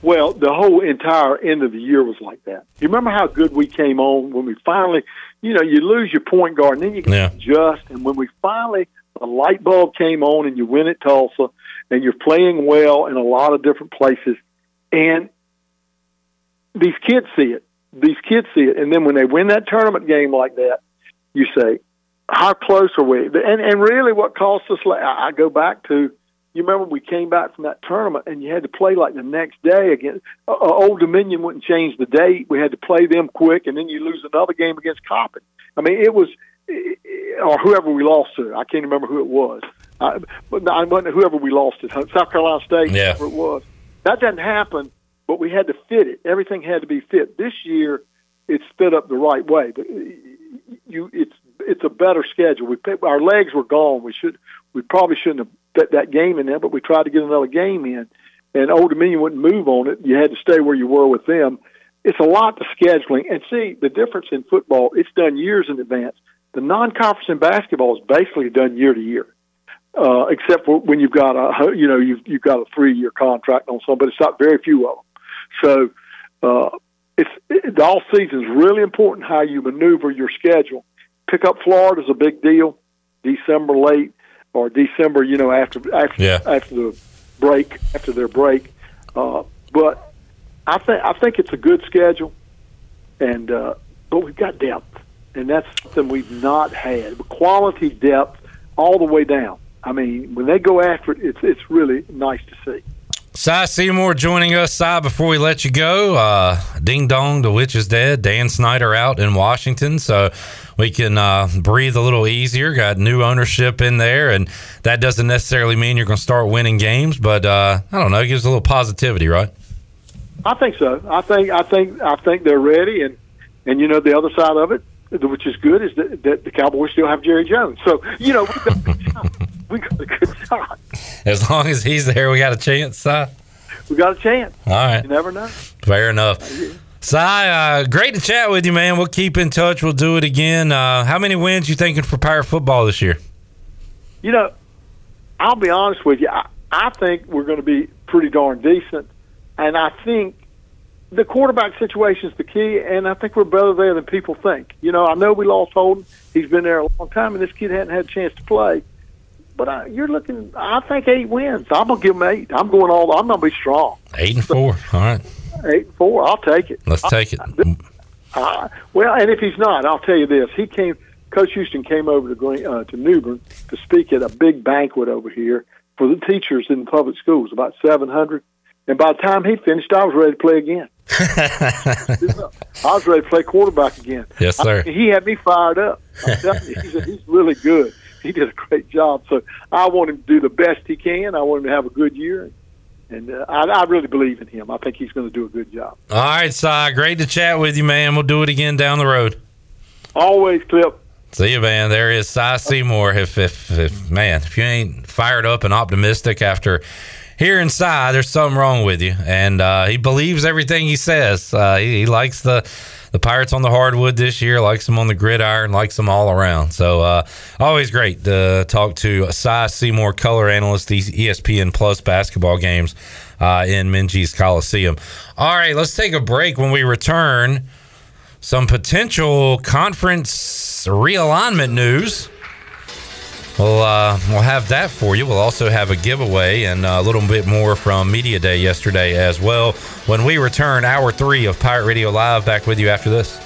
Well, the whole entire end of the year was like that. You remember how good we came on when we finally, you know, you lose your point guard and then you can yeah. adjust. And when we finally, the light bulb came on and you win at Tulsa, and you're playing well in a lot of different places. And these kids see it. These kids see it. And then when they win that tournament game like that, you say, how close are we? And and really what cost us, I go back to, you remember we came back from that tournament and you had to play like the next day against uh, Old Dominion wouldn't change the date. We had to play them quick, and then you lose another game against Coppin. I mean, it was, or whoever we lost to. I can't remember who it was. I, but I wasn't whoever we lost at South Carolina State, yeah. whoever it was. That didn't happen, but we had to fit it. Everything had to be fit. This year, it's fit up the right way. But you, it's it's a better schedule. We our legs were gone. We should we probably shouldn't have bet that game in there, but we tried to get another game in, and Old Dominion wouldn't move on it. You had to stay where you were with them. It's a lot to scheduling. And see, the difference in football, it's done years in advance. The non-conference in basketball is basically done year to year, uh, except for when you've got a you know you've you've got a three-year contract on some, but it's not very few of them. So uh, it's it, the off season is really important how you maneuver your schedule. Pick up Florida is a big deal. December late or December, you know after after yeah. after the break after their break, uh, but I think I think it's a good schedule, and uh, but we've got depth. And that's something we've not had. Quality depth all the way down. I mean, when they go after it, it's it's really nice to see. Cy Seymour joining us. Cy, before we let you go, uh, ding dong, the witch is dead. Dan Snyder out in Washington, so we can uh, breathe a little easier. Got new ownership in there, and that doesn't necessarily mean you're going to start winning games, but uh, I don't know, it gives a little positivity, right? I think so. I think I think I think they're ready, and and you know the other side of it, which is good, is that, that the Cowboys still have Jerry Jones. So, you know, we got a good shot. We got a good shot. As long as he's there, we got a chance, Si. We got a chance. All right. You never know. Fair enough. Yeah. Si, uh, great to chat with you, man. We'll keep in touch. We'll do it again. Uh, how many wins you thinking for Pirate football this year? You know, I'll be honest with you. I, I think we're going to be pretty darn decent, and I think the quarterback situation is the key, and I think we're better there than people think. You know, I know we lost Holden. He's been there a long time, and this kid hadn't had a chance to play. But I, you're looking, I think, eight wins. I'm going to give him eight. I'm going all, I'm going to be strong. Eight and so, four. All right. Eight and four. I'll take it. Let's I, take it. I, I, well, and if he's not, I'll tell you this. He came, Coach Houston came over to Green, uh, to Newbern to speak at a big banquet over here for the teachers in public schools, about seven hundred. And by the time he finished, I was ready to play again. I was ready to play quarterback again. Yes, sir. I, he had me fired up. I'm telling you, he's, he's really good. He did a great job. So I want him to do the best he can. I want him to have a good year. And uh, I, I really believe in him. I think he's going to do a good job. All right, Si. Great to chat with you, man. We'll do it again down the road. Always, Cliff. See you, man. There is Si Seymour. If, if, if, man, if you ain't fired up and optimistic after – here inside, there's something wrong with you, and uh, he believes everything he says. Uh, he, he likes the, the Pirates on the hardwood this year, likes them on the gridiron, likes them all around. So uh, always great to talk to Cy Seymour, color analyst, these E S P N Plus basketball games uh, in Minji's Coliseum. All right, let's take a break. When we return, some potential conference realignment news. We'll, uh, we'll have that for you. We'll also have a giveaway and a little bit more from Media Day yesterday as well. When we return, hour three of Pirate Radio Live, back with you after this.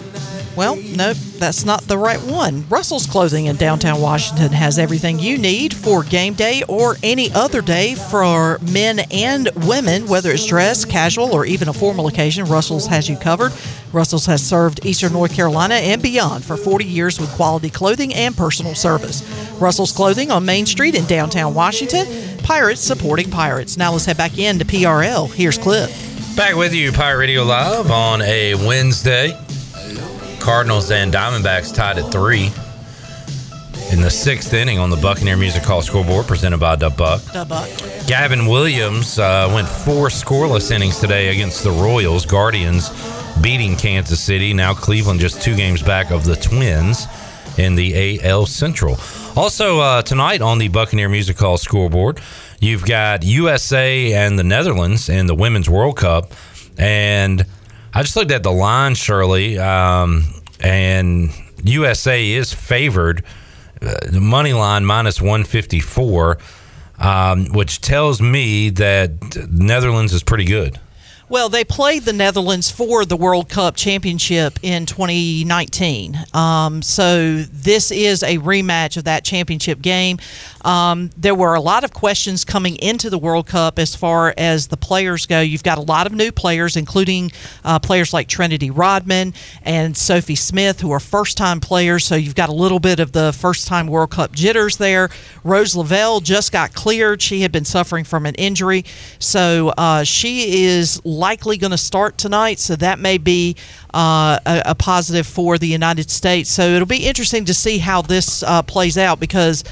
Well, nope, that's not the right one. Russell's Clothing in downtown Washington has everything you need for game day or any other day for men and women, whether it's dress, casual, or even a formal occasion. Russell's has you covered. Russell's has served eastern North Carolina and beyond for forty years with quality clothing and personal service. Russell's Clothing on Main Street in downtown Washington. Pirates supporting pirates. Now let's head back in to P R L. Here's Cliff. Back with you, Pirate Radio Live on a Wednesday. Cardinals and Diamondbacks tied at three in the sixth inning on the Buccaneer Music Hall scoreboard presented by DuBuc. DuBuc. Gavin Williams uh, went four scoreless innings today against the Royals. Guardians beating Kansas City. Now Cleveland just two games back of the Twins in the A L Central. Also uh, tonight on the Buccaneer Music Hall scoreboard, you've got U S A and the Netherlands in the Women's World Cup, and I just looked at the line, Shirley. Um, and U S A is favored, uh, the money line minus one fifty-four, um, which tells me that Netherlands is pretty good. Well, they played the Netherlands for the World Cup Championship in twenty nineteen. Um, so this is a rematch of that championship game. Um, there were a lot of questions coming into the World Cup as far as the players go. You've got a lot of new players, including uh, players like Trinity Rodman and Sophie Smith, who are first-time players. So you've got a little bit of the first-time World Cup jitters there. Rose Lavelle just got cleared. She had been suffering from an injury. So uh, she is likely going to start tonight, so that may be uh, a, a positive for the United States. So it'll be interesting to see how this uh, plays out, because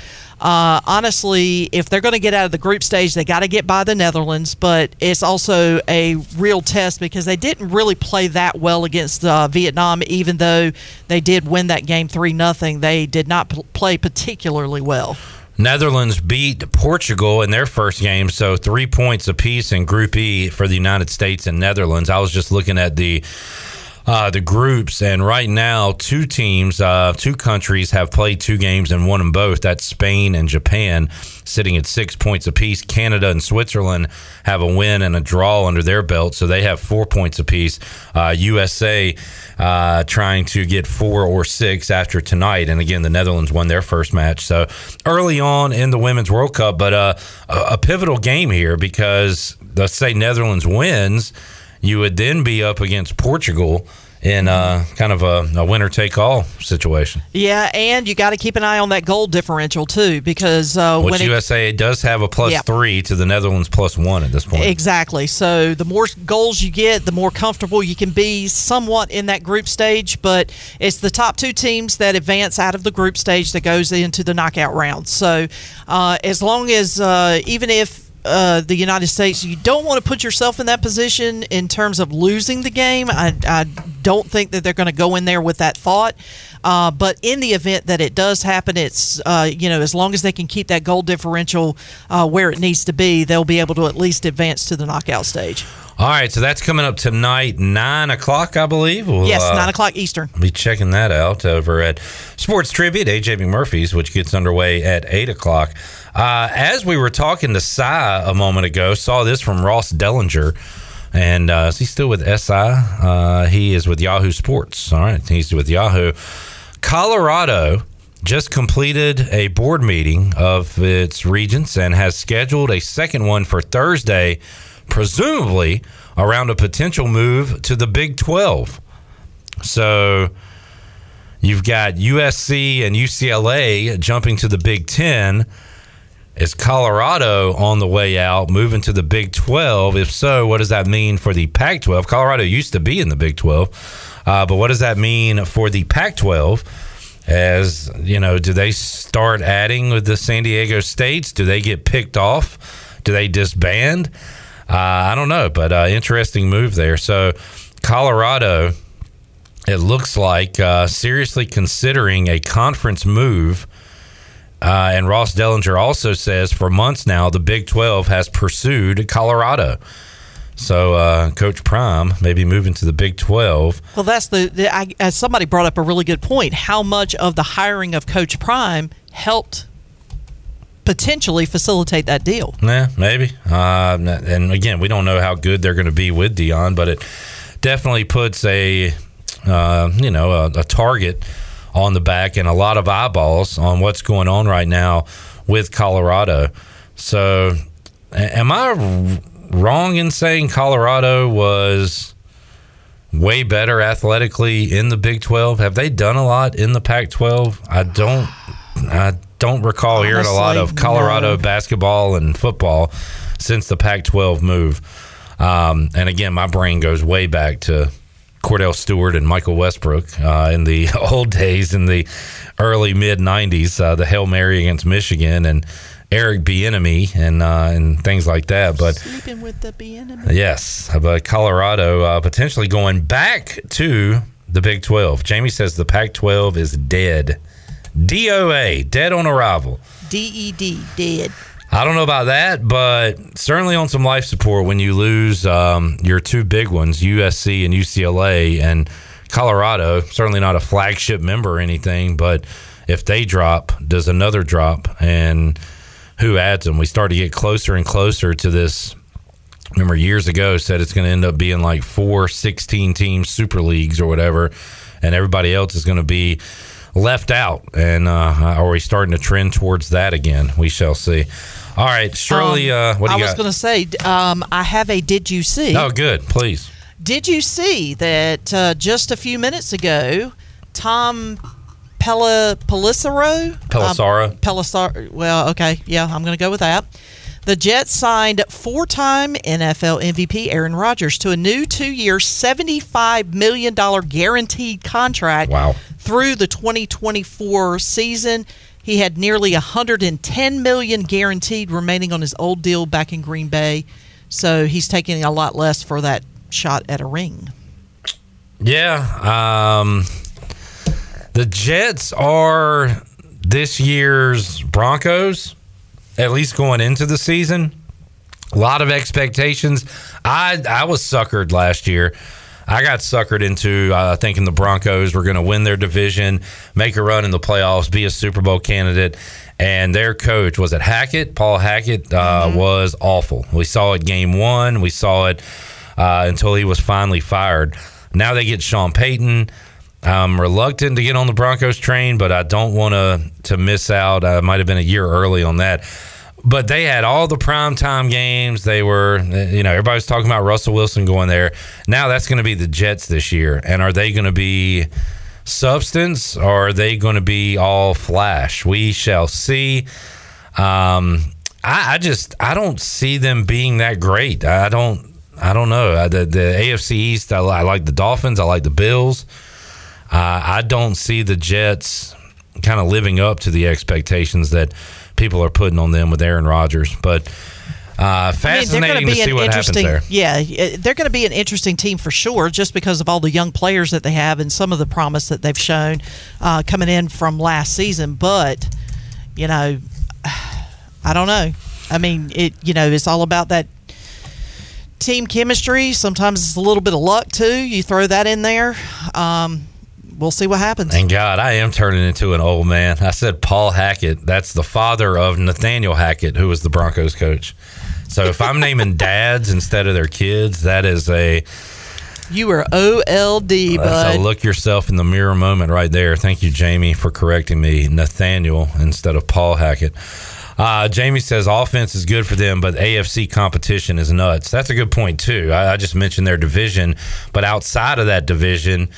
uh, honestly, if they're going to get out of the group stage, they got to get by the Netherlands, but it's also a real test because they didn't really play that well against uh, Vietnam, even though they did win that game three nothing. They did not p- play particularly well. Netherlands beat Portugal in their first game, so three points apiece in Group E for the United States and Netherlands. I was just looking at the uh, the groups, and right now two teams, uh, two countries have played two games and won them both. That's Spain and Japan, sitting at six points apiece. Canada and Switzerland have a win and a draw under their belt, so they have four points apiece. Uh, U S A uh, trying to get four or six after tonight, and again, the Netherlands won their first match. So early on in the Women's World Cup, but uh, a, a pivotal game here, because let's say Netherlands wins, you would then be up against Portugal in uh, kind of a, a winner-take-all situation. Yeah, and you got to keep an eye on that goal differential, too, because Uh, Which when U S A it, does have a plus yeah. three to the Netherlands plus one at this point. Exactly. So the more goals you get, the more comfortable you can be somewhat in that group stage, but it's the top two teams that advance out of the group stage that goes into the knockout round. So uh, as long as, uh, even if Uh, the United States, you don't want to put yourself in that position in terms of losing the game. I, I don't think that they're going to go in there with that thought. Uh, but in the event that it does happen, it's uh, you know, as long as they can keep that goal differential uh, where it needs to be, they'll be able to at least advance to the knockout stage. All right, so that's coming up tonight, nine o'clock, I believe. We'll, yes, nine o'clock Eastern. I'll be checking that out over at Sports Trivia at A J McMurphy's, which gets underway at eight o'clock. Uh, as we were talking to Cy a moment ago, saw this from Ross Dellinger. And uh, is he still with S I? Uh, he is with Yahoo Sports. All right, he's with Yahoo. Colorado just completed a board meeting of its regents and has scheduled a second one for Thursday, presumably around a potential move to the Big twelve. So you've got U S C and U C L A jumping to the Big ten. Is Colorado on the way out, moving to the Big twelve? If so, what does that mean for the Pac twelve? Colorado used to be in the Big twelve, uh, but what does that mean for the Pac twelve? As, you know, do they start adding with the San Diego States? Do they get picked off? Do they disband? Uh, I don't know, but uh, interesting move there. So Colorado, it looks like, uh, seriously considering a conference move. Uh, and Ross Dellinger also says for months now, the Big twelve has pursued Colorado. So uh, Coach Prime may be moving to the Big twelve. Well, that's the, the I, as somebody brought up a really good point, how much of the hiring of Coach Prime helped potentially facilitate that deal. Yeah, maybe. Uh, and again, we don't know how good they're going to be with Dion, but it definitely puts a uh, you know a, a target on the back and a lot of eyeballs on what's going on right now with Colorado. So, am I wrong in saying Colorado was way better athletically in the Big twelve? Have they done a lot in the Pac twelve? I don't. I don't recall Honestly, hearing a lot of Colorado no. basketball and football since the Pac twelve move. Um, and again, my brain goes way back to Cordell Stewart and Michael Westbrook uh, in the old days, in the early mid nineties, uh, the Hail Mary against Michigan and Eric Bieniemy and uh, and things like that. But sleeping with the Bieniemy. Yes, but Colorado uh, potentially going back to the Big twelve. Jamie says the Pac twelve is dead. D O A, dead on arrival. D E D, dead. I don't know about that, but certainly on some life support when you lose um, your two big ones, U S C and U C L A, and Colorado, certainly not a flagship member or anything, but if they drop, does another drop, and who adds them? We start to get closer and closer to this. Remember, years ago said it's going to end up being like four sixteen-team super leagues or whatever, and everybody else is going to be left out. And uh, are we starting to trend towards that again? We shall see. All right, Shirley, um, uh, what do you got? I was going to say, um, I have a did you see. Oh, good. Please. Did you see that uh, just a few minutes ago, Tom... Pella, Pelissero? Pelissaro. Um, Pelissaro. Well, okay. Yeah, I'm going to go with that. The Jets signed four-time N F L M V P Aaron Rodgers to a new two-year, seventy-five million dollars guaranteed contract wow. through the twenty twenty-four season. He had nearly one hundred ten million dollars guaranteed remaining on his old deal back in Green Bay, so he's taking a lot less for that shot at a ring. Yeah, um... The Jets are this year's Broncos, at least going into the season. A lot of expectations. I I was suckered last year. I got suckered into uh, thinking the Broncos were going to win their division, make a run in the playoffs, be a Super Bowl candidate. And their coach, was it Hackett? Paul Hackett uh, mm-hmm. was awful. We saw it game one. We saw it uh, until he was finally fired. Now they get Sean Payton. I'm reluctant to get on the Broncos train, but I don't want to to miss out. I might have been a year early on that. But they had all the primetime games. They were, you know, everybody's talking about Russell Wilson going there. Now that's going to be the Jets this year. And are they going to be substance or are they going to be all flash? We shall see. Um, I, I just, I don't see them being that great. I don't, I don't know. The, the A F C East, I, I like the Dolphins. I like the Bills. Uh, I don't see the Jets kind of living up to the expectations that people are putting on them with Aaron Rodgers. But uh, fascinating I mean, to see what happens there. Yeah, they're going to be an interesting team for sure just because of all the young players that they have and some of the promise that they've shown uh, coming in from last season. But, you know, I don't know. I mean, it you know, it's all about that team chemistry. Sometimes it's a little bit of luck, too. You throw that in there. Um We'll see what happens. Thank God, I am turning into an old man. I said Paul Hackett. That's the father of Nathaniel Hackett, who was the Broncos coach. So if I'm naming dads instead of their kids, that is a... You are O L D, bud. That's a look yourself in the mirror moment right there. Thank you, Jamie, for correcting me. Nathaniel instead of Paul Hackett. Uh, Jamie says offense is good for them, but A F C competition is nuts. That's a good point, too. I, I just mentioned their division, but outside of that division...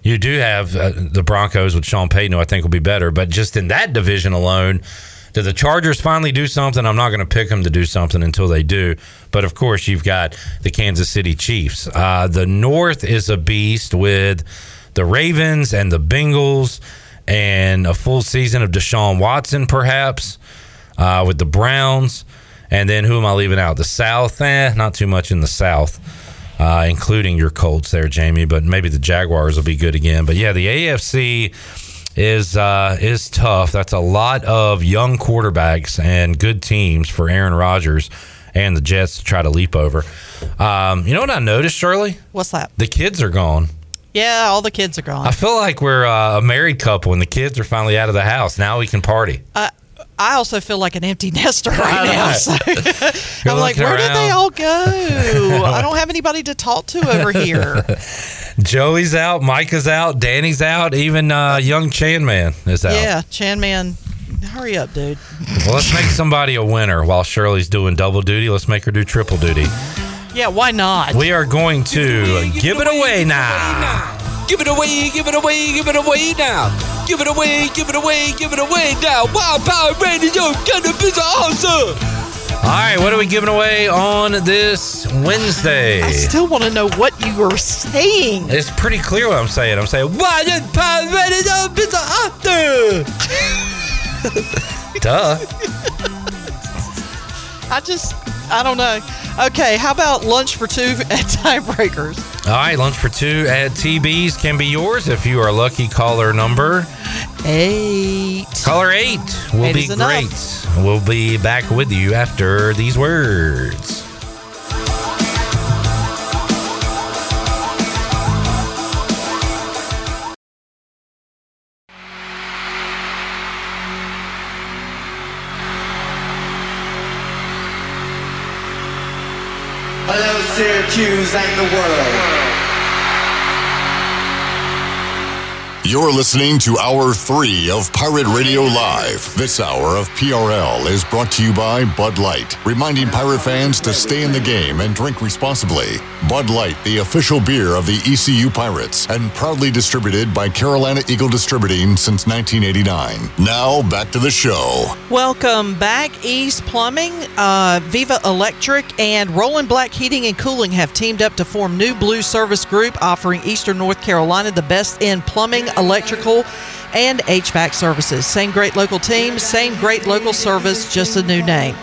You do have uh, the Broncos with Sean Payton, who I think will be better. But just in that division alone, do the Chargers finally do something? I'm not going to pick them to do something until they do. But, of course, you've got the Kansas City Chiefs. Uh, the North is a beast with the Ravens and the Bengals and a full season of Deshaun Watson, perhaps, uh, with the Browns. And then who am I leaving out? The South? Eh, not too much in the South. Uh, including your Colts there, Jamie, but maybe the Jaguars will be good again. But, yeah, the A F C is uh, is tough. That's a lot of young quarterbacks and good teams for Aaron Rodgers and the Jets to try to leap over. Um, you know what I noticed, Shirley? What's that? The kids are gone. Yeah, all the kids are gone. I feel like we're uh, a married couple and the kids are finally out of the house. Now we can party. Uh I also feel like an empty nester right now. So I'm like, where around. Did they all go? I don't have anybody to talk to over here. Joey's out, Micah's out, Danny's out, even uh, young Chan Man is out. Yeah, Chan Man, hurry up, dude. Well, let's make somebody a winner while Shirley's doing double duty. Let's make her do triple duty. Yeah, why not? We are going to give it away now. Give it away, give it away, give it away now. Give it away, give it away, give it away now. Wow, Pirate Radio, cannabis awesome. All right, what are we giving away on this Wednesday? I still want to know what you were saying. It's pretty clear what I'm saying. I'm saying, why did Pirate Radio be so awesome? Duh. I just, I don't know. Okay, how about lunch for two at Tiebreakers? All right, lunch for two at T B's can be yours if you are lucky. Caller number eight. Caller eight will eight be great. Enough. We'll be back with you after these words. Syracuse and the world. You're listening to Hour three of Pirate Radio Live. This hour of P R L is brought to you by Bud Light, reminding Pirate fans to stay in the game and drink responsibly. Bud Light, the official beer of the E C U Pirates, and proudly distributed by Carolina Eagle Distributing since nineteen eighty-nine. Now, back to the show. Welcome back. East Plumbing, uh, Viva Electric, and Roland Black Heating and Cooling have teamed up to form New Blue Service Group, offering Eastern North Carolina the best in plumbing, electrical, and H V A C services. Same great local team, same great local service, just a new name.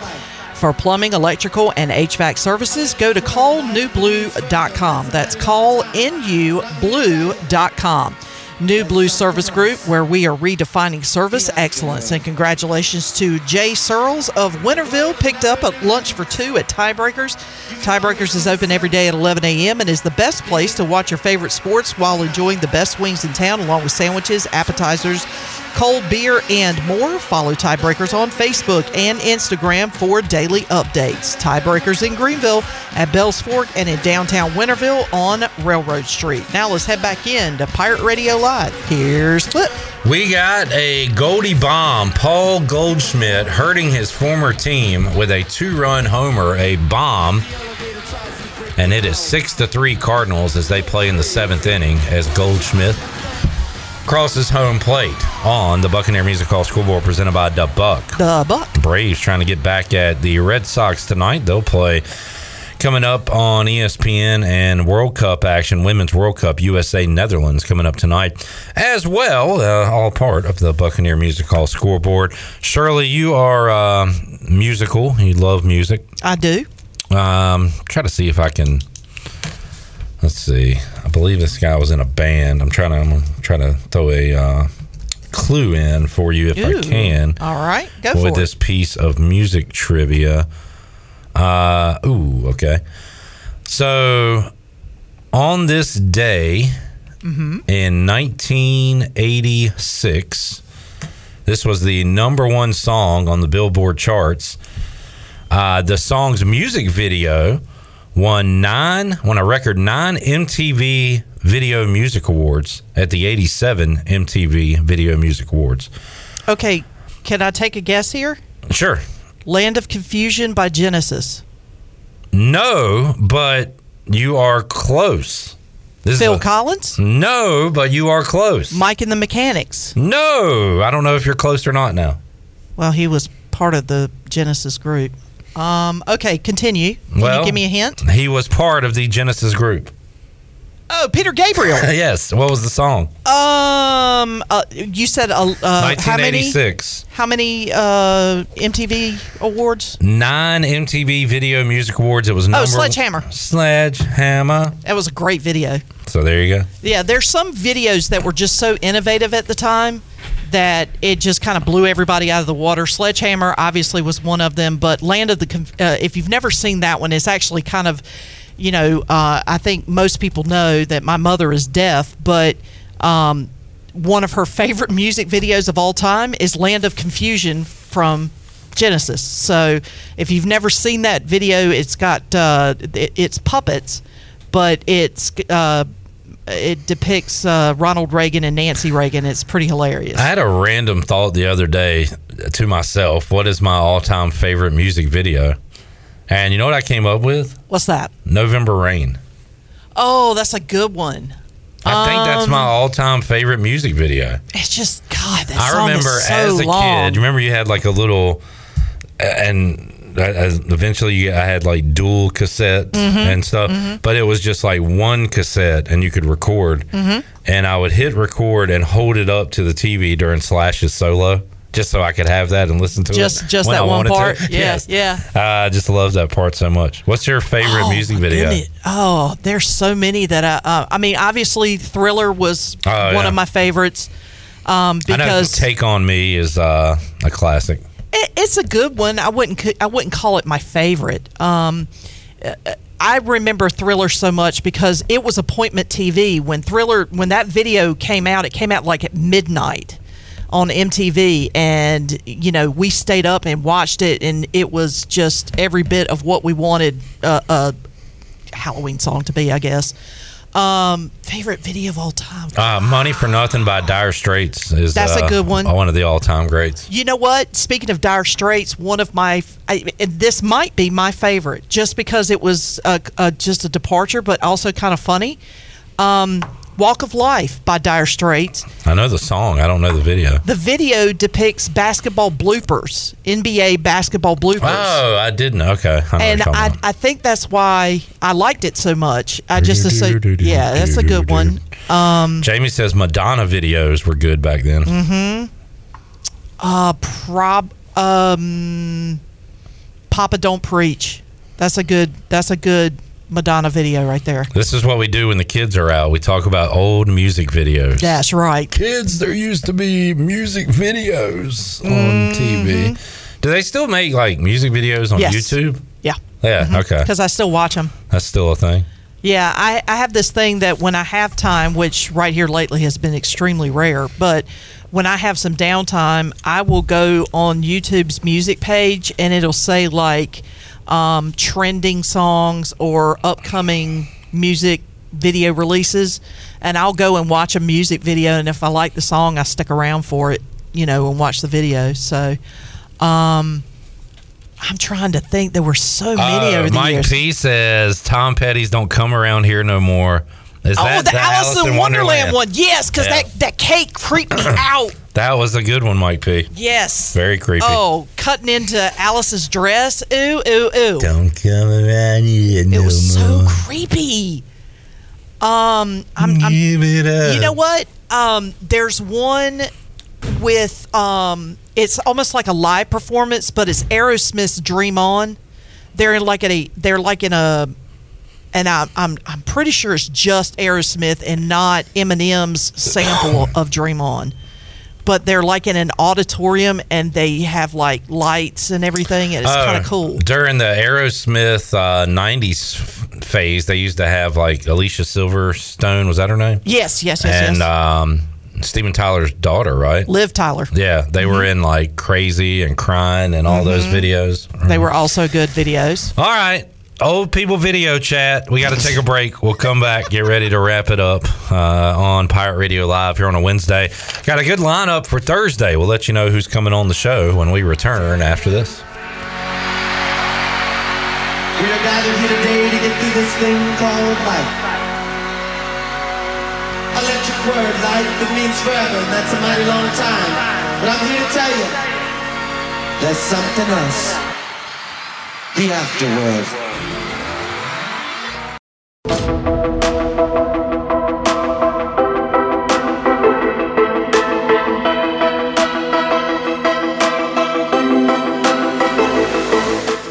For plumbing, electrical, and H V A C services, go to call new blue dot com. That's call N U blue dot com. New Blue Service Group, where we are redefining service excellence. And congratulations to Jay Searles of Winterville, picked up at lunch for two at Tiebreakers. Tiebreakers is open every day at eleven a.m. and is the best place to watch your favorite sports while enjoying the best wings in town, along with sandwiches, appetizers, cold beer, and more. Follow Tiebreakers on Facebook and Instagram for daily updates. Tiebreakers in Greenville, at Bells Fork, and in downtown Winterville on Railroad Street. Now let's head back in to Pirate Radio Live. Here's Flip. We got a Goldie bomb. Paul Goldschmidt hurting his former team with a two-run homer, a bomb. And it is six to three Cardinals as they play in the seventh inning as Goldschmidt crosses home plate on the Buccaneer Music Hall scoreboard presented by DuBuc. DuBuc. Braves trying to get back at the Red Sox tonight. They'll play coming up on E S P N, and World Cup action, Women's World Cup, U S A Netherlands coming up tonight as well. Uh, all part of the Buccaneer Music Hall scoreboard. Shirley, you are uh, musical. You love music. I do. Um, try to see if I can. Let's see. I believe this guy was in a band. I'm trying to I'm trying to throw a uh, clue in for you if Ooh, I can. All right, go for it. With this piece of music trivia. Uh, ooh, okay. So, on this day mm-hmm. in nineteen eighty-six, this was the number one song on the Billboard charts. Uh, the song's music video won nine, won a record nine M T V Video Music Awards at the eighty-seven M T V Video Music Awards. Okay, can I take a guess here? Sure. Land of Confusion by Genesis. No, but you are close. This Phil is a, Collins? No, but you are close. Mike and the Mechanics? No, I don't know if you're close or not now. Well, he was part of the Genesis group. Um, okay, continue. Can well, you give me a hint? He was part of the Genesis group. Oh, Peter Gabriel. Yes. What was the song? Um, uh, you said uh, uh, how many? nineteen eighty-six. How many uh, M T V awards? Nine M T V Video Music Awards. It was number. Oh, Sledgehammer. Sledgehammer. That was a great video. So there you go. Yeah, there's some videos that were just so innovative at the time that it just kind of blew everybody out of the water. Sledgehammer obviously was one of them, but Land of the uh, if you've never seen that one, it's actually kind of, you know, uh, I think most people know that my mother is deaf, but um, one of her favorite music videos of all time is Land of Confusion from Genesis. So if you've never seen that video, it's got uh, it's puppets, but it's uh, it depicts uh, Ronald Reagan and Nancy Reagan. It's pretty hilarious. I had a random thought the other day to myself, what is my all-time favorite music video? And you know what I came up with? What's that? November Rain. Oh, that's a good one. I um, think that's my all-time favorite music video. It's just, God, that I song remember is so as a long. kid. Remember, you had like a little, and eventually I had like dual cassette mm-hmm, and stuff, mm-hmm. but it was just like one cassette, and you could record. Mm-hmm. And I would hit record and hold it up to the T V during Slash's solo, just so I could have that and listen to just, it. Just that I one part. Yes. Yeah, yeah. I just love that part so much. What's your favorite oh, music video? Goodness. Oh, there's so many that I, uh, I mean, obviously Thriller was oh, one yeah. of my favorites. Um, because I know Take On Me is uh, a classic. It, it's a good one. I wouldn't, I wouldn't call it my favorite. Um, I remember Thriller so much because it was appointment T V. When Thriller, when that video came out, it came out like at midnight on M T V, and you know, we stayed up and watched it, and it was just every bit of what we wanted uh, uh Halloween song to be, I guess. Um, favorite video of all time? Uh, Money for Nothing by Dire Straits is that's uh, a good one. One of the all-time greats. You know what? Speaking of Dire Straits, one of my I, this might be my favorite, just because it was a, a, just a departure, but also kind of funny. Um, Walk of Life by Dire Straits. I know the song. I don't know the video. The video depicts basketball bloopers, N B A basketball bloopers. Oh, I didn't. Okay. I and I, I think that's why I liked it so much. I just assume, yeah, that's a good one. Um, Jamie says Madonna videos were good back then. Mm-hmm. Uh, prob, um, Papa Don't Preach. That's a good, that's a good Madonna video right there. This is what we do when the kids are out. We talk about old music videos. That's right. Kids, there used to be music videos mm-hmm. on T V. Do they still make like music videos on yes. YouTube? Yeah. Yeah, mm-hmm. okay. Because I still watch them. That's still a thing. Yeah, I, I have this thing that when I have time, which right here lately has been extremely rare, but when I have some downtime, I will go on YouTube's music page and it'll say like um trending songs or upcoming music video releases, and I'll go and watch a music video, and if I like the song I stick around for it, you know, and watch the video. So um I'm trying to think, there were so many uh, over the Mike years. Mike P says Tom Petty's Don't Come Around Here No More. Is oh, that the, the Alice in Wonderland, Wonderland one? Yes, because yeah. that, that cake creeped me out. That was a good one, Mike P. Yes. Very creepy. Oh, cutting into Alice's dress. Ooh, ooh, ooh. Don't come around here no more. It was so creepy. Um, I'm, I'm, Give it up. You know what? Um, there's one with, um, it's almost like a live performance, but it's Aerosmith's Dream On. They're like in a, they're like in a, and I, I'm I'm pretty sure it's just Aerosmith and not Eminem's sample of Dream On. But they're like in an auditorium and they have like lights and everything. And it's uh, kind of cool. During the Aerosmith uh, nineties phase, they used to have like Alicia Silverstone. Was that her name? Yes, yes, yes, and, yes. And um, Steven Tyler's daughter, right? Liv Tyler. Yeah. They mm-hmm. were in like Crazy and Crying and all mm-hmm. those videos. Mm. They were also good videos. All right. Old people video chat. We got to take a break. We'll come back, get ready to wrap it up uh, on Pirate Radio Live here on a Wednesday. Got a good lineup for Thursday. We'll let you know who's coming on the show when we return after this. We are gathered here today to get through this thing called life. Electric word, life, that means forever, and that's a mighty long time. But I'm here to tell you, there's something else. The afterworld.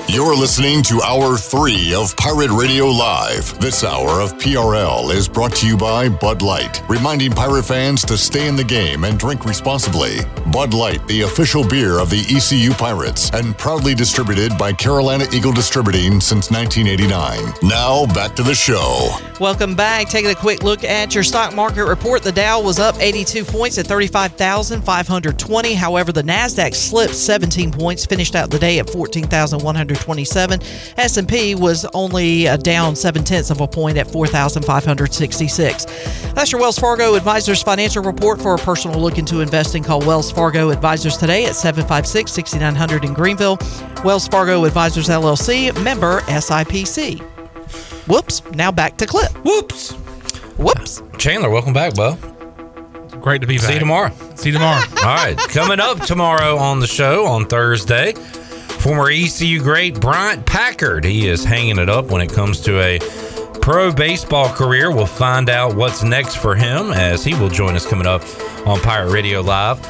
You're listening to Hour three of Pirate Radio Live. This hour of P R L is brought to you by Bud Light, reminding pirate fans to stay in the game and drink responsibly. Bud Light, the official beer of the E C U Pirates, and proudly distributed by Carolina Eagle Distributing since nineteen eighty-nine. Now, back to the show. Welcome back. Taking a quick look at your stock market report. The Dow was up eighty-two points at thirty-five thousand five hundred twenty. However, the NASDAQ slipped seventeen points, finished out the day at fourteen thousand one hundred twenty. twenty-seven. S and P was only uh, down seven-tenths of a point at four thousand five hundred sixty-six. That's your Wells Fargo Advisors Financial Report. For a personal look into investing, call Wells Fargo Advisors today at seven five six, six nine zero zero in Greenville. Wells Fargo Advisors, L L C, member S I P C. Whoops. Now back to Clip. Whoops. Whoops. Chandler, welcome back, Bo. Great to be back. See you tomorrow. See you tomorrow. All right. Coming up tomorrow on the show on Thursday, former E C U great Bryant Packard. He is hanging it up when it comes to a pro baseball career. We'll find out what's next for him as he will join us coming up on Pirate Radio Live.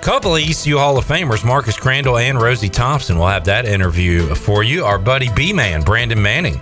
Couple of E C U Hall of Famers, Marcus Crandall and Rosie Thompson. We'll have that interview for you. Our buddy B-Man, Brandon Manning,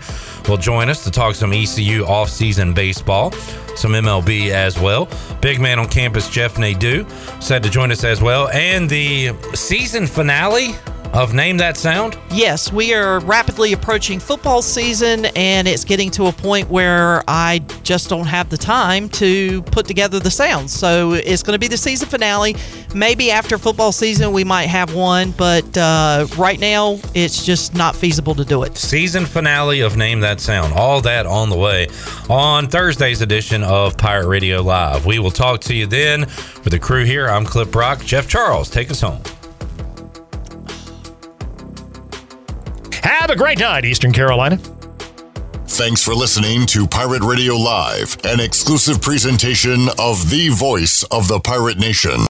will join us to talk some E C U offseason baseball, some M L B as well. Big man on campus, Jeff Nadeau, said to join us as well. And the season finale of Name That Sound? Yes, we are rapidly approaching football season, and it's getting to a point where I just don't have the time to put together the sounds. So it's going to be the season finale. Maybe after football season we might have one, but uh, right now it's just not feasible to do it. Season finale of Name That Sound. All that on the way on Thursday's edition of Pirate Radio Live. We will talk to you then. For the crew here, I'm Cliff Brock. Jeff Charles, take us home. Have a great night, Eastern Carolina. Thanks for listening to Pirate Radio Live, an exclusive presentation of the voice of the Pirate Nation.